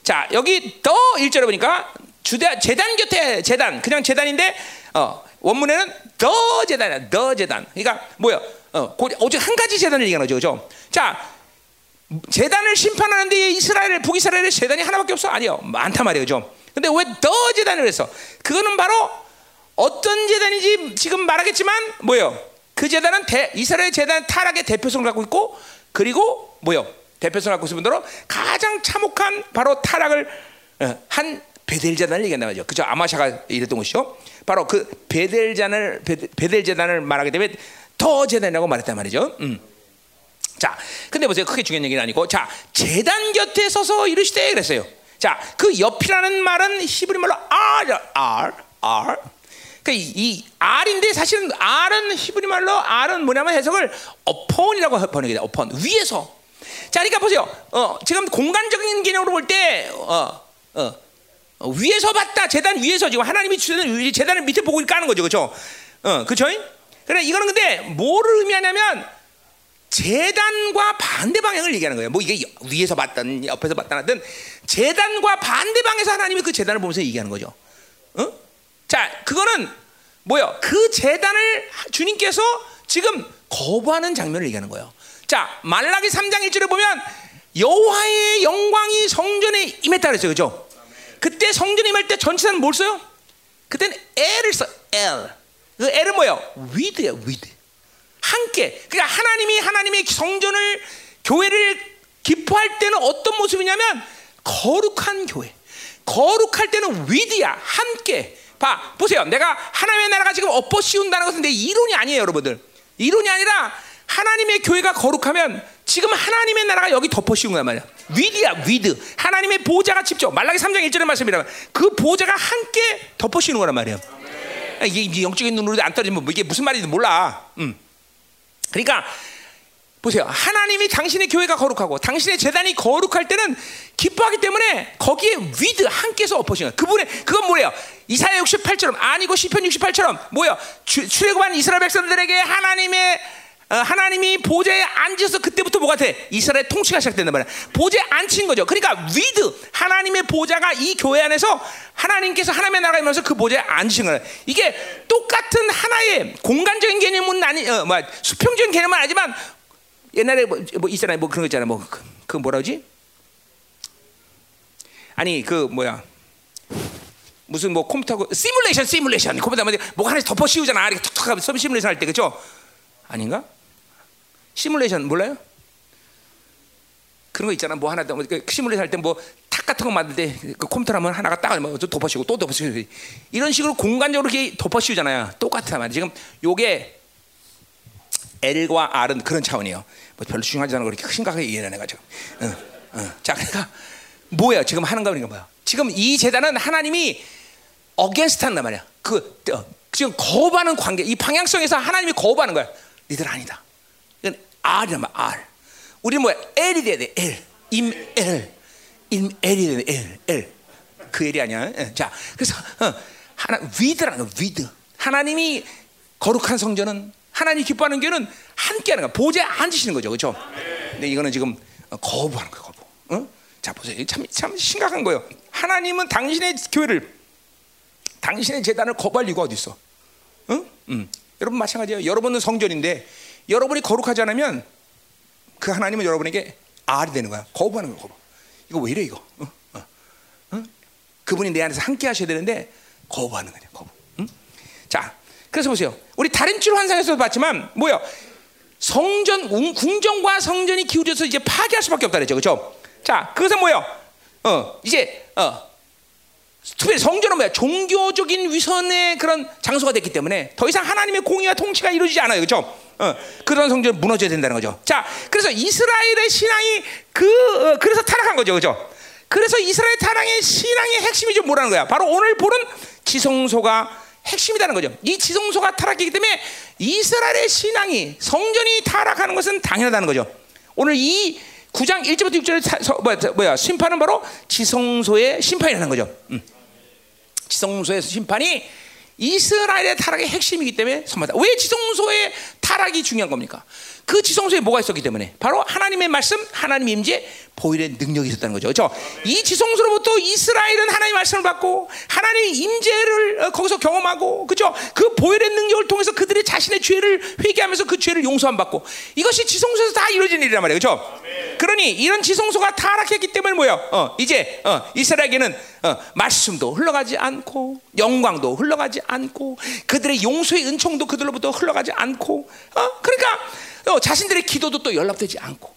자, 여기 또 일 절에 보니까 주대 제단 곁에 제단, 그냥 제단인데 어, 원문에는 더 제단이야, 더 제단. 그러니까 뭐요? 어, 오직 한 가지 제단을 얘기하는 거죠, 그렇죠? 자, 제단을 심판하는데 이스라엘, 북이스라엘의 제단이 하나밖에 없어? 아니요, 많단 말이에요, 그렇죠? 근데 왜 더 제단을 했어? 그거는 바로 어떤 제단인지 지금 말하겠지만 뭐예요? 그 제단은 대, 이스라엘 제단 타락의 대표성을 갖고 있고, 그리고 뭐예요? 대표성을 갖고 있을 뿐더러 가장 참혹한 바로 타락을 한 베델 제단을 얘기한단 말이죠, 그죠? 아마샤가 이랬던 것이죠. 바로 그 베델 제단을 베델, 베델 제단을 말하게 되면 더 제단이라고 말했단 말이죠. 음. 자, 근데 보세요. 크게 중요한 얘기는 아니고, 자, 제단 곁에 서서 이르시되 그랬어요. 자, 그 옆이라는 말은 히브리 말로 R, R, R. 그러니까 이 R인데 사실은 R은 히브리 말로 R은 뭐냐면 해석을 upon이라고 번역해요. upon, 위에서. 자, 그러니까 보세요. 어, 지금 공간적인 개념으로 볼 때, 어, 어, 어, 위에서 봤다. 제단 위에서 지금 하나님이 주시는 제단을 밑에 보고 까는 거죠, 그렇죠? 어, 그렇죠? 그래, 이거는 근데 뭐를 의미하냐면 제단과 반대 방향을 얘기하는 거예요. 뭐 이게 위에서 봤든 옆에서 봤든 하든 제단과 반대 방향에서 하나님이 그 제단을 보면서 얘기하는 거죠. 어? 자, 그거는 뭐예요? 그 제단을 주님께서 지금 거부하는 장면을 얘기하는 거예요. 자, 말라기 삼장 일절에 보면 여호와의 영광이 성전에 임했다 그랬어요. 그죠? 그때 성전에 임할 때 전치사는 뭘 써요? 그때는 엘을 써. 엘. 그 엘은 뭐예요? 위드야, 위드. 함께. 그러니까 하나님이 하나님의 성전을, 교회를 기뻐할 때는 어떤 모습이냐면 거룩한 교회. 거룩할 때는 위드야, 함께. 봐, 보세요. 내가 하나님의 나라가 지금 엎어씌운다는 것은 내 이론이 아니에요, 여러분들. 이론이 아니라 하나님의 교회가 거룩하면 지금 하나님의 나라가 여기 덮어씌운 거란 말이야. 위드야, 위드. 하나님의 보좌가 직접, 말라기 삼 장 일 절의 말씀이라면 그 보좌가 함께 덮어씌우는 거란 말이에요. 이게 영적인 눈으로 안 떨어지면 이게 무슨 말인지 몰라. 음. 그러니까 보세요. 하나님이 당신의 교회가 거룩하고 당신의 재단이 거룩할 때는 기뻐하기 때문에 거기에 위드 함께서 엎어지는 거예요. 그분의 그건 뭐예요? 이사야 육십팔 절처럼 아니고 시편 육십팔 절처럼 뭐예요? 출애굽한 이스라엘 백성들에게 하나님의 어, 하나님이 보좌에 앉아서 그때부터 뭐가 돼? 이스라엘 통치가 시작된단 말이야. 보좌에 앉힌 거죠. 그러니까 위드 하나님의 보좌가 이 교회 안에서 하나님께서 하나님의 나라가 임하면서 그 보좌에 앉으신 거예요. 이게 똑같은 하나의 공간적인 개념은 아니, 어, 뭐 수평적인 개념은 아니지만 옛날에 뭐, 뭐 있잖아요, 뭐 그런 거 있잖아요, 뭐 그 뭐라 그러지? 아니 그 뭐야? 무슨 뭐 컴퓨터고 시뮬레이션, 시뮬레이션 컴퓨터 하면 뭐 하나씩 덮어 씌우잖아. 이렇게 툭툭 하면 시뮬레이션 할 때 그죠? 아닌가? 시뮬레이션 몰라요? 그런 거 있잖아. 뭐 하나 시뮬레이션 할 때 뭐 탁 같은 거 만들 때 그 컴퓨터 하면 하나가 딱 덮어씌우고 또 덮어씌우고 이런 식으로 공간적으로 이렇게 덮어씌우잖아요. 똑같아 말이야. 지금 요게 L과 R은 그런 차원이에요. 뭐 별로 중요하지 않은 거 그렇게 심각하게 이해를 안 해가지고. 어, 어. 자, 그러니까 뭐야 지금 하는 거 그러니까 뭐야? 지금 이 제단은 하나님이 어게인스트한단 말이야. 그 어, 지금 거부하는 관계, 이 방향성에서 하나님이 거부하는 거야. 니들 아니다. 이건 R이란 말이야. R. 우리 뭐야? L이 돼야 돼. L. 임 L. 임 L이 돼야 돼. L. L. 그 L이 아니야. 에. 자, 그래서 어, 하나 위드라는 거. 위드. 하나님이 거룩한 성전은 하나님 기뻐하는 교회는 함께하는 거야. 보좌에 앉으시는 거죠, 그렇죠? 근데 이거는 지금 거부하는 거예요, 거부. 어? 자 보세요, 참, 참 심각한 거예요. 하나님은 당신의 교회를, 당신의 제단을 거부할 이유가 어디 있어? 응? 어? 음. 여러분 마찬가지예요. 여러분은 성전인데 여러분이 거룩하지 않으면 그 하나님은 여러분에게 알이 되는 거야. 거부하는 거야, 거부. 이거 왜 이래 이거? 어? 어? 어? 그분이 내 안에서 함께하셔야 되는데 거부하는 거야, 거부. 응? 자. 그래서 보세요. 우리 다른 줄 환상에서도 봤지만 뭐요? 성전 궁정과 성전이 기울여서 이제 파괴할 수밖에 없다 그랬죠, 그렇죠? 자, 그것은 뭐요? 어, 이제 어, 특별히 성전은 뭐야? 종교적인 위선의 그런 장소가 됐기 때문에 더 이상 하나님의 공의와 통치가 이루어지지 않아요, 그렇죠? 어, 그런 성전은 무너져야 된다는 거죠. 자, 그래서 이스라엘의 신앙이 그 어, 그래서 타락한 거죠, 그렇죠? 그래서 이스라엘 타락의 신앙의 핵심이 좀 뭐라는 거야? 바로 오늘 보는 지성소가 핵심이라는 거죠. 이 지성소가 타락했기 때문에 이스라엘의 신앙이 성전이 타락하는 것은 당연하다는 거죠. 오늘 이 구 장 일 절부터 육 절의 뭐야, 뭐야 심판은 바로 지성소의 심판이라는 거죠. 음. 지성소에서 심판이 이스라엘의 타락의 핵심이기 때문에 선포한다. 왜 지성소의 타락이 중요한 겁니까? 그 지성소에 뭐가 있었기 때문에 바로 하나님의 말씀, 하나님의 임재, 보일의 능력이 있었다는 거죠. 그렇죠? 이 지성소로부터 이스라엘은 하나님의 말씀을 받고 하나님의 임재를 거기서 경험하고, 그렇죠? 그 보일의 능력을 통해서 그들의 자신의 죄를 회개하면서 그 죄를 용서함 받고, 이것이 지성소에서 다 이루어진 일이란 말이에요. 그렇죠? 그러니 이런 지성소가 타락했기 때문에 뭐예요? 어, 이제 어, 이스라엘에게는 어, 말씀도 흘러가지 않고 영광도 흘러가지 않고 그들의 용서의 은총도 그들로부터 흘러가지 않고, 어? 그러니까 어, 자신들의 기도도 또 연락되지 않고.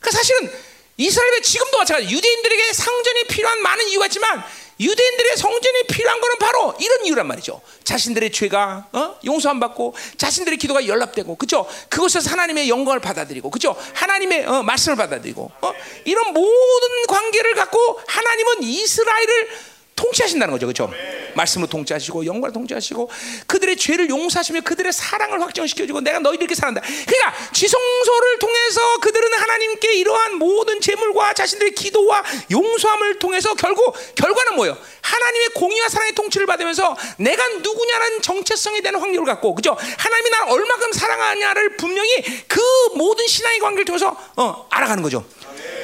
그러니까 사실은 이스라엘에 지금도 마찬가지. 유대인들에게 성전이 필요한 많은 이유가 있지만 유대인들의 성전이 필요한 거는 바로 이런 이유란 말이죠. 자신들의 죄가 어? 용서 안 받고 자신들의 기도가 연락되고, 그죠? 그곳에서 하나님의 영광을 받아들이고, 그죠? 하나님의 어, 말씀을 받아들이고, 어? 이런 모든 관계를 갖고 하나님은 이스라엘을 통치하신다는 거죠, 그렇죠? 말씀으로 통치하시고 영광으로 통치하시고 그들의 죄를 용서하시며 그들의 사랑을 확정시켜주고 내가 너희들 이렇게 사랑한다. 그러니까 지성소를 통해서 그들은 하나님께 이러한 모든 재물과 자신들의 기도와 용서함을 통해서 결국 결과는 뭐예요? 하나님의 공의와 사랑의 통치를 받으면서 내가 누구냐는 정체성에 대한 확률을 갖고, 그렇죠? 하나님이 나를 얼마큼 사랑하냐를 분명히 그 모든 신앙의 관계를 통해서 어, 알아가는 거죠.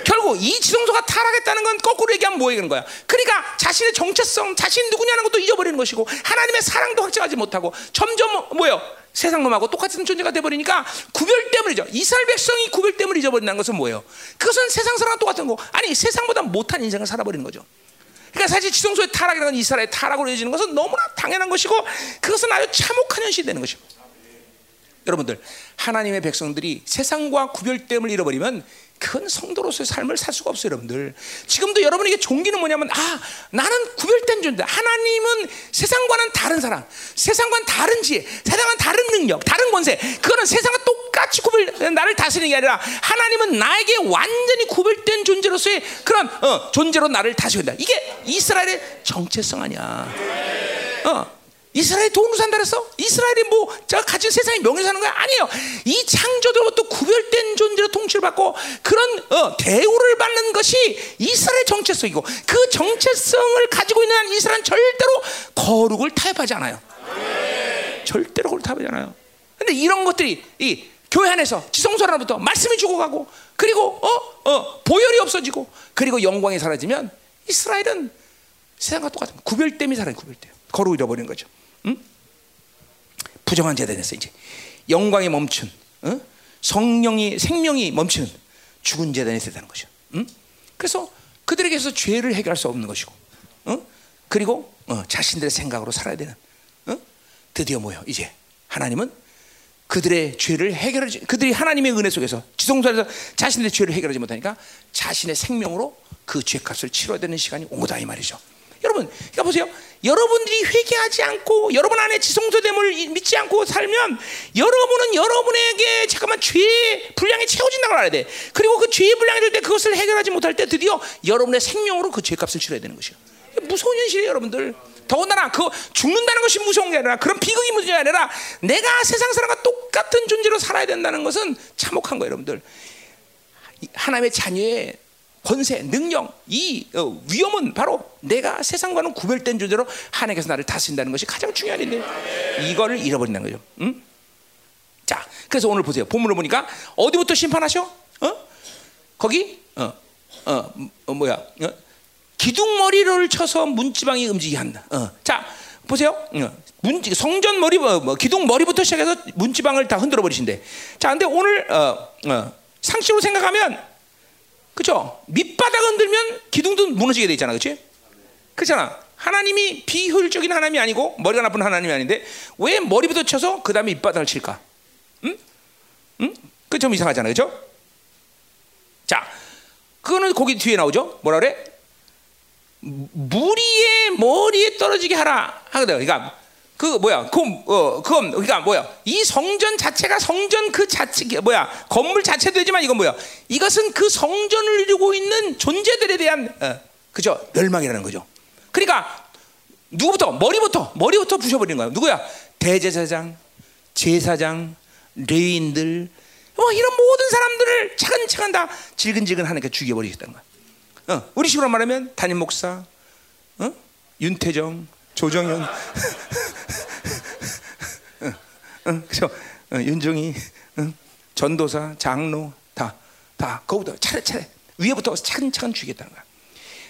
결국 이 지성소가 타락했다는 건 거꾸로 얘기하면 뭐 얘기하는 거야? 그러니까 자신의 정체성, 자신이 누구냐는 것도 잊어버리는 것이고 하나님의 사랑도 확증하지 못하고 점점 뭐예요? 세상 놈하고 똑같은 존재가 돼버리니까 구별 때문이죠. 이스라엘 백성이 구별 때문에 잊어버린다는 것은 뭐예요? 그것은 세상 사람과 똑같은 거, 아니 세상보다 못한 인생을 살아버리는 거죠. 그러니까 사실 지성소의 타락이라는 건 이스라엘의 타락으로 이어지는 것은 너무나 당연한 것이고, 그것은 아주 참혹한 현실이 되는 것입니다. 여러분들, 하나님의 백성들이 세상과 구별됨을 잃어버리면 그건 성도로서의 삶을 살 수가 없어요. 여러분들, 지금도 여러분에게 종기는 뭐냐면, 아 나는 구별된 존재, 하나님은 세상과는 다른 사람, 세상과는 다른 지혜, 세상과는 다른 능력, 다른 권세, 그거는 세상과 똑같이 구별, 나를 다스리는 게 아니라 하나님은 나에게 완전히 구별된 존재로서의 그런 어, 존재로 나를 다스린다. 이게 이스라엘의 정체성 아니야. 어. 이스라엘 돈으로 산다 그랬어? 이스라엘이 뭐 가진 세상의 명예로 사는 거야? 아니에요. 이 창조들로부터 구별된 존재로 통치를 받고 그런 어, 대우를 받는 것이 이스라엘 정체성이고, 그 정체성을 가지고 있는 한 이스라엘은 절대로 거룩을 타협하지 않아요. 네. 절대로 거룩을 타협하지 않아요. 그런데 이런 것들이 이 교회 안에서 지성소 안으로부터 말씀이 죽어가고, 그리고 어? 어, 보혈이 없어지고, 그리고 영광이 사라지면 이스라엘은 세상과 똑같은 구별됨이 사라진 구별돼요. 거룩을 잃어버리는 거죠. 응? 부정한 죄가 됐어. 이제 영광이 멈춘, 응? 성령이 생명이 멈춘 죽은 죄가 됐다는 거죠. 응? 그래서 그들에게서 죄를 해결할 수 없는 것이고, 응? 그리고 어, 자신들의 생각으로 살아야 되는. 응? 드디어 뭐예요? 이제 하나님은 그들의 죄를 해결하지, 그들이 하나님의 은혜 속에서 지성소에서 자신들의 죄를 해결하지 못하니까 자신의 생명으로 그 죄값을 치러야 되는 시간이 온 거다 이 말이죠. 여러분, 그러니까 보세요. 여러분들이 회개하지 않고 여러분 안에 지성소됨을 믿지 않고 살면 여러분은 여러분에게 잠깐만 죄의 분량이 채워진다고 알아야 돼. 그리고 그 죄의 분량이 될 때, 그것을 해결하지 못할 때 드디어 여러분의 생명으로 그 죄값을 치러야 되는 것이에요. 무서운 현실이에요, 여러분들. 더군다나 그 죽는다는 것이 무서운 게 아니라, 그런 비극이 무서운 게 아니라 내가 세상 사람과 똑같은 존재로 살아야 된다는 것은 참혹한 거예요, 여러분들. 하나님의 자녀의 권세, 능력, 이 어, 위험은 바로 내가 세상과는 구별된 존재로 하나님께서 나를 다스린다는 것이 가장 중요한 일인데 이거를 잃어버린다는 거죠. 응? 자, 그래서 오늘 보세요. 본문을 보니까 어디부터 심판하셔? 어? 거기 어, 어, 어 뭐야? 어? 기둥머리를 쳐서 문지방이 움직이게 한다. 어. 자, 보세요. 어. 문, 성전 머리, 어, 뭐, 기둥머리부터 시작해서 문지방을 다 흔들어 버리신대. 자, 근데 오늘 어, 어, 상식으로 생각하면, 그렇죠? 밑바닥 흔들면 기둥도 무너지게 돼 있잖아, 그렇지? 그렇잖아. 하나님이 비효율적인 하나님이 아니고 머리가 나쁜 하나님이 아닌데 왜 머리부터 쳐서 그 다음에 밑바닥을 칠까? 응? 응? 그 좀 이상하잖아, 그렇죠? 자, 그거는 거기 뒤에 나오죠. 뭐라 그래? 무리의 머리에 떨어지게 하라 하거든. 그러니까 그 뭐야? 그럼 어 그럼 그러니까 뭐야? 이 성전 자체가 성전 그 자체 뭐야? 건물 자체도 되지만 이건 뭐야? 이것은 그 성전을 이루고 있는 존재들에 대한 어, 그죠? 멸망이라는 거죠. 그러니까 누구부터? 머리부터 머리부터 부셔버리는 거야. 누구야? 대제사장, 제사장, 레위인들, 뭐 이런 모든 사람들을 차근차근 다 질근질근 하니까 죽여버리겠다는 거야. 어, 우리 식으로 말하면 담임 목사, 어? 윤태정, 조정현. 응, 그죠? 어, 윤종이, 응, 전도사, 장로 다, 다 거기부터 차례차례 위에부터 차근차근 죽이겠다는 거야.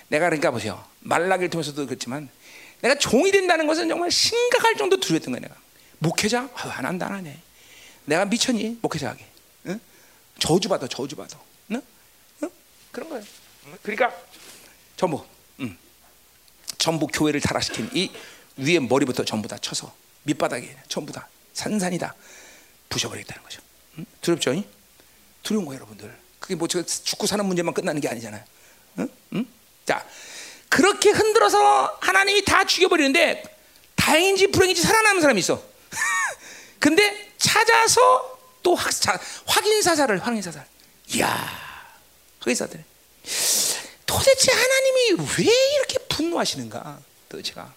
내가 그러니까 보세요. 말라기를 통해서도 그렇지만 내가 종이 된다는 것은 정말 심각할 정도 두려웠던 거야. 내가 목회자 아유, 안 한다 안 하네. 내가 미쳤니 목회자 하게? 응? 저주 받아 저주 받아. 응? 응? 그런 거예요. 그러니까 전부, 응, 전부 교회를 타락시킨 이 위에 머리부터 전부 다 쳐서 밑바닥에 전부 다. 산산이 다 부셔버리겠다는 거죠. 응? 두렵죠? 두려운 거예요, 여러분들. 그게 뭐 제가 죽고 사는 문제만 끝나는 게 아니잖아요. 응? 응? 자, 그렇게 흔들어서 하나님이 다 죽여버리는데 다행인지 불행인지 살아남은 사람이 있어. 근데 찾아서 또 학, 자, 확인사살을, 확인사살. 이야, 확인사살. 도대체 하나님이 왜 이렇게 분노하시는가, 도대체가.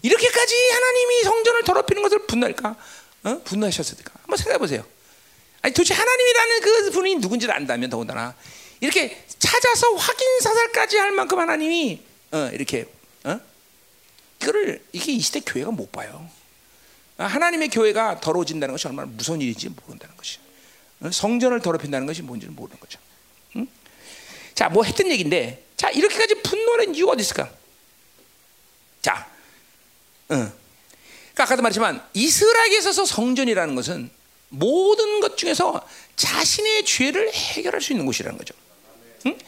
이렇게까지 하나님이 성전을 더럽히는 것을 분노할까? 어? 분노하셨을까? 한번 생각해 보세요. 아니 도대체 하나님이라는 그 분이 누군지를 안다면 더군다나 이렇게 찾아서 확인 사살까지 할 만큼 하나님이 어, 이렇게 어? 그거를 이게 이 시대 교회가 못 봐요. 하나님의 교회가 더러워진다는 것이 얼마나 무서운 일인지 모른다는 것이, 어? 성전을 더럽힌다는 것이 뭔지를 모르는 거죠. 응? 자, 뭐 했던 얘기인데, 자 이렇게까지 분노하는 이유가 어디 있을까? 자. 응. 아까도 말했지만 이스라엘에 있어서 성전이라는 것은 모든 것 중에서 자신의 죄를 해결할 수 있는 곳이라는 거죠. 응?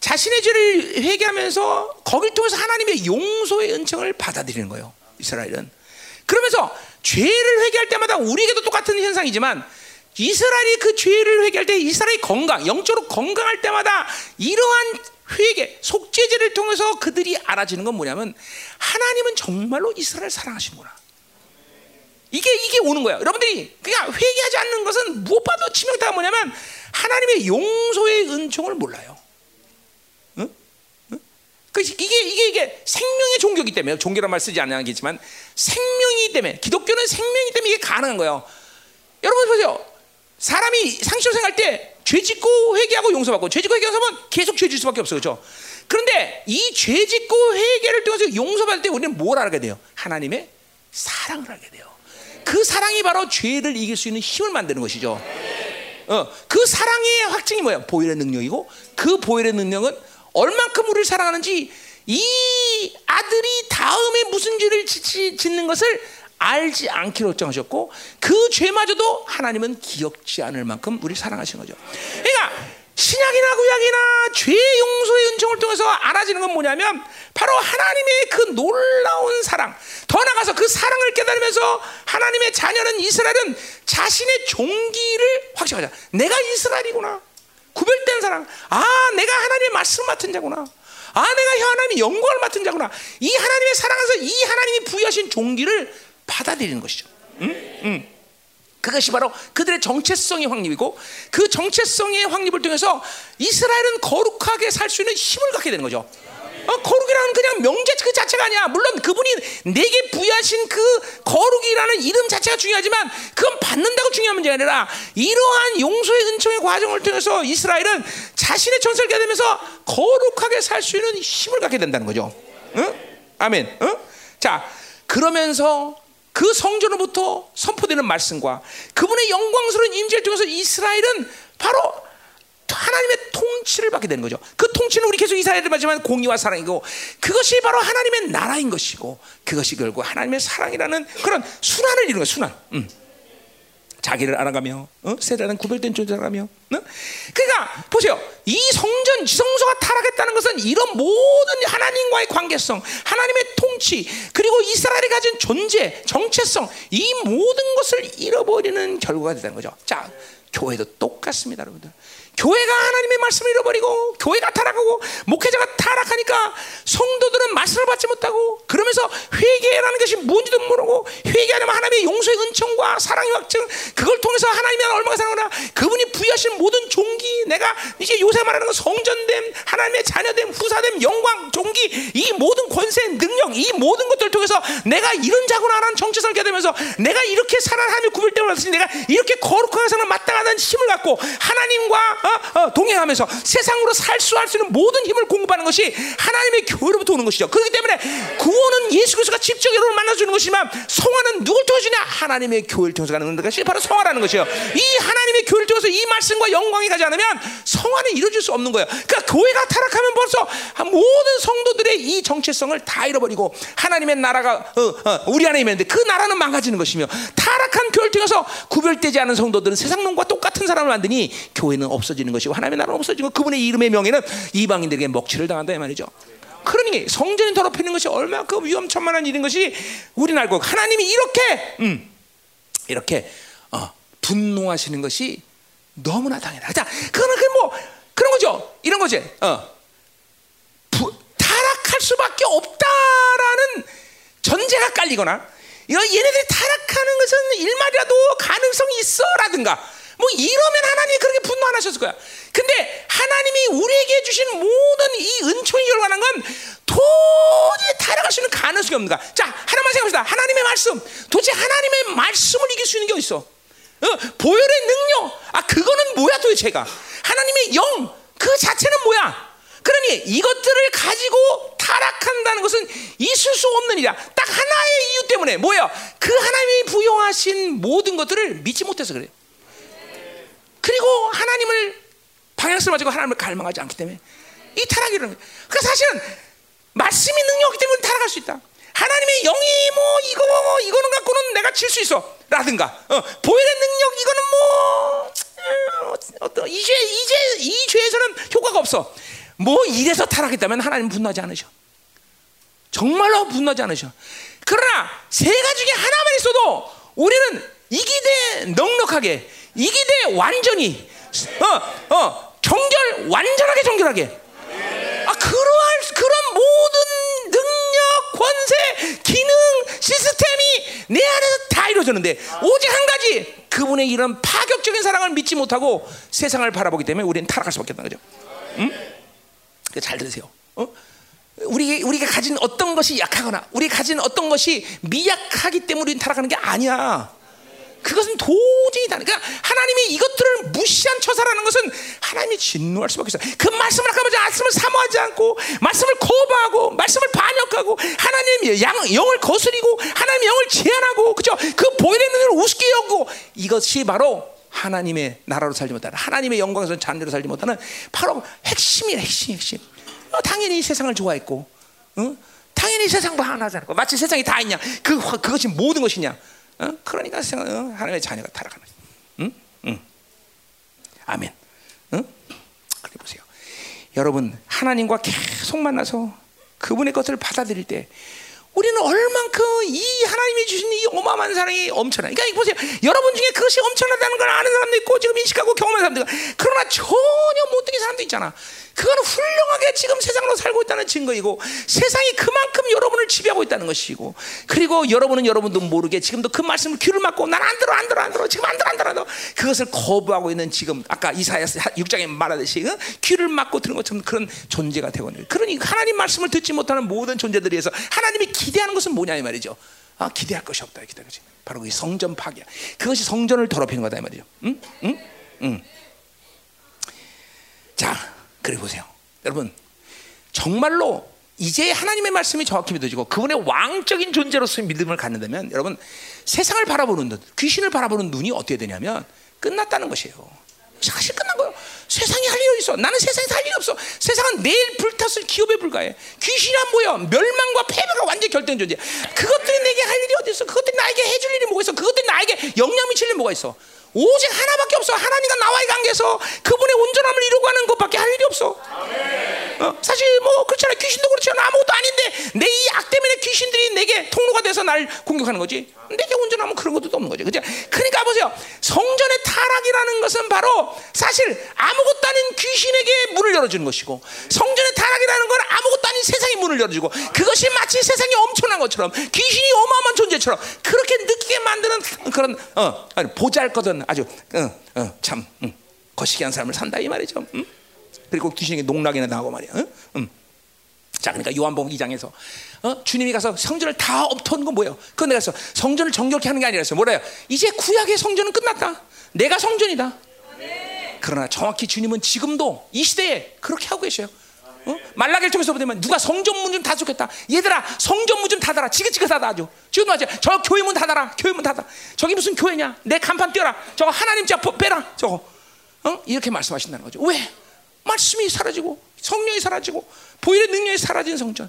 자신의 죄를 회개하면서 거길 통해서 하나님의 용서의 은총을 받아들이는 거예요, 이스라엘은. 그러면서 죄를 회개할 때마다 우리에게도 똑같은 현상이지만 이스라엘이 그 죄를 회개할 때 이스라엘이 건강, 영적으로 건강할 때마다 이러한 회개, 속죄제를 통해서 그들이 알아지는 건 뭐냐면 하나님은 정말로 이스라엘을 사랑하시는구나. 이게 이게 오는 거야. 여러분들이 그냥 회개하지 않는 것은 무엇보다도 치명타가 뭐냐면 하나님의 용서의 은총을 몰라요. 응? 응? 그 이게 이게 이게 생명의 종교이기 때문에, 종교란 말 쓰지 않겠지만 생명이기 때문에, 기독교는 생명이기 때문에 이게 가능한 거예요. 여러분 보세요. 사람이 상식으로 생각할 때 죄짓고 회개하고 용서받고, 죄짓고 회개하면 계속 죄질 수밖에 없어요, 그렇죠? 그런데 이 죄짓고 회개를 통해서 용서받을 때 우리는 뭘 알게 돼요? 하나님의 사랑을 알게 돼요. 그 사랑이 바로 죄를 이길 수 있는 힘을 만드는 것이죠. 어, 그 사랑의 확증이 뭐예요? 보혈의 능력이고, 그 보혈의 능력은 얼만큼 우리를 사랑하는지, 이 아들이 다음에 무슨 죄를 짓지, 짓는 것을 알지 않기로 정하셨고, 그 죄마저도 하나님은 기억지 않을 만큼 우리를 사랑하신 거죠. 그러니까 신약이나 구약이나 죄의 용서의 은총을 통해서 알아지는 건 뭐냐면 바로 하나님의 그 놀라운 사랑, 더 나아가서 그 사랑을 깨달으면서 하나님의 자녀는, 이스라엘은 자신의 종기를 확신하자. 내가 이스라엘이구나. 구별된 사랑. 아, 내가 하나님의 말씀 맡은 자구나. 아, 내가 하나님의 영광을 맡은 자구나. 이 하나님의 사랑에서 이 하나님이 부여하신 종기를 받아들이는 것이죠. 응? 응. 그것이 바로 그들의 정체성의 확립이고, 그 정체성의 확립을 통해서 이스라엘은 거룩하게 살 수 있는 힘을 갖게 되는 거죠. 어, 거룩이라는 그냥 명제 그 자체가 아니야. 물론 그분이 내게 부여하신 그 거룩이라는 이름 자체가 중요하지만 그건 받는다고 중요한 문제가 아니라, 이러한 용서의 은총의 과정을 통해서 이스라엘은 자신의 전설을 깨닫게 되면서 거룩하게 살 수 있는 힘을 갖게 된다는 거죠. 응? 아멘. 응? 자, 그러면서 그 성전으로부터 선포되는 말씀과 그분의 영광스러운 임재를 통해서 이스라엘은 바로 하나님의 통치를 받게 되는 거죠. 그 통치는 우리 계속 이스라엘을 말하지만 공의와 사랑이고, 그것이 바로 하나님의 나라인 것이고, 그것이 결국 하나님의 사랑이라는 그런 순환을 이루는 거예요. 순환. 음. 자기를 알아가며, 어? 세대는 구별된 존재를 알아가며. 어? 그러니까 보세요. 이 성전, 지성소가 타락했다는 것은 이런 모든 하나님과의 관계성, 하나님의 통치, 그리고 이스라엘이 가진 존재, 정체성, 이 모든 것을 잃어버리는 결과가 되는 거죠. 자, 교회도 똑같습니다, 여러분들. 교회가 하나님의 말씀을 잃어버리고, 교회가 타락하고, 목회자가 타락하니까 성도들은 말씀을 받지 못하고, 그러면서 회개라는 것이 뭔지도 모르고, 회개하려면 하나님의 용서의 은총과 사랑의 확증, 그걸 통해서 하나님이 얼마나 사랑하나, 그분이 부여하신 모든 종기, 내가 이제 요새 말하는 건 성전됨, 하나님의 자녀됨, 후사됨, 영광, 종기, 이 모든 권세, 능력, 이 모든 것들을 통해서 내가 이런 자구나라는 정체성을 깨달으면서, 내가 이렇게 살아야 하며 구별됨을 받았으니 내가 이렇게 거룩한 사람을 마땅하다는 힘을 갖고 하나님과 어, 어, 동행하면서 세상으로 살 수 할 수 있는 모든 힘을 공급하는 것이 하나님의 교회로부터 오는 것이죠. 그렇기 때문에 구원은 예수 그리스도가 직접 여러분을 만나주는 것이지만 성화는 누굴 통해 주냐? 하나님의 교회를 통해서 가는 것이 바로 성화라는 것이에요. 이 하나님의 교회를 통해서 이 말씀과 영광이 가지 않으면 성화는 이루어질 수 없는 거예요. 그러니까 교회가 타락하면 벌써 모든 성도들의 이 정체성을 다 잃어버리고, 하나님의 나라가 어, 어, 우리 안에 있는데 그 나라는 망가지는 것이며, 타락한 교회를 통해서 구별되지 않은 성도들은 세상 놈과 똑같은 사람을 만드니 교회는 없어 없어지는 것이고, 하나님의 나라는 없어지고, 그분의 이름의 명예는 이방인들에게 먹칠을 당한다 이 말이죠. 그러니 성전이 더럽히는 것이 얼마큼 위험천만한 일인 것이 우리는 알고, 하나님이 이렇게 음, 이렇게 어, 분노하시는 것이 너무나 당연하다. 자, 그거는 뭐 그런 거죠. 이런 거지. 어, 부, 타락할 수밖에 없다라는 전제가 깔리거나, 이런 얘네들이 타락하는 것은 일말이라도 가능성이 있어라든가. 뭐 이러면 하나님이 그렇게 분노 안 하셨을 거야. 근데 하나님이 우리에게 주신 모든 이 은총이 결과는 건 도저히 타락할 수 있는 가능성이 없는 거야. 자, 하나만 생각합시다. 하나님의 말씀. 도대체 하나님의 말씀을 이길 수 있는 게 어디 있어? 어, 보혈의 능력. 아, 그거는 뭐야 도대체가? 하나님의 영. 그 자체는 뭐야? 그러니 이것들을 가지고 타락한다는 것은 있을 수 없는 일이야. 딱 하나의 이유 때문에. 뭐예요? 그 하나님이 부여하신 모든 것들을 믿지 못해서 그래요. 그리고 하나님을 방향성을 가지고 하나님을 갈망하지 않기 때문에 이 타락이라는 거예요. 그러니까 사실은 말씀이 능력이기 때문에 타락할 수 있다. 하나님의 영이 뭐 이거 뭐 이거는 갖고는 내가 칠 수 있어 라든가 어, 보혈의 능력 이거는 뭐 어떤 이죄 이죄 이 죄에서는 효과가 없어. 뭐 이래서 타락했다면 하나님 분노하지 않으셔. 정말로 분노하지 않으셔. 그러나 세 가지 중에 하나만 있어도 우리는 이기되 넉넉하게, 이기되 완전히, 어, 어, 정결, 완전하게 정결하게. 아, 그러한, 그런 모든 능력, 권세, 기능, 시스템이 내 안에서 다 이루어졌는데, 오직 한 가지, 그분의 이런 파격적인 사랑을 믿지 못하고 세상을 바라보기 때문에 우리는 타락할 수 밖에 없다는 거죠. 응? 잘 들으세요. 어? 우리, 우리가 가진 어떤 것이 약하거나 우리가 가진 어떤 것이 미약하기 때문에 타락하는 게 아니야. 그것은 도저히 다르니까 그러니까 하나님이 이것들을 무시한 처사라는 것은 하나님이 진노할 수밖에 없어요. 그 말씀을 아까 보자. 말씀을 사모하지 않고 말씀을 거부하고 말씀을 반역하고 하나님의 양, 영을 거스리고 하나님의 영을 제한하고 그죠? 그 보이는 눈을 우습게 여기고 이것이 바로 하나님의 나라로 살지 못하는 하나님의 영광스러운 자녀로 살지 못하는 바로 핵심이야. 핵심 핵심 어, 당연히 세상을 좋아했고 어? 당연히 세상과 하나잖아. 마치 세상이 다 있냐 그, 그것이 모든 것이냐 어? 그러니까 세상, 어, 하나님의 자녀가 타락하는 응? 응. 아멘 응? 그래 보세요. 여러분 하나님과 계속 만나서 그분의 것을 받아들일 때 우리는 얼만큼 이 하나님이 주신 이 어마어마한 사랑이 엄청나. 그러니까 보세요. 여러분 중에 그것이 엄청나다는 걸 아는 사람도 있고 지금 인식하고 경험한 사람도 있고 그러나 전혀 못된 사람도 있잖아. 그건 훌륭하게 지금 세상으로 살고 있다는 증거이고 세상이 그만큼 여러분을 지배하고 있다는 것이고 그리고 여러분은 여러분도 모르게 지금도 그 말씀을 귀를 막고 난 안 들어 안 들어 안 들어 지금 안 들어 안 들어 안 들어 그것을 거부하고 있는 지금 아까 이사야 육 장에 말하듯이 응? 귀를 막고 들은 것처럼 그런 존재가 되고 있는 거예요. 그러니 하나님 말씀을 듣지 못하는 모든 존재들에 의해서 하나님이 기대하는 것은 뭐냐 이 말이죠. 아, 기대할 것이 없다. 기대할 것이. 바로 이 성전 파괴. 그것이 성전을 더럽히는 거다 이 말이죠. 응? 응? 응. 자 그래 보세요. 여러분 정말로 이제 하나님의 말씀이 정확히 믿어지고 그분의 왕적인 존재로서의 믿음을 갖는다면 여러분 세상을 바라보는 눈, 귀신을 바라보는 눈이 어떻게 되냐면 끝났다는 것이에요. 사실 끝난 거예요. 세상에 할 일이 있어. 나는 세상에 할 일이 없어. 세상은 내일 불탔을 기업에 불과해. 귀신이 안 보여. 멸망과 패배가 완전히 결정 존재. 그것들이 내게 할 일이 어디 있어. 그것들이 나에게 해줄 일이 뭐가 있어. 그것들이 나에게 영향 미칠 일이 뭐가 있어. 오직 하나밖에 없어. 하나님과 나와의 관계에서 그분의 온전함을 이루고 하는 것밖에 할 일이 없어. 어, 사실 뭐 그렇잖아. 귀신도 그렇잖아. 아무것도 아닌데 내 이 악 때문에 귀신들이 내게 통로가 돼서 날 공격하는 거지. 내게 온전하면 그런 것도 없는 거지. 그죠? 그러니까 보세요. 성전의 타락이라는 것은 바로 사실 아무것도 아닌 귀신에게 문을 열어주는 것이고 성전의 타락이라는 건 아무것도 아닌 세상의 문을 열어주고 그것이 마치 세상이 엄청난 것처럼 귀신이 어마어마한 존재처럼 그렇게 느끼게 만드는 그런 어, 보잘것없는 아주 어, 어, 참 음, 거시기한 사람을 산다 이 말이죠. 음? 그리고 귀신에게 농락이나 당하고 말이야. 어? 음. 자, 그러니까 요한복음 이 장에서 어? 주님이 가서 성전을 다 엎터는 건 뭐예요? 그건 내가 성전을 정결케 하는 게 아니라서 뭐래요? 이제 구약의 성전은 끝났다. 내가 성전이다. 그러나 정확히 주님은 지금도 이 시대에 그렇게 하고 계셔요. 어? 말라기를 통해서 보면 누가 성전문 좀 닫았겠다. 얘들아 성전문 좀 닫아라. 지긋지긋하다 아주. 지금 맞아. 저 교회 문 닫아라. 교회 문 닫아. 저기 무슨 교회냐? 내 간판 떼어라. 저거 하나님 자 빼라. 저거. 어? 이렇게 말씀하신다는 거죠. 왜? 말씀이 사라지고 성령이 사라지고 보일의 능력이 사라진 성전.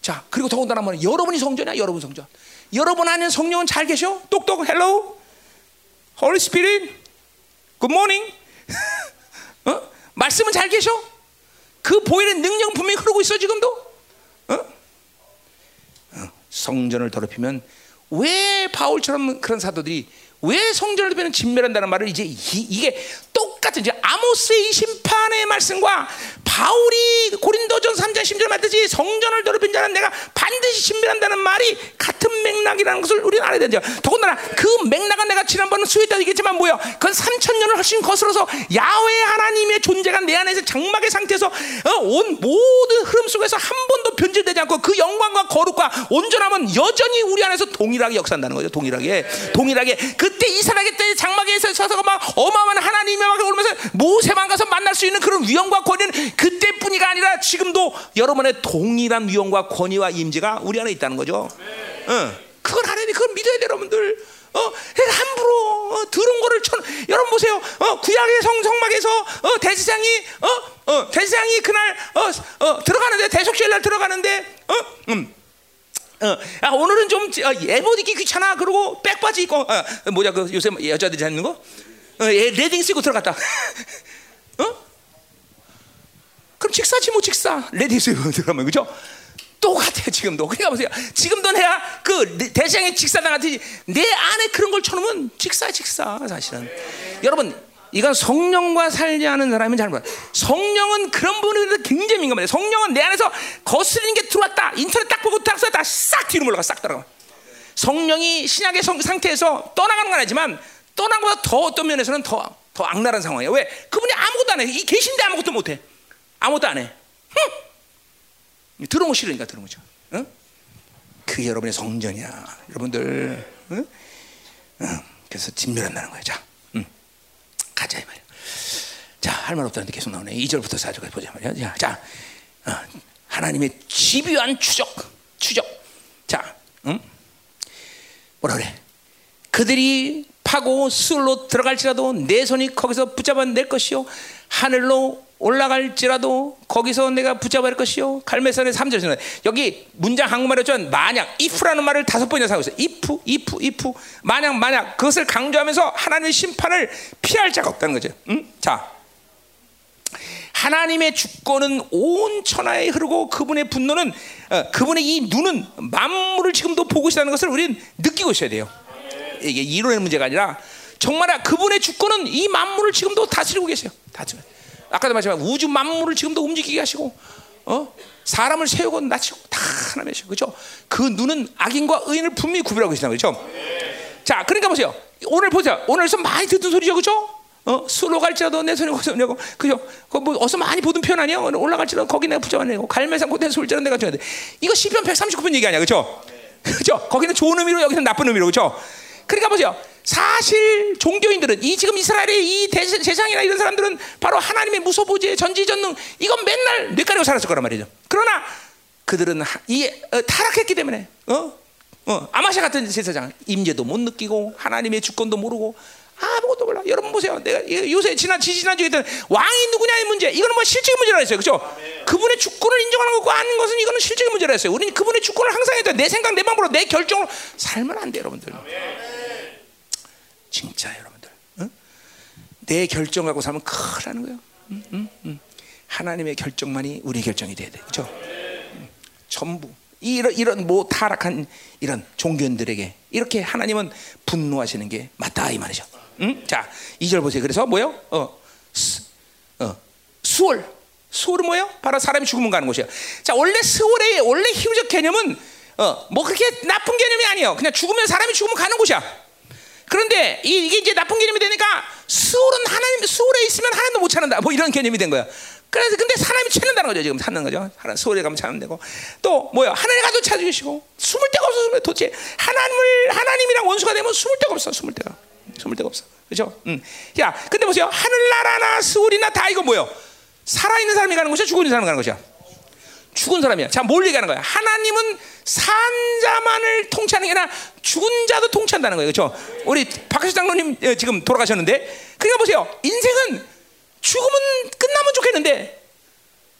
자 그리고 더군다나 뭐냐? 여러분이 성전이야. 여러분 성전. 여러분 안에 성령은 잘 계셔? 똑똑 헬로우. Holy Spirit. Good morning. 어? 말씀은 잘 계셔? 그 보일의 능력은 분명히 흐르고 있어 지금도. 어? 어, 성전을 더럽히면 왜 바울처럼 그런 사도들이 왜 성전을 더럽히면 진멸한다는 말을 이제 이, 이게 똑같은 이제 아모스의 심판의 말씀과 바울이 고린도전 삼 장 십 절 말했듯이 성전을 더럽힌 자는 내가 반드시 진멸한다는 말이 같은 맥락이라는 것을 우리는 알아야 된다. 더군다나 그 맥락은 내가 지난번 수요일에 얘기했지만 뭐야? 그건 삼천 년을 훨씬 거슬러서 야훼 하나님의 존재가 내 안에서 장막의 상태에서 온 모든 흐름 속에서 한 번도 변질되지 않고 그 영광과 거룩과 온전함은 여전히 우리 안에서 동일하게 역사한다는 거죠. 동일하게 동일하게 그때 이스라엘 때 장막에서 서서 막 어마어마한 하나님의 막 오르면서 모세만 가서 만날 수 있는 그런 위엄과 권위는 그때뿐이가 아니라 지금도 여러분의 동일한 위엄과 권위와 임재가 우리 안에 있다는 거죠. 네. 어, 그걸 하나님 그걸 믿어야 돼 여러분들. 어, 함부로 어, 들은 거를 천, 여러분 보세요. 어, 구약의 성, 성막에서 어, 대제사장이 어, 어, 대제사장이 그날 어, 어, 들어가는데 대속죄 날 들어가는데 어, 음. 어, 아, 오늘은 좀 어, 예복 입기 귀찮아. 그러고 백바지 입고 어, 뭐야 그 요새 여자들이 잡는 거? 어, 예, 레깅스 입고 들어갔다. 어? 그럼 직사지 뭐 직사. 레깅스 입고 들어가면 그죠? 똑같아요 지금도. 그러니까 보세요. 지금도 내가 그 대장의 직사당 같은 내 안에 그런 걸 쳐놓으면 직사 직사 사실은. 네. 여러분 이건 성령과 살지 않은 사람은 잘 몰라. 성령은 그런 부분에서 굉장히 민감해요. 성령은 내 안에서 거슬리는 게 들어왔다. 인터넷 딱 보고 딱 썼다. 싹 뒤로 몰라가 싹 따라가. 성령이 신약의 성, 상태에서 떠나가는 건 아니지만 떠난 것보다 더 어떤 면에서는 더, 더 악랄한 상황이에요. 왜? 그분이 아무것도 안 해. 이 계신데 아무것도 못 해. 아무것도 안 해. 흥! 들어오고 싫으니까 들어온 거죠. 응? 그게 여러분의 성전이야, 여러분들. 응? 응. 그래서 진멸한다는 거야. 자, 응. 가자 이 말이야. 자, 할 말 없다는데 계속 나오네. 이 절부터 사 절까지 보자 말이야. 자, 어, 하나님의 집요한 추적, 추적. 자, 응? 뭐라 그래? 그들이 파고 수울로 들어갈지라도 내 손이 거기서 붙잡아낼 것이요. 하늘로 올라갈지라도 거기서 내가 붙잡을 것이요. 갈멜산의 삼 절에서 여기 문장 한국말로 전 만약 if라는 말을 다섯 번이나 사용했어요. if, if, if 만약 만약 그것을 강조하면서 하나님의 심판을 피할 자가 없다는 거죠. 음? 자, 하나님의 주권은 온 천하에 흐르고 그분의 분노는 어, 그분의 이 눈은 만물을 지금도 보고 있다는 것을 우리는 느끼고 있어야 돼요. 이게 이론의 문제가 아니라 정말 그분의 주권은 이 만물을 지금도 다스리고 계세요. 다스리고 계세요. 아까도 말씀하셨지만 우주 만물을 지금도 움직이게 하시고, 어? 사람을 세우고 낮추고 다 하나님이시죠, 그렇죠? 그 눈은 악인과 의인을 분명히 구별하고 계시다고, 그렇죠? 네. 자, 그러니까 보세요. 오늘 보세요. 오늘서 많이 듣던 소리죠, 그렇죠? 어, 술로 갈지라도 내 손에 거기서 내고, 그죠? 그 뭐 어서 많이 보던 표현 아니야? 올라갈지라도 거기 내가 붙잡아내고, 갈멜산 고대 술자는 내가 줘야 돼. 이거 시편 백삼십구 편 얘기 아니야, 그렇죠? 네. 그렇죠? 거기는 좋은 의미로, 여기는 나쁜 의미로, 그렇죠? 그러니까 보세요. 사실 종교인들은 이 지금 이스라엘의 이 대, 세상이나 이런 사람들은 바로 하나님의 무소부지의 전지전능 이건 맨날 뇌까리고 살았을 거란 말이죠. 그러나 그들은 하, 이 어, 타락했기 때문에 어? 어, 아마샤 같은 세상 임재도 못 느끼고 하나님의 주권도 모르고 아무것도 몰라. 여러분 보세요. 내가 요새 지난 지지난주에 했던 왕이 누구냐의 문제. 이거는 뭐 실질적인 문제라 했어요. 그렇죠? 네. 그분의 주권을 인정하는 것과 아닌 것은 이거는 실질적인 문제라 했어요. 우리는 그분의 주권을 항상 해도 내 생각, 내 방법으로 내 결정으로 살면 안 돼, 여러분들. 네. 진짜 여러분들. 응? 내 결정 갖고 살면 큰일 나는 거예요. 응? 응? 응. 하나님의 결정만이 우리의 결정이 돼야 돼. 그렇죠? 네. 응. 전부 이런 이런 뭐 타락한 이런 종교인들에게 이렇게 하나님은 분노하시는 게 맞다 이 말이죠. 음? 자, 이 절 보세요. 그래서 뭐예요? 어, 수, 어, 수월. 수월은 뭐예요? 바로 사람이 죽으면 가는 곳이에요. 자, 원래 수월의 원래 히브리적 개념은 어, 뭐 그렇게 나쁜 개념이 아니에요. 그냥 죽으면 사람이 죽으면 가는 곳이야. 그런데 이, 이게 이제 나쁜 개념이 되니까 수월은 하나님 수월에 있으면 하나님도 못 찾는다. 뭐 이런 개념이 된 거야. 그래서 근데 사람이 찾는다는 거죠. 지금 찾는 거죠. 수월에 가면 찾으면 되고 또 뭐예요? 하나님 가도 찾으시고 숨을 데가 없어서 도대체 하나님을 하나님이랑 원수가 되면 숨을 데가 없어. 숨을 데가. 숨을 데가 없어, 그렇죠? 음. 야, 근데 보세요. 하늘나라나 스울이나 다 이거 뭐요? 살아있는 사람이 가는 곳이야, 죽은 사람이 가는 곳이야. 죽은 사람이야. 자, 뭘 얘기하는 거야? 하나님은 산 자만을 통치하는 게 아니라 죽은 자도 통치한다는 거예요, 그렇죠? 우리 박혜수 장로님 예, 지금 돌아가셨는데, 그러니까 보세요. 인생은 죽음은 끝나면 좋겠는데,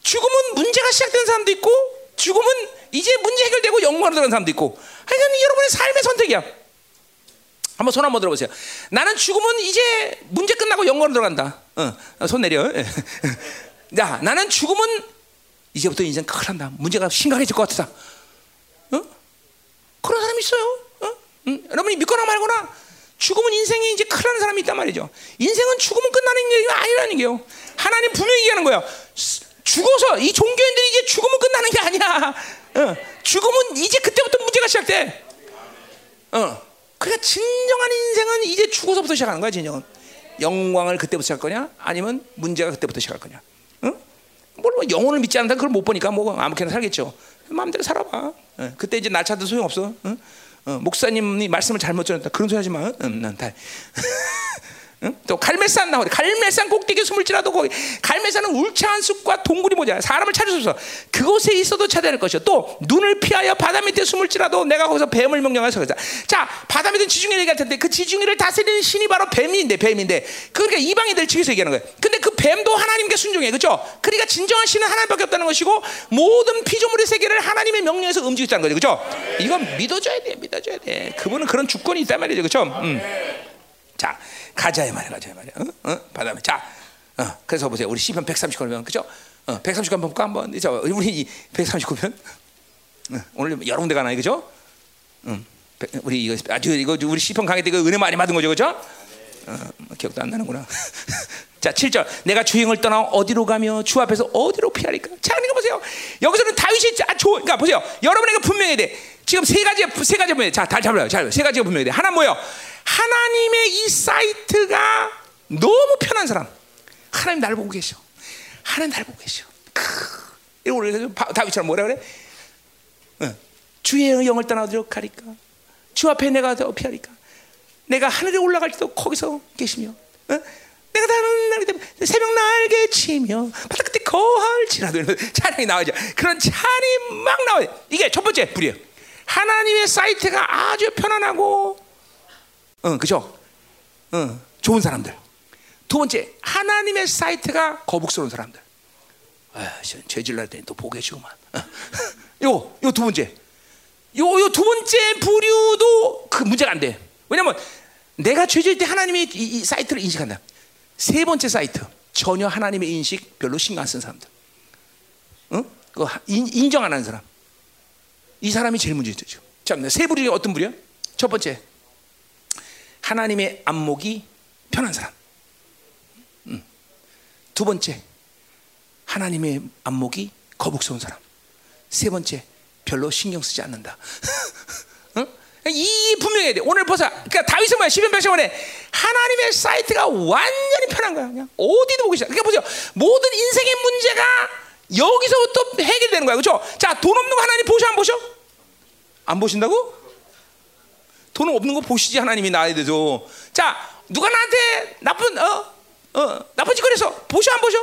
죽음은 문제가 시작되는 사람도 있고, 죽음은 이제 문제 해결되고 영광으로 들어가는 사람도 있고, 하여간 여러분의 삶의 선택이야. 한번 손 한번 들어보세요. 나는 죽으면 이제 문제 끝나고 영광으로 들어간다. 어, 손 내려. 야, 나는 죽으면 이제부터 인생 큰일 난다. 문제가 심각해질 것 같다. 어? 그런 사람이 있어요. 어? 응? 여러분이 믿거나 말거나 죽으면 인생이 이제 큰일 나는 사람이 있단 말이죠. 인생은 죽으면 끝나는 게 아니라는 게요. 하나님 분명히 얘기하는 거예요. 죽어서 이 종교인들이 이제 죽으면 끝나는 게 아니야. 어. 죽으면 이제 그때부터 문제가 시작돼. 어. 그러니까 진정한 인생은 이제 죽어서부터 시작하는 거야. 진정은 영광을 그때부터 시작할 거냐 아니면 문제가 그때부터 시작할 거냐. 응? 물론 영혼을 믿지 않는다 그걸 못 보니까 뭐 아무렇게나 살겠죠. 마음대로 살아봐. 응. 그때 이제 날 찾아도 소용없어. 응? 어, 목사님이 말씀을 잘못 전했다 그런 소리 하지 마. 응, 난 다 응? 또 갈멜산 나오는데 갈멜산 꼭대기에 숨을지라도 거기 갈멜산은 울창한 숲과 동굴이 뭐냐 사람을 찾을 수 없어. 그곳에 있어도 찾아야 할 것이요 또 눈을 피하여 바다 밑에 숨을지라도 내가 거기서 뱀을 명령하여서 그러자. 자, 바다 밑에 지중해 얘기할 텐데 그 지중해를 다스리는 신이 바로 뱀인데 뱀인데 그러니까 이방인들 측에서 얘기하는 거예요. 근데 그 뱀도 하나님께 순종해, 그렇죠? 그러니까 진정한 신은 하나님밖에 없다는 것이고 모든 피조물의 세계를 하나님의 명령에서 움직이자는 거죠, 그렇죠? 이건 믿어줘야 돼, 믿어줘야 돼. 그분은 그런 주권이 있단 말이죠, 그렇죠? 음. 자. 가자야 말이야, 가자야 말이야. 어? 어? 바다면 자, 어, 그래서 보세요. 우리 시편 백삼십구 편, 그죠? 어, 백삼십구 편 볼까 한번. 이제 우리 백삼십구 편 어, 오늘 여러 군데 가나요, 그죠? 음, 우리 이거 아주 이거 우리 시편 강의 때 그 은혜 많이 받은 거죠, 그죠? 어, 기억도 안 나는구나. 자, 칠 절. 내가 주행을 떠나 어디로 가며 주 앞에서 어디로 피하리까? 자, 그러니까 보세요. 여기서는 다윗이 아, 좋. 그러니까 보세요. 여러분에게 분명해야 돼. 지금 세 가지 세 가지 분명. 자, 잘 잡아요. 잘. 세 가지가 분명해야 돼. 하나 뭐예요? 하나님의 이 사이트가 너무 편한 사람. 하나님 날 보고 계셔. 하나님 날 보고 계셔. 크. 우리 다윗처럼 뭐라 그래? 어. 주의 영을 떠나 어디로 가리까? 주 앞에 내가 피하리까? 내가 하늘에 올라갈지도 거기서 계시며. 어? 내가 다른 날이 되면 새벽 날개 치며 바다 끝에 거할지라도 찬양이 나오죠. 그런 찬양이 막 나와요. 이게 첫 번째 불이에요. 하나님의 사이트가 아주 편안하고, 응, 그죠? 응, 좋은 사람들. 두 번째, 하나님의 사이트가 거북스러운 사람들. 아, 죄질날 때는 또 보고 계시구만. 요, 요 두 번째. 요, 요 두 번째 부류도 그 문제가 안 돼. 왜냐면 내가 죄질 때 하나님이 이, 이 사이트를 인식한다. 세 번째 사이트, 전혀 하나님의 인식 별로 신경 안 쓴 사람들, 응? 그거 인, 인정 안 하는 사람. 이 사람이 제일 문제죠. 참, 세 부류 중에 어떤 부류야? 첫 번째, 하나님의 안목이 편한 사람. 응. 두 번째, 하나님의 안목이 거북스러운 사람. 세 번째, 별로 신경 쓰지 않는다. 응? 이 분명해야 돼. 오늘 보자. 그러니까 다윗은 뭐야? 시편 백십오 편에 하나님의 사이트가 완전히 편한 거야. 그냥 어디도 보기 시작. 그러니까 보세요. 모든 인생의 문제가 여기서부터 해결되는 거야. 그렇죠? 자, 돈 없는 거 하나님 보셔 안 보셔? 안 보신다고? 돈 없는 거 보시지 하나님이 나에 대해서. 자, 누가 나한테 나쁜 어, 어, 나쁜 짓 그래서 보셔 안 보셔?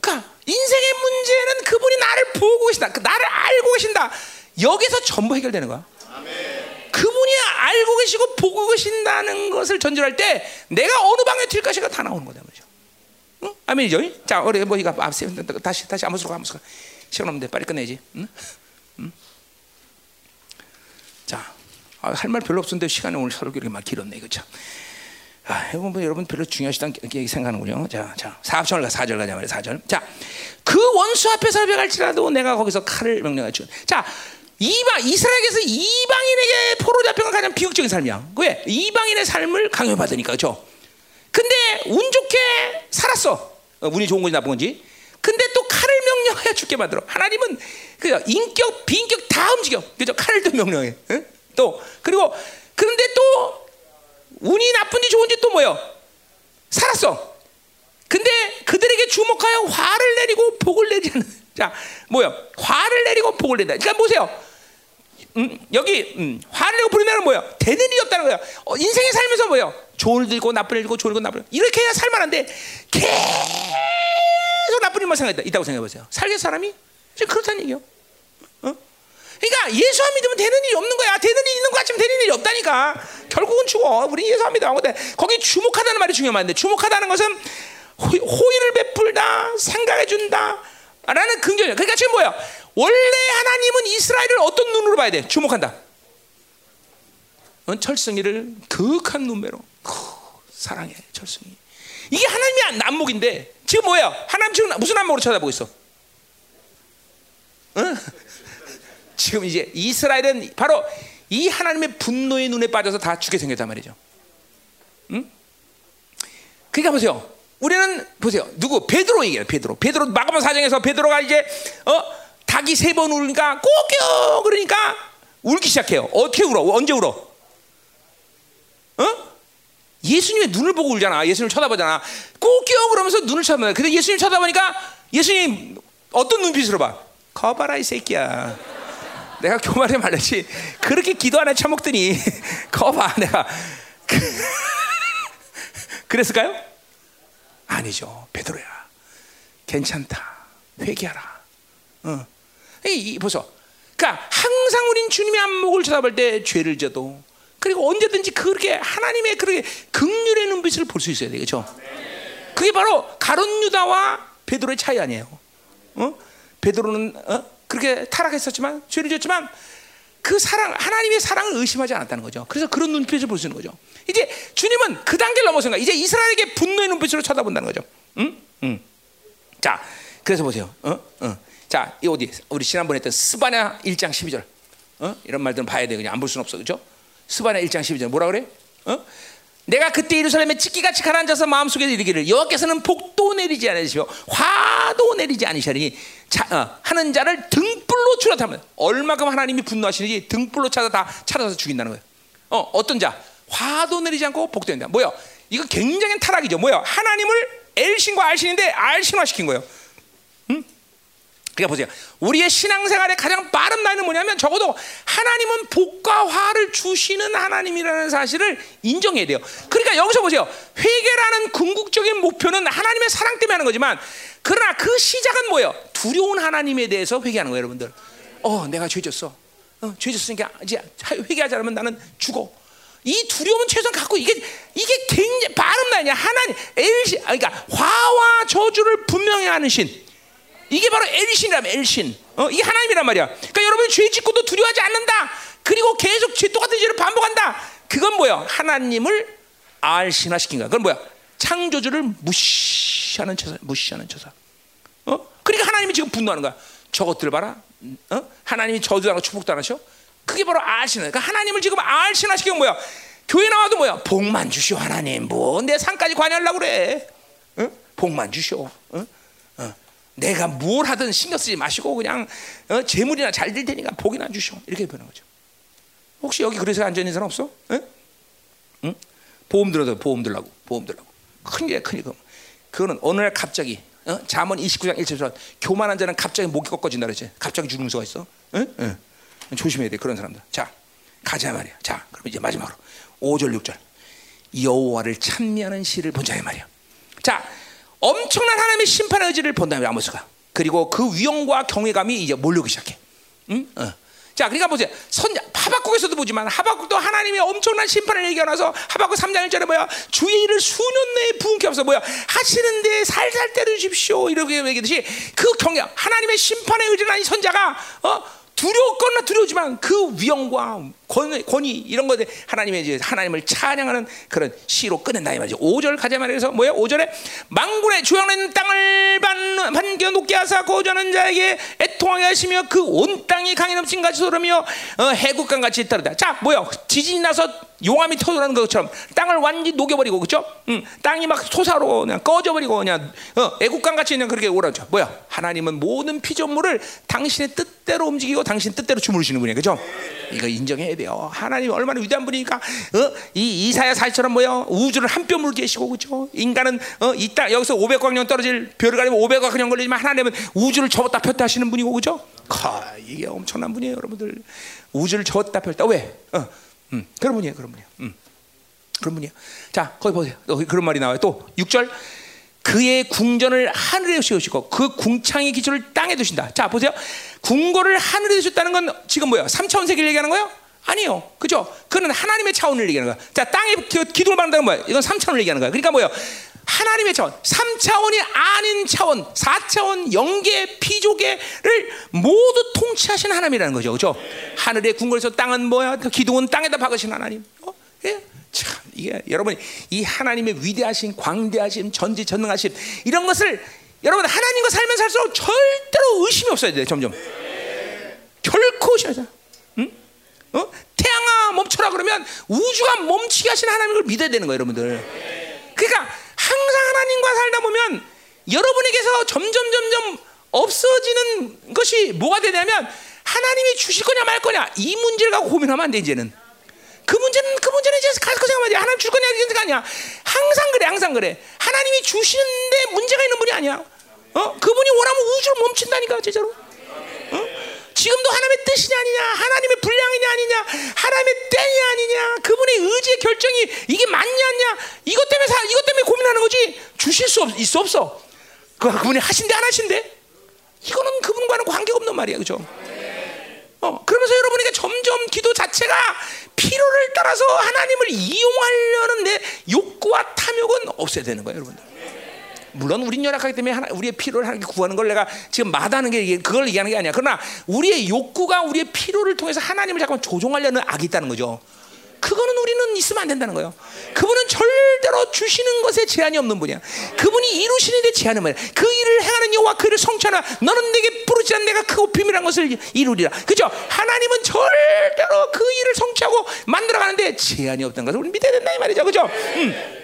그러니까 인생의 문제는 그분이 나를 보고 계신다. 나를 알고 계신다. 여기서 전부 해결되는 거야. 그분이 알고 계시고 보고 계신다는 것을 전제할 때 내가 어느 방에 튈 것이가 다 나오는 거다 말이죠. 응? 아멘이죠? 자, 우리 뭐 이거 앞서 다시 다시 아무스로 가 아무스로 가. 시간 없는데 빨리 끝내지. 응? 응? 자, 아, 할 말 별로 없었는데 시간이 오늘 설교 이렇게 막 길었네 이거 참. 아, 여러분, 여러분 별로 중요하시다는 이렇게 생각하는군요. 자, 자, 사 절 가, 사 절 가자 말이야, 사 절. 자, 그 원수 앞에서 살펴갈지라도 내가 거기서 칼을 명령할 줄. 자. 이방 이스라엘에서 이방인에게 포로 잡힌 건 가장 비극적인 삶이야. 왜? 이방인의 삶을 강요받으니까, 그렇죠? 근데 운 좋게 살았어. 어, 운이 좋은 건지 나쁜 건지. 근데 또 칼을 명령하여 죽게 만들어. 하나님은 그죠? 인격 비인격 다 움직여. 그죠? 칼을 또 명령해. 응? 또 그리고 그런데 또 운이 나쁜지 좋은지 또 뭐요? 살았어. 근데 그들에게 주목하여 화를 내리고 복을 내리는. 자, 뭐요? 화를 내리고 복을 낸다. 그러니까 보세요. 음, 여기 음, 화를 내고 부르면 뭐예요? 되는 일이 없다는 거예요. 어, 인생에 살면서 뭐예요? 좋은 일도 있고 나쁜 일도 있고 좋은 일도 나쁜 일 이렇게 해야 살만한데 계속 나쁜 일만 생각했다 있다고 생각해보세요. 살게 사람이 지금 그렇다는 얘기예요. 어? 그러니까 예수 안 믿으면 되는 일이 없는 거야. 되는 일이 있는 거 같지만 되는 일이 없다니까. 결국은 죽어. 우리 예수 안 믿어. 거기 주목하다는 말이 중요한 말인데 주목하다는 것은 호, 호의를 베풀다, 생각해준다 라는 긍정이야. 그러니까 지금 뭐야? 원래 하나님은 이스라엘을 어떤 눈으로 봐야 돼? 주목한다. 철승이를 극한 눈매로 사랑해 철승이. 이게 하나님의 안목인데 지금 뭐야? 하나님 지금 무슨 안목으로 쳐다보고 있어? 응? 지금 이제 이스라엘은 바로 이 하나님의 분노의 눈에 빠져서 다 죽게 생겼단 말이죠. 응? 그러니까 보세요. 우리는 보세요. 누구? 베드로 얘기해요. 베드로. 베드로 마가복음 사 장에서 베드로가 이제 어 닭이 세 번 울으니까 꼬겨 그러니까 울기 시작해요. 어떻게 울어? 언제 울어? 어? 예수님의 눈을 보고 울잖아. 예수님을 쳐다보잖아. 꼬겨 그러면서 눈을 쳐다봐요. 근데 예수님 쳐다보니까 예수님 어떤 눈빛으로 봐? 거봐라 이 새끼야. 내가 교만해 말했지. 그렇게 기도 하나 처먹더니 거봐 내가. 그랬을까요? 아니죠. 베드로야, 괜찮다. 회개하라. 어. 이, 이 보소. 그러니까 항상 우린 주님의 안목을 쳐다볼 때 죄를 져도, 그리고 언제든지 그렇게 하나님의 그렇게 긍휼의 눈빛을 볼 수 있어야 되겠죠. 그게 바로 가룟 유다와 베드로의 차이 아니에요. 어? 베드로는 어? 그렇게 타락했었지만, 죄를 졌지만 그 사랑, 하나님의 사랑을 의심하지 않았다는 거죠. 그래서 그런 눈빛을 볼 수 있는 거죠. 이제 주님은 그 단계를 넘어서니까 이제 이스라엘에게 분노의 눈빛으로 쳐다본다는 거죠. 응? 응. 자, 그래서 보세요. 어? 어. 자, 이 어디 우리 지난번에 했던 스바냐 일 장 십이 절. 어? 이런 말들은 봐야 돼. 그냥 안 볼 수는 없어. 그렇죠? 스바냐 일 장 십이 절 뭐라 그래? 어? 내가 그때 예루살렘에 찢기같이 가라앉아서 마음속에 이르기를 여호와께서는 복도 내리지 않으시며 화도 내리지 않으시니 자, 어, 하는 자를 등불로 추라타면 얼마큼 하나님이 분노하시는지 등불로 찾아 다 찾아서 죽인다는 거예요. 어, 어떤 자? 화도 내리지 않고 복도된다. 뭐야? 이거 굉장히 타락이죠. 뭐야? 하나님을 엘신과 알신인데 알신화시킨 거예요. 음? 그러니까 보세요. 우리의 신앙생활의 가장 빠른 나이는 뭐냐면, 적어도 하나님은 복과 화를 주시는 하나님이라는 사실을 인정해야 돼요. 그러니까 여기서 보세요. 회개라는 궁극적인 목표는 하나님의 사랑 때문에 하는 거지만, 그러나 그 시작은 뭐예요? 두려운 하나님에 대해서 회개하는 거예요, 여러분들. 어, 내가 죄졌어. 어, 죄졌으니까 이제 회개하지 않으면 나는 죽어. 이 두려움은 최소한 갖고, 이게 이게 굉장히 바른 나이냐. 하나님 엘신, 그러니까 화와 저주를 분명히 하는 신. 이게 바로 엘신이라면 엘신. 어? 이게 하나님이란 말이야. 그러니까 여러분이 죄 짓고도 두려워하지 않는다. 그리고 계속 죄 똑같은 죄를 반복한다. 그건 뭐야? 하나님을 알신화시킨 거야. 그건 뭐야? 창조주를 무시하는 처사, 무시하는 처사. 어? 그러니까 하나님이 지금 분노하는 거야. 저것들 봐라. 어? 하나님이 저주도 안 하고 축복도 안 하셔. 그게 바로 알신. 그러니까 하나님을 지금 알신화시키면 뭐야? 교회 나와도 뭐야? 복만 주시오 하나님. 뭐 내 삶까지 관여하려고 그래? 어? 복만 주시오. 어? 어. 내가 뭘 하든 신경 쓰지 마시고 그냥 어, 재물이나 잘 될 테니까 복이나 주시오. 이렇게 보는 거죠. 혹시 여기 그래서 앉아 있는 사람 없어? 응? 응? 보험 들어도 보험 들라고. 보험 들라고. 큰일이야, 큰일. 그거는 어느 날 갑자기 어? 잠언 이십구 장 일 절처럼 교만한 자는 갑자기 목이 꺾어진다 그랬지. 갑자기 죽음이 수가 있어. 응? 응. 조심해야 돼, 그런 사람들. 자, 가자 말이야. 자, 그럼 이제 마지막으로 오 절 육 절. 여호와를 찬미하는 시를 보자 이 말이야. 자, 엄청난 하나님의 심판의 의지를 본다며 아모스가. 그리고 그 위엄과 경외감이 이제 몰려오기 시작해. 응? 어. 자, 그러니까 보세요. 선자, 하박국에서도 보지만 하박국도 하나님의 엄청난 심판을 얘기하면서 하박국 삼 장 일 절에 뭐야? 주의 일을 수년 내에 부응케 없어. 뭐야? 하시는데 살살 때려주십시오. 이렇게 얘기하듯이 그 경외, 하나님의 심판의 의지를 한 선자가 어? 두려웠거나 두려우지만 그 위엄과 권위, 권위 이런 것에 하나님의 이제 하나님을 찬양하는 그런 시로 끝낸다 이 말이죠. 오 절 가자 말해서 뭐예요? 오 절에 만군의 주여는 땅을 반겨 높게 하사 거주하는 자에게 애통하게 하시며 그 온 땅이 강이 넘친 같이 소르며 어, 해국강 같이 따르다. 자, 뭐예요? 지진이 나서 용암이 터져나는 것처럼 땅을 완전히 녹여버리고, 그렇죠? 음, 땅이 막 솟아오르고 그냥 꺼져버리고 그냥 어, 애국강 같이 그냥 그렇게 오라죠. 뭐야? 하나님은 모든 피조물을 당신의 뜻대로 움직이고 당신 뜻대로 주무르시는 분이에요, 그렇죠? 이거 인정해야 돼요. 하나님 얼마나 위대한 분이니까 어? 이 이사야 사시처럼 뭐야? 우주를 한 뼘으로 계시고, 그렇죠? 인간은 어, 이 땅 여기서 오백 광년 떨어질 별을 가리면 오백 광년 걸리지만 하나님은 우주를 접었다 폈다 하시는 분이고, 그렇죠? 하, 이게 엄청난 분이에요, 여러분들. 우주를 접었다 폈다. 왜? 어. 음, 그런 분이에요, 그런 분이에요. 음, 그런 분이에요. 자, 거기 보세요. 거기 그런 말이 나와요. 또 육 절, 그의 궁전을 하늘에 세우시고 그 궁창의 기초를 땅에 두신다. 자, 보세요. 궁궐을 하늘에 두셨다는 건 지금 뭐예요? 삼 차원 세계를 얘기하는 거예요? 아니요, 그죠? 그는 하나님의 차원을 얘기하는 거야. 자, 땅에 기둥을 박는다는 거예요. 이건 삼 차원을 얘기하는 거야. 그러니까 뭐예요? 하나님의 차원, 삼 차원이 아닌 차원, 사 차원 영계, 피조계를 모두 통치하신 하나님이라는 거죠, 그렇죠? 네. 하늘의 궁궐에서 땅은 뭐야? 기둥은 땅에다 박으신 하나님. 어? 예? 참, 이게 여러분 이 하나님의 위대하신, 광대하신, 전지전능하신 이런 것을 여러분 하나님과 살면 살수록 절대로 의심이 없어야 돼, 점점. 네. 결코 의심하지 않아. 응? 어? 태양아 멈춰라 그러면 우주가 멈추게 하신 하나님을 믿어야 되는 거예요, 여러분들. 네. 그러니까 항상 하나님과 살다 보면 여러분에게서 점점 점점 없어지는 것이 뭐가 되냐면, 하나님이 주실 거냐 말 거냐 이 문제를 갖고 고민하면 안 돼. 이제는 그 문제는 그 문제는 이제 가서 생각하지. 하나님 줄 거냐 이런 거 아니야. 항상 그래, 항상 그래. 하나님이 주시는데 문제가 있는 분이 아니야. 어, 그분이 원하면 우주를 멈춘다니까, 제자로. 어? 지금도 하나님의 뜻이냐 아니냐, 하나님의 분량이냐 아니냐, 하나님의 때냐 아니냐, 그분의 의지의 결정이 이게 맞냐 아니냐, 이것 때문에 사, 이것 때문에 고민하는 거지. 주실 수 없, 있어 없어. 그 그분이 하신대 안 하신대, 이거는 그분과는 관계가 없는 말이야, 그죠? 어, 그러면서 여러분에게 점점 기도 자체가 필요를 따라서 하나님을 이용하려는 내 욕구와 탐욕은 없애야 되는 거예요, 여러분들. 물론 우린 열악하기 때문에 하나, 우리의 필요를 하나님께 구하는 걸 내가 지금 마다하는 게 그걸 얘기하는 게 아니야. 그러나 우리의 욕구가 우리의 필요를 통해서 하나님을 잠깐 조종하려는 악이 있다는 거죠. 그거는 우리는 있으면 안 된다는 거예요. 그분은 절대로 주시는 것에 제한이 없는 분이야. 그분이 이루시는 데 제한은 뭐야? 그 일을 행하는 여호와 그를 성취하라. 너는 내게 부르지 않은 내가 크고 비밀한 것을 이루리라. 그죠? 하나님은 절대로 그 일을 성취하고 만들어가는데 제한이 없다는 것을 우리 믿어야 된다 이 말이죠. 그죠? 음.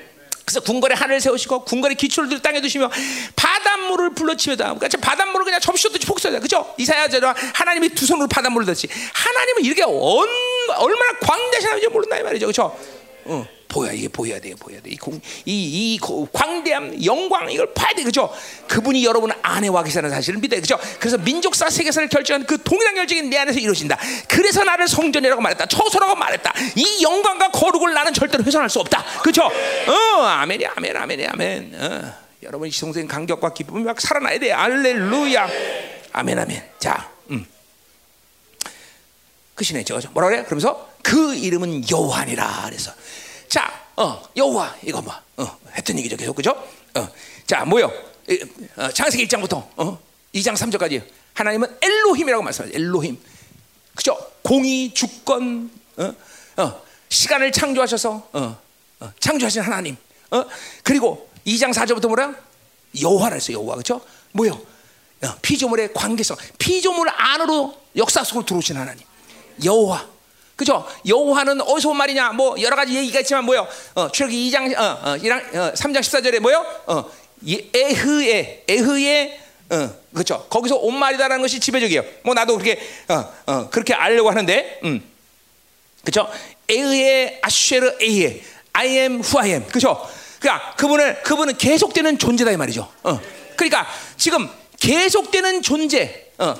그래서 궁궐에 하늘을 세우시고 궁궐의 기초를 땅에 두시며 바닷물을 불러 치우다. 그러니까 바닷물을 그냥 접시였듯이 폭소하다. 그죠? 이사야처럼 하나님이 두 손으로 바닷물을 뒀지. 하나님은 이렇게 언, 얼마나 광대하시는지 모른다 이 말이죠. 그죠? 어, 보여 이게 보여야 돼, 보여야 돼. 이, 공, 이, 이 광대함, 영광 이걸 봐야 돼, 그죠? 그분이 여러분 안에 와 계시다는 사실을 믿어요, 그죠? 그래서 민족사, 세계사를 결정한 그 동일한 결정이 내 안에서 이루어진다. 그래서 나를 성전이라고 말했다, 처소라고 말했다. 이 영광과 거룩을 나는 절대로 훼손할 수 없다, 그죠? 어, 아멘이, 아멘, 아멘, 아멘. 어, 여러분 이 성생 감격과 기쁨이 막 살아나야 돼, 알렐루야, 아멘, 아멘. 자, 음, 그 신에 저죠. 뭐라 그래? 그러면서 그 이름은 여호와니라 그래서. 자, 어, 여호와 이거 뭐, 어, 했던 얘기죠 계속, 그죠? 어, 자, 뭐요? 어, 창세기 일 장부터 어, 이 장 삼 절까지 하나님은 엘로힘이라고 말씀하죠. 엘로힘, 그죠? 공의, 주권, 어, 어, 시간을 창조하셔서 어, 어, 창조하신 하나님. 어, 그리고 이 장 사 절부터 뭐라? 여호와라 했어요. 여호와, 그죠? 뭐요? 어, 피조물의 관계성, 피조물 안으로 역사 속으로 들어오신 하나님. 여호와. 그죠? 여호와는 어디서 온 말이냐? 뭐 여러 가지 얘기가 있지만 뭐요? 어, 출애굽기 이 장, 어, 어, 어, 삼 장 십사 절에 뭐요? 어, 에흐의, 에흐의, 어, 그렇죠? 거기서 온 말이다라는 것이 지배적이에요. 뭐 나도 그렇게, 어, 어, 그렇게 알려고 하는데, 음, 그렇죠? 에흐의 아슈에르 에이에, I am who I am, 그렇죠? 그러니까 그분을 그분은 계속되는 존재다 이 말이죠. 어, 그러니까 지금 계속되는 존재. 어.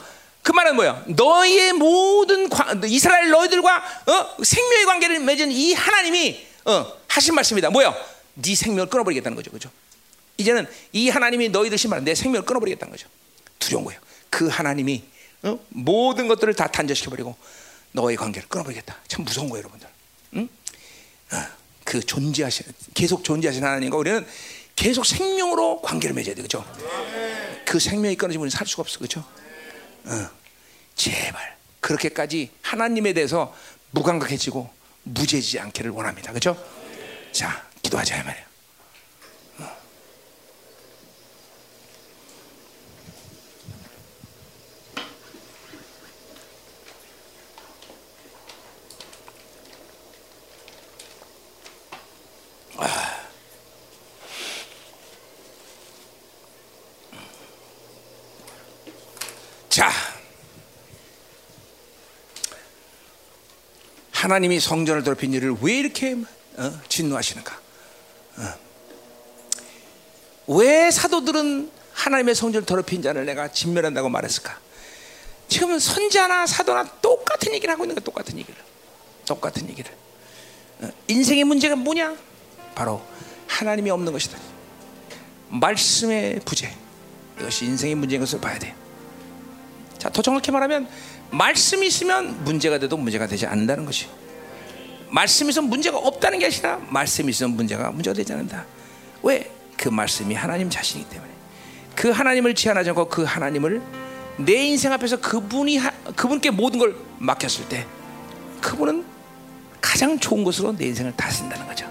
그 말은 뭐야? 너희의 모든 관, 이스라엘 너희들과 어? 생명의 관계를 맺은 이 하나님이 어, 하신 말씀이다. 뭐야? 네 생명을 끊어버리겠다는 거죠, 그죠? 이제는 이 하나님이 너희들 신발은 내 생명을 끊어버리겠다는 거죠. 두려운 거예요. 그 하나님이 어? 모든 것들을 다 단절시켜버리고 너의 관계를 끊어버리겠다. 참 무서운 거예요, 여러분들. 응? 어, 그 존재하신 계속 존재하신 하나님과 우리는 계속 생명으로 관계를 맺어야 돼, 그죠? 그 생명이 끊어지면 우리는 살 수가 없어, 그죠? 어, 제발 그렇게까지 하나님에 대해서 무감각해지고 무죄지 않기를 원합니다. 그렇죠? 자, 기도하자 이 말이에요. 어. 아. 자, 하나님이 성전을 더럽힌 일을 왜 이렇게 어, 진노하시는가? 어. 왜 사도들은 하나님의 성전을 더럽힌 자를 내가 진멸한다고 말했을까? 지금은 선지자나 사도나 똑같은 얘기를 하고 있는 거야. 똑같은 얘기를. 똑같은 얘기를. 어. 인생의 문제가 뭐냐? 바로 하나님이 없는 것이다. 말씀의 부재. 이것이 인생의 문제인 것을 봐야 돼. 자, 더 정확히 말하면 말씀이 있으면 문제가 돼도 문제가 되지 않는다는 것이, 말씀이 있으면 문제가 없다는 게 아니라 말씀이 있으면 문제가 문제가 되지 않는다. 왜? 그 말씀이 하나님 자신이기 때문에. 그 하나님을 제한하지 않고 그 하나님을 내 인생 앞에서 그분이 하, 그분께 모든 걸 맡겼을 때 그분은 가장 좋은 것으로 내 인생을 다스린다는 거죠.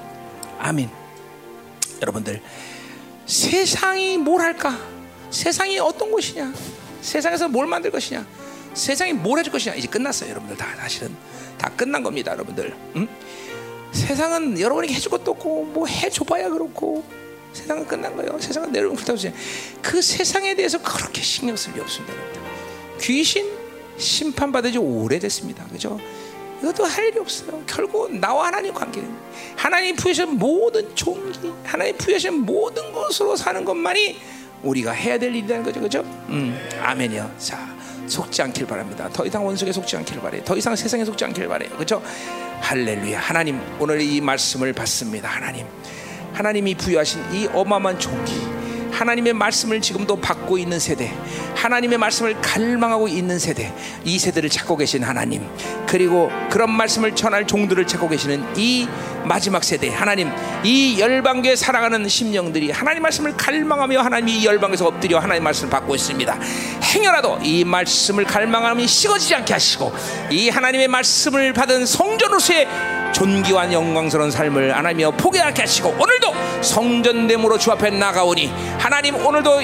아멘. 여러분들, 세상이 뭘 할까? 세상이 어떤 곳이냐? 세상에서 뭘 만들 것이냐? 세상이 뭘 해줄 것이냐? 이제 끝났어요, 여러분들. 다 사실은 다 끝난 겁니다, 여러분들. 응? 세상은 여러분에게 해줄 것도 없고 뭐 해줘봐야 그렇고 세상은 끝난 거예요. 세상은 여러분 그렇다고 하지. 그 세상에 대해서 그렇게 신경 쓸 일이 없습니다, 여러분들. 귀신 심판받은 지 오래됐습니다, 그죠? 이것도 할 일이 없어요. 결국 나와 하나님 관계는 하나님 부여하신 모든 종기, 하나님 부여하신 모든 것으로 사는 것만이 우리가 해야 될 일이라는 거죠, 그죠? 음, 아멘이요. 자, 속지 않길 바랍니다. 더 이상 원수에 속지 않길 바래요. 더 이상 세상에 속지 않길 바래요. 그렇죠? 할렐루야. 하나님, 오늘 이 말씀을 받습니다. 하나님, 하나님이 부여하신 이 어마어마한 종기, 하나님의 말씀을 지금도 받고 있는 세대, 하나님의 말씀을 갈망하고 있는 세대, 이 세대를 찾고 계신 하나님, 그리고 그런 말씀을 전할 종들을 찾고 계시는 이 마지막 세대 하나님, 이 열방교에 살아가는 심령들이 하나님 말씀을 갈망하며 하나님이 이 열방에서 엎드려 하나님 말씀을 받고 있습니다. 행여라도 이 말씀을 갈망함이 식어지지 않게 하시고, 이 하나님의 말씀을 받은 성전으로서의 존귀와 영광스러운 삶을 하나님이여 포기하게 하시고, 오늘도 성전됨으로 주 앞에 나가오니 하나님, 오늘도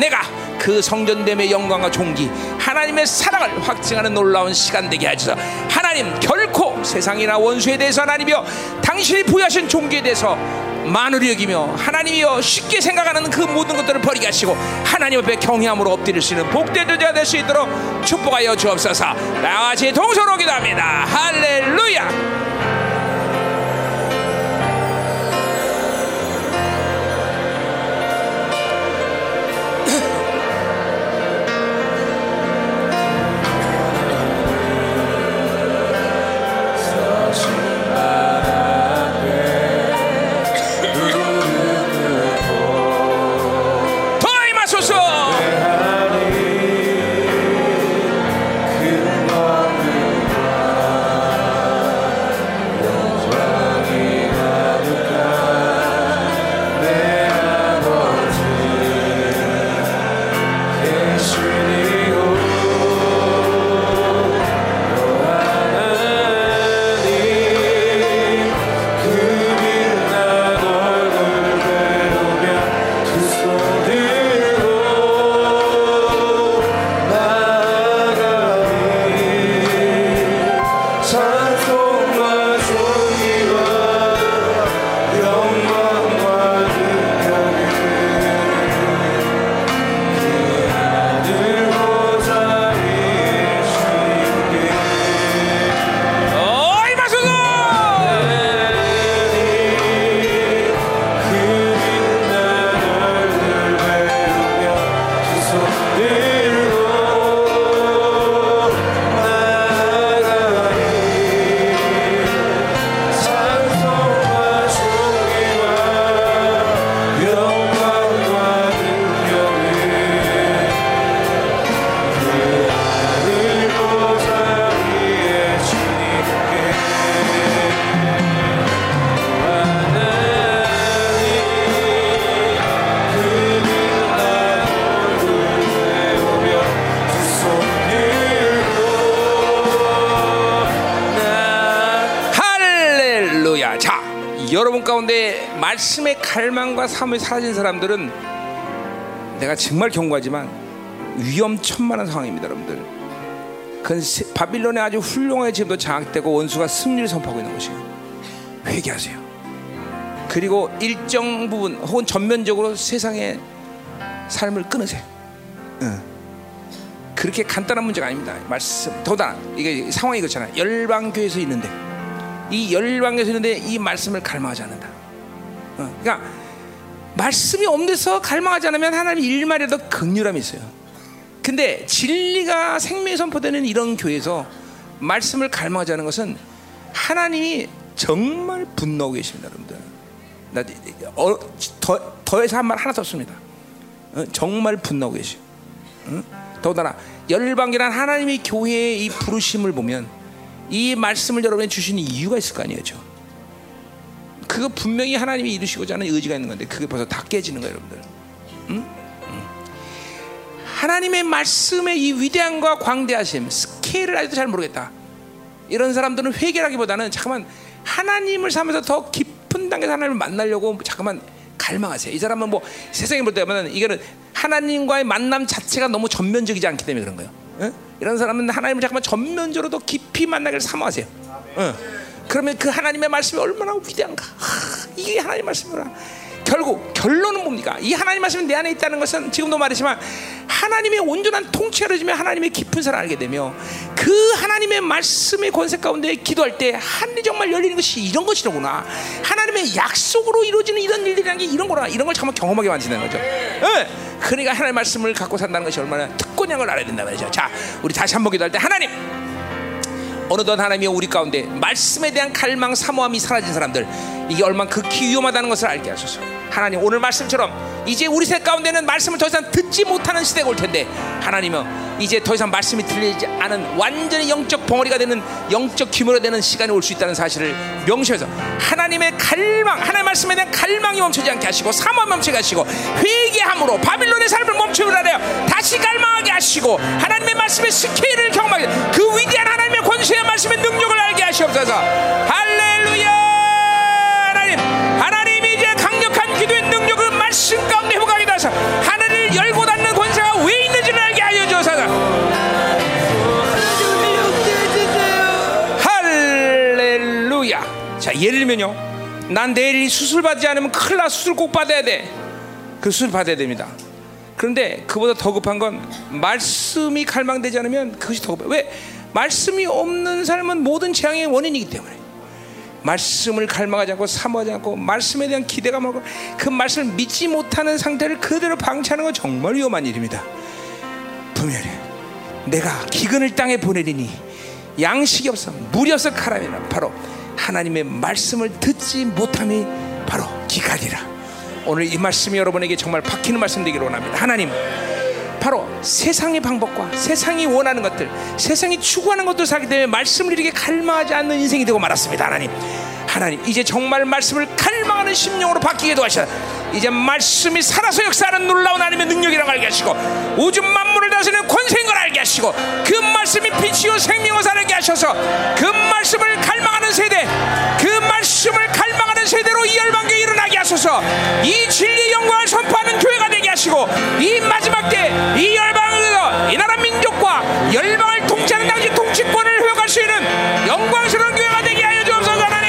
내가 그 성전됨의 영광과 존귀, 하나님의 사랑을 확증하는 놀라운 시간 되게 하셔서, 하나님, 결코 세상이나 원수에 대해서 하나님이여 당신이 부여하신 존귀에 대해서 만으로 여기며 하나님이여 쉽게 생각하는 그 모든 것들을 버리게 하시고, 하나님 앞에 경외함으로 엎드릴 수 있는 복된 자가 될 수 있도록 축복하여 주옵소서. 나같이 동서로 기도합니다. 할렐루야. 가운데 말씀의 갈망과 삶이 사라진 사람들은 내가 정말 경고하지만 위험천만한 상황입니다. 여러분들, 그건 바빌론의 아주 훌륭하게 지금도 장악되고 원수가 승리를 선포하고 있는 것이에요. 회개하세요. 그리고 일정 부분 혹은 전면적으로 세상의 삶을 끊으세요. 응. 그렇게 간단한 문제가 아닙니다. 말씀 더다 이게 상황이 그렇잖아요. 열방교회에서 있는데, 이 열방에서 있는데 이 말씀을 갈망하지 않는다. 어, 그러니까 말씀이 없는 데서 갈망하지 않으면 하나님 일말이라도 긍휼함이 있어요. 근데 진리가 생명이 선포되는 이런 교회에서 말씀을 갈망하지 않는 것은 하나님이 정말 분노하고 계십니다. 여러분들, 나 어, 더, 더해서 한 말 하나도 없습니다. 어, 정말 분노하고 계시요. 어? 더군다나 열방이란 하나님의 교회의 이 부르심을 보면 이 말씀을 여러분이 주시는 이유가 있을 거 아니에요. 그거 분명히 하나님이 이루시고자 하는 의지가 있는 건데, 그게 벌써 다 깨지는 거예요. 여러분들, 응? 응. 하나님의 말씀의 이 위대함과 광대하심, 스케일을 아직도 잘 모르겠다 이런 사람들은 회개하기보다는 잠깐만 하나님을 삼아서 더 깊은 단계에서 하나님을 만나려고 잠깐만 갈망하세요. 이 사람은 뭐 세상에 볼 때면 이거는 하나님과의 만남 자체가 너무 전면적이지 않기 때문에 그런 거예요. 응? 이런 사람은 하나님을 잠깐만 전면적으로 더 깊이 만나기를 사모하세요. 응. 그러면 그 하나님의 말씀이 얼마나 위대한가. 하, 이게 하나님의 말씀이구나. 결국 결론은 뭡니까? 이 하나님 말씀이 내 안에 있다는 것은 지금도 말했지만 하나님의 온전한 통치를 이루며 하나님의 깊은 사랑을 알게 되며 그 하나님의 말씀의 권세 가운데 기도할 때 하늘이 정말 열리는 것이 이런 것이로구나, 하나님의 약속으로 이루어지는 이런 일들이라는 게 이런 거라, 이런 걸 정말 경험하게 만드는 거죠. 네. 그러니까 하나님의 말씀을 갖고 산다는 것이 얼마나 특권인 걸 알아야 된다 말이죠. 자, 우리 다시 한번 기도할 때 하나님, 어느덧 하나님이 우리 가운데 말씀에 대한 갈망, 사모함이 사라진 사람들, 이게 얼마나 극히 위험하다는 것을 알게 하소서. 하나님, 오늘 말씀처럼 이제 우리 세 가운데는 말씀을 더 이상 듣지 못하는 시대가 올 텐데, 하나님은 이제 더 이상 말씀이 들리지 않은 완전히 영적 벙어리가 되는, 영적 규모로 되는 시간이 올 수 있다는 사실을 명시해서 하나님의 갈망, 하나님의 말씀에 대한 갈망이 멈추지 않게 하시고, 사모함 멈추게 하시고, 회개함으로 바빌론의 삶을 멈추게 하려 다시 갈망하게 하시고, 하나님의 말씀의 스케일을 경험하게, 그 위대한 하나님의 권세의 말씀의 능력을 알게 하시옵소서. 할렐루야. 하나님, 하나님 이제 강력한 기도의 능력을 말씀 가운데 회복하게 하소서. 하늘을 열고 닫는 권세가 왜 있는지를 알게 하여 주소서. 할렐루야. 자, 예를 들면요, 난 내일 수술 받지 않으면 큰일 나, 수술 꼭 받아야 돼. 그 수술 받아야 됩니다. 그런데 그보다 더 급한 건 말씀이 갈망되지 않으면 그것이 더 급해요. 왜? 말씀이 없는 삶은 모든 재앙의 원인이기 때문에. 말씀을 갈망하지 않고 사모하지 않고 말씀에 대한 기대감 하고 그 말씀을 믿지 못하는 상태를 그대로 방치하는 건 정말 위험한 일입니다. 분명히 내가 기근을 땅에 보내리니 양식이 없어 물이 없어 카라미라, 바로 하나님의 말씀을 듣지 못함이 바로 기근이라. 오늘 이 말씀이 여러분에게 정말 박히는 말씀 되기를 원합니다. 하나님, 바로 세상의 방법과 세상이 원하는 것들, 세상이 추구하는 것들 사기 때문에 말씀을 이렇게 갈망하지 않는 인생이 되고 말았습니다. 하나님, 하나님 이제 정말 말씀을 갈망하는 심령으로 바뀌게 도하시라. 이제 말씀이 살아서 역사하는 놀라운 하나님의 능력이란 걸 알게 하시고, 우주 만물을 다스리는 권세인 걸 알게 하시고, 그 말씀이 빛이요 생명을 살게 하셔서 그 말씀을 갈망하는 세대, 그 말씀을 갈망하는 세대로 이 열방교회 일어나게 하소서. 이 진리의 영광을 선포하는 교회가 되게 하시고, 이 마지막 때 이 열방을, 이 나라 민족과 열방을 통치하는 당시 통치권을 회복할 수 있는 영광스러운 교회가 되게 하여 주옵소서. 하나님,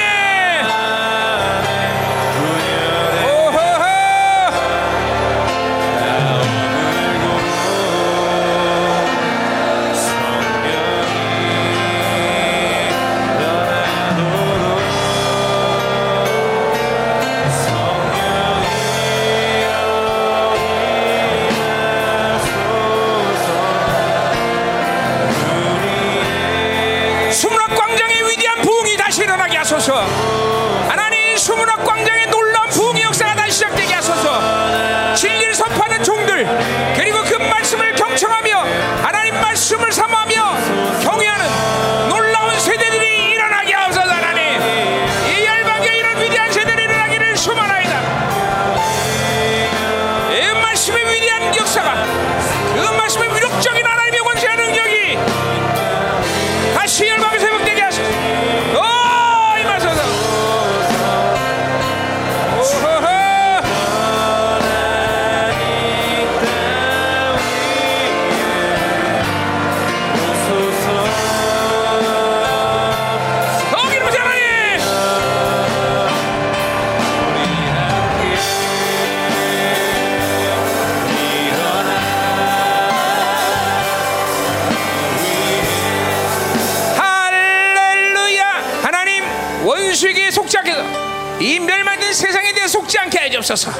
하나님, 수문학 광장의 놀라운 부흥의 역사가 다시 시작되게 하소서. 진리를 선포하는 종들, 그리고 그 말씀을 경청하며 하나님 말씀을 사모하며 경외하는 놀라운 세대들이 일어나게 하소서. 하나님, 이 열방에 이런 위대한 세대들이 일어나기를 소망하이다. 이 말씀의 위대한 역사가, 그 말씀의 위력적인 하나님의 권세와 능력이 다시 열방에서 회복되게 하소서. 이 멸망된 세상에 대해 속지 않게 하여 주옵소서.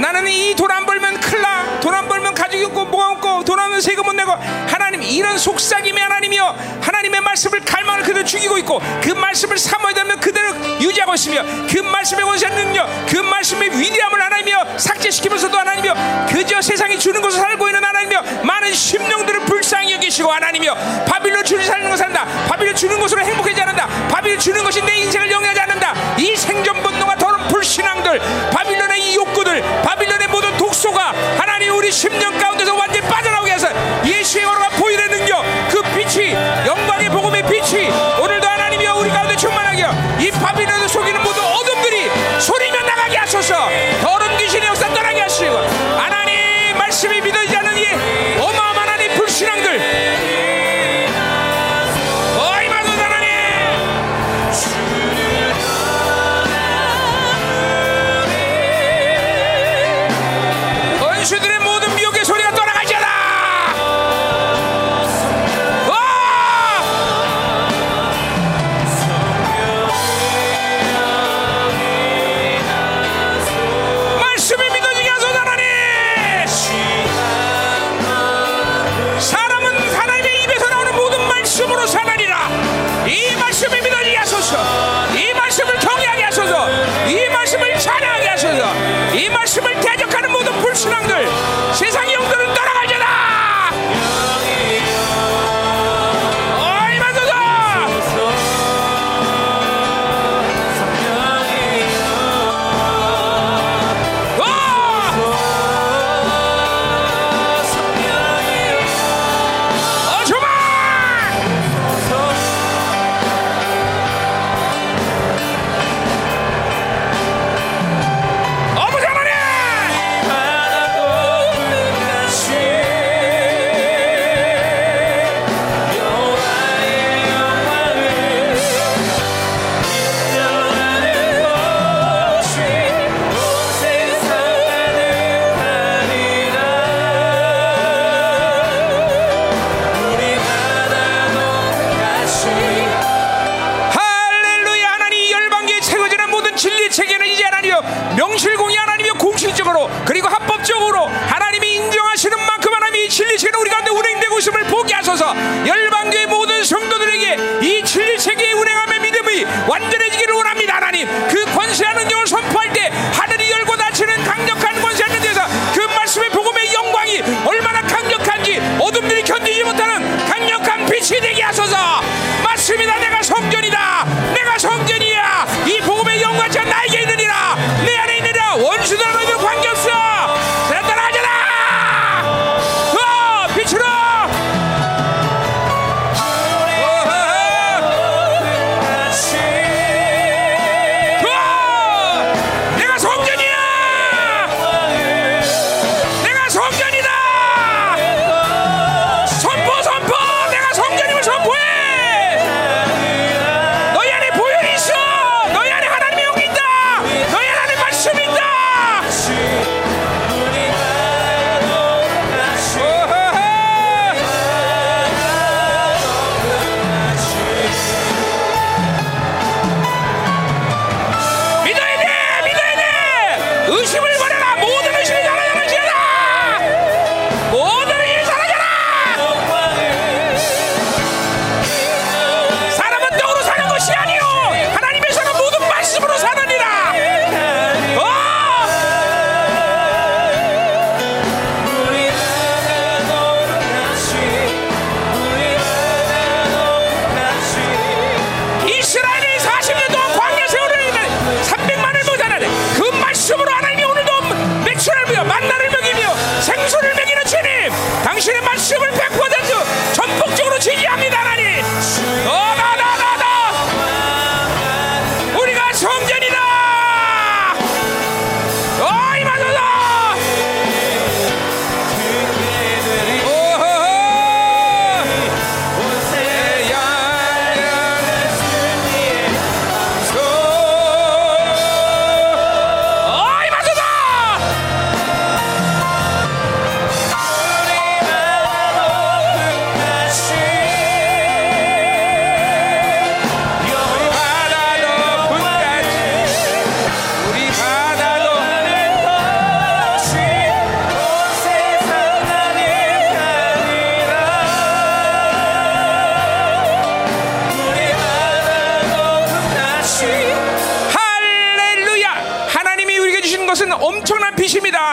나는 이 돈 안 벌면 큰일 나, 돈 안 벌면 가족이 없고 뭐가 없고 돈 안 벌면 세금 못 내고, 하나님 이런 속삭임의 하나님이여, 하나님의 말씀을 갈망을 그대로 죽이고 있고, 그 말씀을 삼아야 되면 그대로 유지하고 있으며, 그 말씀의 권세와 능력, 그 말씀의 위대함을 하나님이여 삭제시키면서도 하나님이여 그저 세상이 주는 것을 살고 있는 하나님이여 많은 심령들을 불쌍히 여기시고, 하나님이여 바빌론 주를 살는 것을 산다, 바빌론 주는 것으로 행복하지 않는다, 바빌론 주는 것이 내 인생을 영위하지 않는다, 이 생존 분노가 더러운 불신앙들, 바빌론의 이 욕구들, 바빌론의 모든 독소가 하나님 우리 심령 가운데서 완전히 빠져나오게 해서 예수의 오로라 보일의 능력, 그 빛이, 영광의 복음의 빛이 오늘도 하나님이여 우리 가운데 충만하게 하여 이 바빌론을 속이는 모든 어둠들이 소리며 나가게 하소서. 더러운 귀신의 역사 떠나게 하시고, 하나님 말씀이 믿어지지 않는 이 어마어마한 하나님 불신앙들,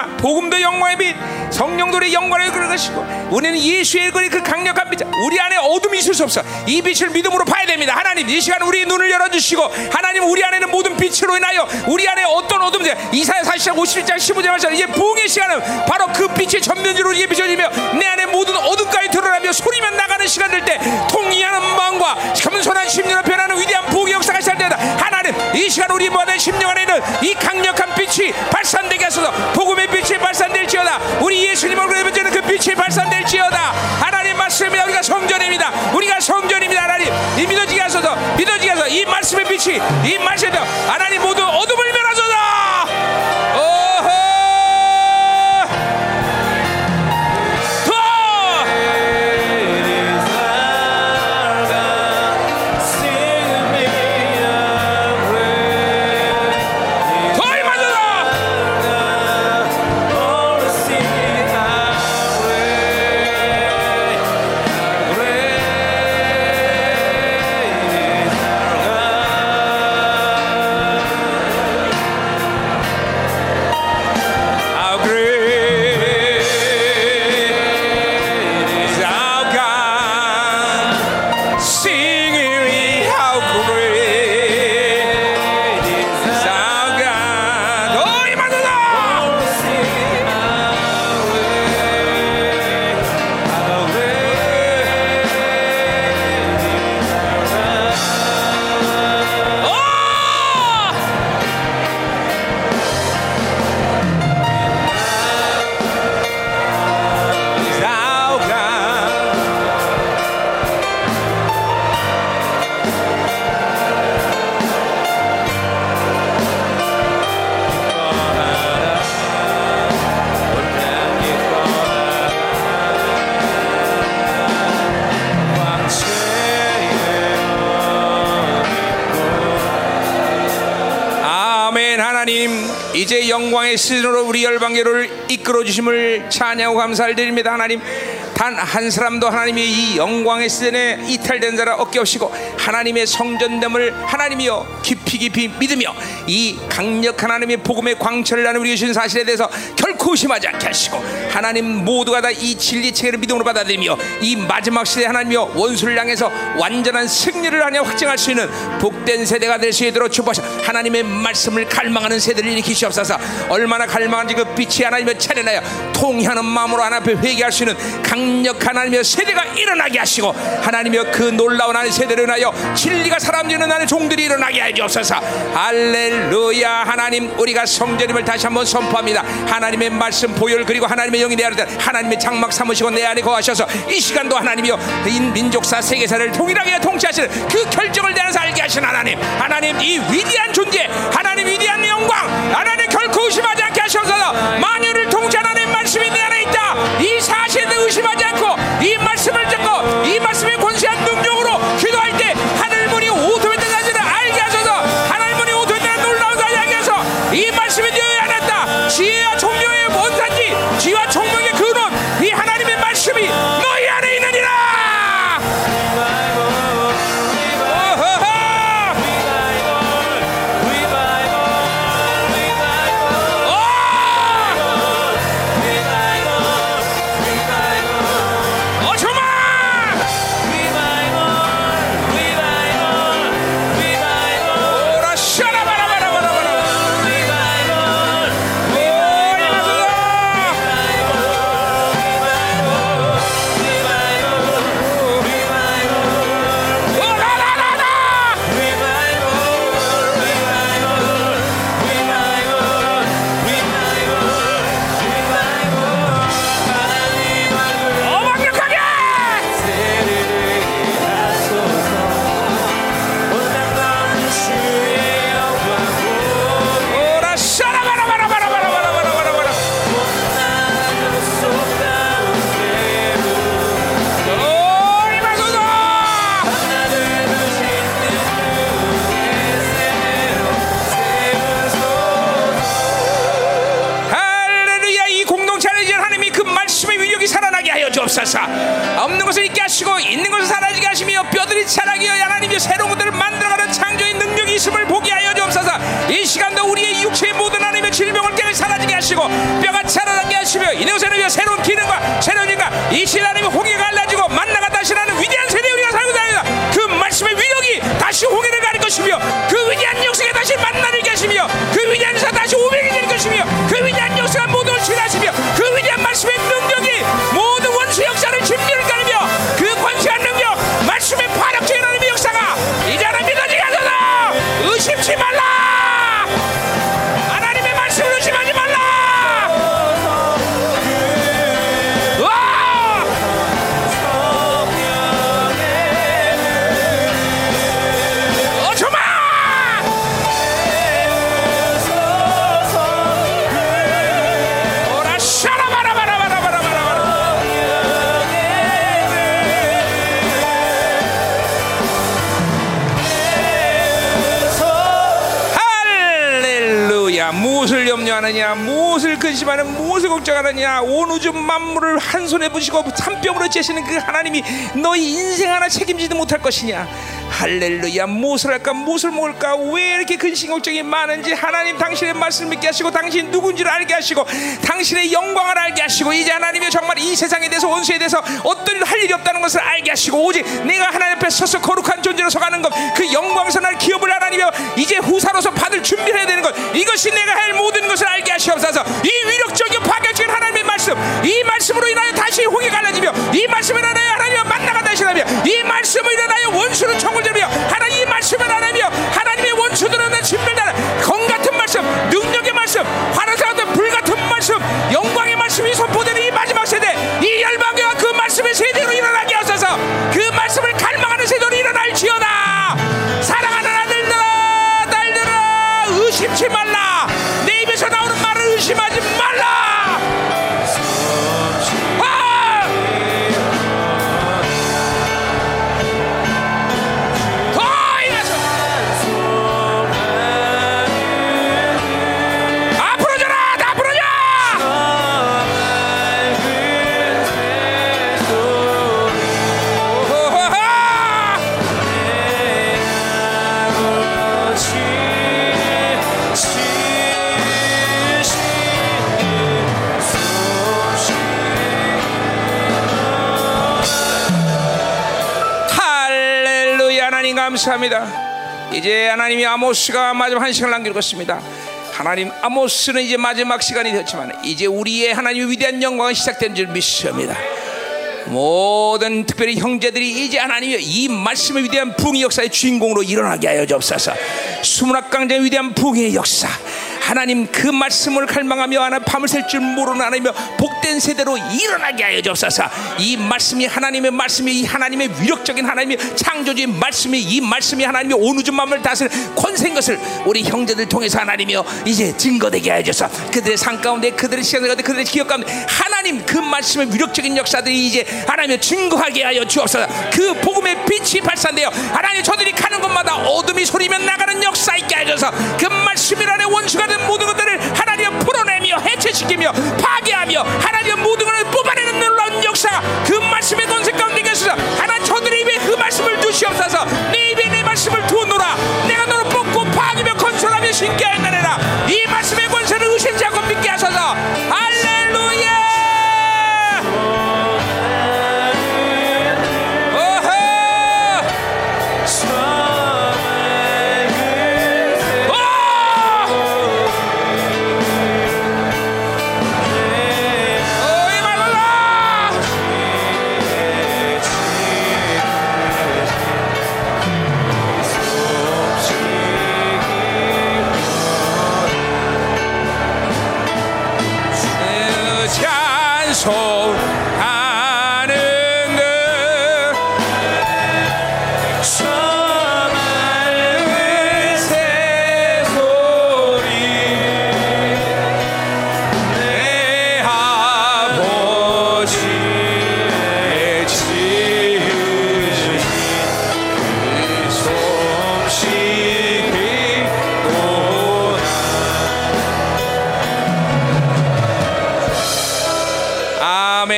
빛이시라. 복음도 영광의 빛, 성령도의 영광을 그려가시고 우리는 예수의 그리 그 강력한 빛, 우리 안에 어둠이 있을 수 없어. 이 빛을 믿음으로 봐야 됩니다. 하나님 이 시간 우리의 눈을 열어주시고 하나님 우리 안에는 모든 빛으로 인하여 우리 안에 어떤 어둠이 이사야 사십장 오십일장 십오장 말씀하신 이제 부흥의 시간은 바로 그 빛이 전면적으로 이제 비춰지며 내 안에 모든 어둠까지 드러나며 소리만 나가는 시간 될 때 통이하는 마음과 겸손한 심령을 변하는 위대한 부흥의 역사가 시작된다. 하나님 이 시간 우리 모든 심령 안에는 이 강력한 빛이 발산되게 하소서. 복음의 빛이 발산될지어다. 우리 예수님 얼굴에 비치는 그 빛이 발산될지어다. 하나님 말씀이 우리가 성전입니다. 우리가 성전입니다. 하나님 이 믿어지게 하소서. 믿어지게 하소서. 이 말씀의 빛이 이 말씀의 하나님 모두 어둠을 멸하소서. 이제 영광의 시즌으로 우리 열방교를 이끌어주심을 찬양하고 감사를 드립니다. 하나님 단 한 사람도 하나님의 이 영광의 시즌에 이탈된 자라 없게 하시고 하나님의 성전됨을 하나님이여 깊이 깊이 믿으며 이 강력한 하나님의 복음의 광채를 나는 우리 주신 사실에 대해서 결코 의심하지 않게 하시고 하나님 모두가 다 이 진리 체계를 믿음으로 받아들이며 이 마지막 시대에 하나님이여 원수를 향해서 완전한 승리를 하냐 확증할 수 있는 복된 세대가 될 수 있도록 축복하셔. 하나님의 말씀을 갈망하는 세대를 일으키시옵소서. 얼마나 갈망한지 그 빛이 하나님의 차려나여 통회하는 마음으로 하나님 앞에 회개할 수 있는 강력한 하나님의 세대가 일어나게 하시고 하나님의 그 놀라운 하나님의 세대를 인하여 진리가 사람들이는 하나님의 종들이 일어나게 하옵소서. 할렐루야. 하나님 우리가 성전임을 다시 한번 선포합니다. 하나님의 말씀 보혈 그리고 하나님의 영이 내 안에 하나님의 장막 삼으시고 내 안에 거하셔서 이 시간도 하나님이여 민족사 세계사를 동일하게 통치하시는 그 결정을 내 안에서 알게 하신 하나님, 하나님 이 위대한 존재, 하나님 위대한 영광, 하나님 결코 의심하지 않게 하셔서 만유를 통치하는 하나님 말씀이 내 안에 있다 이 사실을 의심하지 않고 이 말씀을 듣고 이 말씀의 권세한 능력으로 기도할 때 하늘문이 오토매트 사실을 알게 하셔서 하늘문이 오토매트 놀라운 사실을 알게 하셔서 이 말씀이 내 안에 있다. 지혜와 총명의 원산지, 지혜와 총명의 근원 이 하나님의 말씀이 너희 안에 있느니라. 없는 것을 있게 하시고 있는 것을 사라지게 하시며 뼈들이 자라게 하여 하나님의 새로운 것들을 만들어가는 창조의 능력이 있음을 보게 하여 주옵소서. 이 시간도 우리의 육체의 모든 하나님의 질병을 깨끗이 사라지게 하시고 뼈가 자라게 이 시대 하나님의 홍해가 갈라지고 만나가 다시 나는 위대한 세대에 우리가 살고 있습니다. 그 말씀의 위력이 다시 홍해를 가릴 것이며, 그 위대한 역사가 다시 만나를 계시며, 그 위대한 역사가 다시 오백이 될 것이며, 그 위대한 역사가 모든 걸 지나시며, 그 위대한 말씀의 능력이 모든 원수 역사를 진멸을 가르며, 그 권세한 능력 말씀의 파력적인 하나님의 역사가 이제는 믿어지게 하소서. 의심치 말라. 무엇을 염려하느냐, 무엇을 근심하는, 무엇을 걱정하느냐. 온 우주 만물을 한 손에 부시고 산뼘으로 재시는 그 하나님이 너희 인생 하나 책임지도 못할 것이냐. 할렐루야. 무엇을 할까, 무엇을 먹을까, 왜 이렇게 근심 걱정이 많은지 하나님 당신의 말씀을 믿게 하시고, 당신 누군지를 알게 하시고, 당신의 영광을 알게 하시고, 이제 하나님이 정말 이 세상에 대해서, 원수에 대해서 어떤 할 일이 없다는 것을 알게 하시고, 오직 내가 하나님 앞에 서서 거룩한 존재로 서가는 것, 그 영광스러운 기업을 하나님이여 이제 후사로서 받을 준비를 해야 되는 것, 이것이 내가 할 모든 것을 알게 하시옵소서. 이 위력적인 파격적인 하나님의 말씀, 이 말씀으로 인하여 다시 홍해 갈라지며, 이 말씀으로 인하여 하나님과 만나가 되시라며, 이 말씀으로 인하여 원수를 청을 잡으며, 하나님 이 말씀을 하나며 하나님의 원수들은 진멸당하는 검같은 말씀, 능력의 말씀, 화나사같은 불같은 말씀, 영광의 말씀이 선포되는 이 마지막 세대, 이 열방과 그 말씀의 세대로 일어나게 하소서. 그 말씀을 갈망하는 세대로 일어날지어다. 사랑하는 아들들아, 딸들아, 의심치 말라. 내 입에서 나오는 말을 의심하지 말라. 감사합니다. 이제 하나님이 아모스가 마지막 한 시간 남겨주었습니다. 하나님, 아모스는 이제 마지막 시간이 되었지만 이제 우리의 하나님의 위대한 영광은 시작된 줄 믿습니다. 모든 특별히 형제들이 이제 하나님의 이 말씀의 위대한 부흥의 역사의 주인공으로 일어나게 하여 주옵소서. 수문학강제의 위대한 부흥의 역사, 하나님 그 말씀을 갈망하며 하나 밤을 셀 줄 모르는 하나님이여 복된 세대로 일어나게 하여 주옵소서. 이 말씀이, 하나님의 말씀이, 이 하나님의 위력적인 하나님의 창조주의 말씀이, 이 말씀이 하나님의 온 우주 만물을 다스릴 권세인 것을 우리 형제들 통해서 하나님이여 이제 증거되게 하여 주옵소서. 그들의 삶 가운데, 그들의 시간 가운데, 그들의 기억 가운데 하나님 그 말씀의 위력적인 역사들이 이제 하나님이여 증거하게 하여 주옵소서. 그 복음의 빛이 발산되어 하나님 저들이 가는 곳마다 어둠이 소리며 나가는 역사 있게 하여 주옵소서. 그 말씀이라는 원수가 모든 것들을 하나님을 풀어내며 해체시키며 파괴하며 하나님의 모든 것을 뽑아내는 놀라운 역사가 그 말씀의 권세 가운데 계셔서 하나님 저들의 입에 그 말씀을 두시옵소서. 내 입에 내 말씀을 두어놓으라. 내가 너를 뽑고 파괴며 건설하며 신께 행하리라. 이 말씀의 권세를 의심치 않고 믿게 하소서. 할렐루야.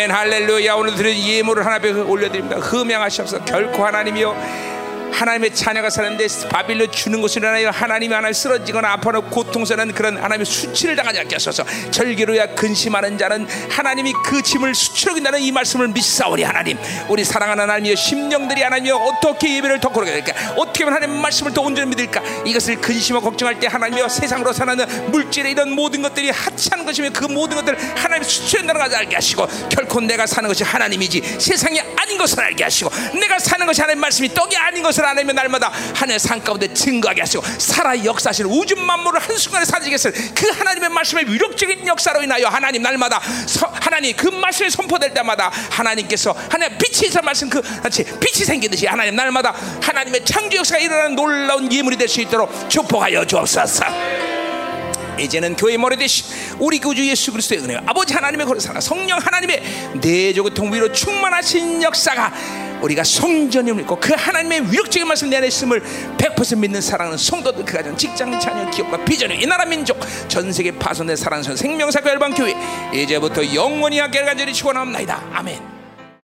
할렐루야. 오늘 드린 예물을 하나님께 올려드립니다. 흠양하시옵소서. 결코 하나님이여 하나님의 자녀가 사는데 바빌로 주는 것으로 인하여 하나님이 하나님 쓰러지거나 아파로 고통스러운 그런 하나님의 수치를 당하지 않게 하소서. 절기로야 근심하는 자는 하나님이 그 짐을 수치로긴다는 이 말씀을 믿사오니 하나님, 우리 사랑하는 하나님이여, 심령들이 하나님이여 어떻게 예배를 더 거룩하게 될까, 어떻게 하면 하나님의 말씀을 더 온전히 믿을까, 이것을 근심하고 걱정할 때 하나님이여 세상으로 사는 물질의 이런 모든 것들이 하찮은 것이며 그 모든 것들을 하나님의 수치로긴다는 것을 알게 하시고, 결코 내가 사는 것이 하나님이지 세상이 아닌 것을 알게 하시고, 내가 사는 것이 하나님의 말씀이 떡이 아닌 것을 하나님의 날마다 하늘의 산 가운데 증거하게 하시고, 살아 역사하시는 우주 만물을 한순간에 사라지겠을 그 하나님의 말씀의 위력적인 역사로 인하여 하나님 날마다 서, 하나님 그 말씀이 선포될 때마다 하나님께서 하나님 빛이서 말씀 그 같이 빛이 생기듯이 하나님 날마다 하나님의 창조 역사가 일어나는 놀라운 예물이 될 수 있도록 축복하여 주옵소서. 이제는 교회의 머리 되신 우리 구주 예수 그리스도의 은혜와 아버지 하나님의 거룩한 사랑 성령 하나님의 내조의 통비로 충만하신 역사가 우리가 성전을 믿고 그 하나님의 위력적인 말씀 내 안에 있음을 백 퍼센트 믿는 사랑하는 성도들, 그 가정, 직장, 자녀, 기업과 비전의 이 나라 민족 전세계 파손된 사랑하는 생명사과 열방교회 이제부터 영원히 함께 간절히 축원하옵나이다. 아멘.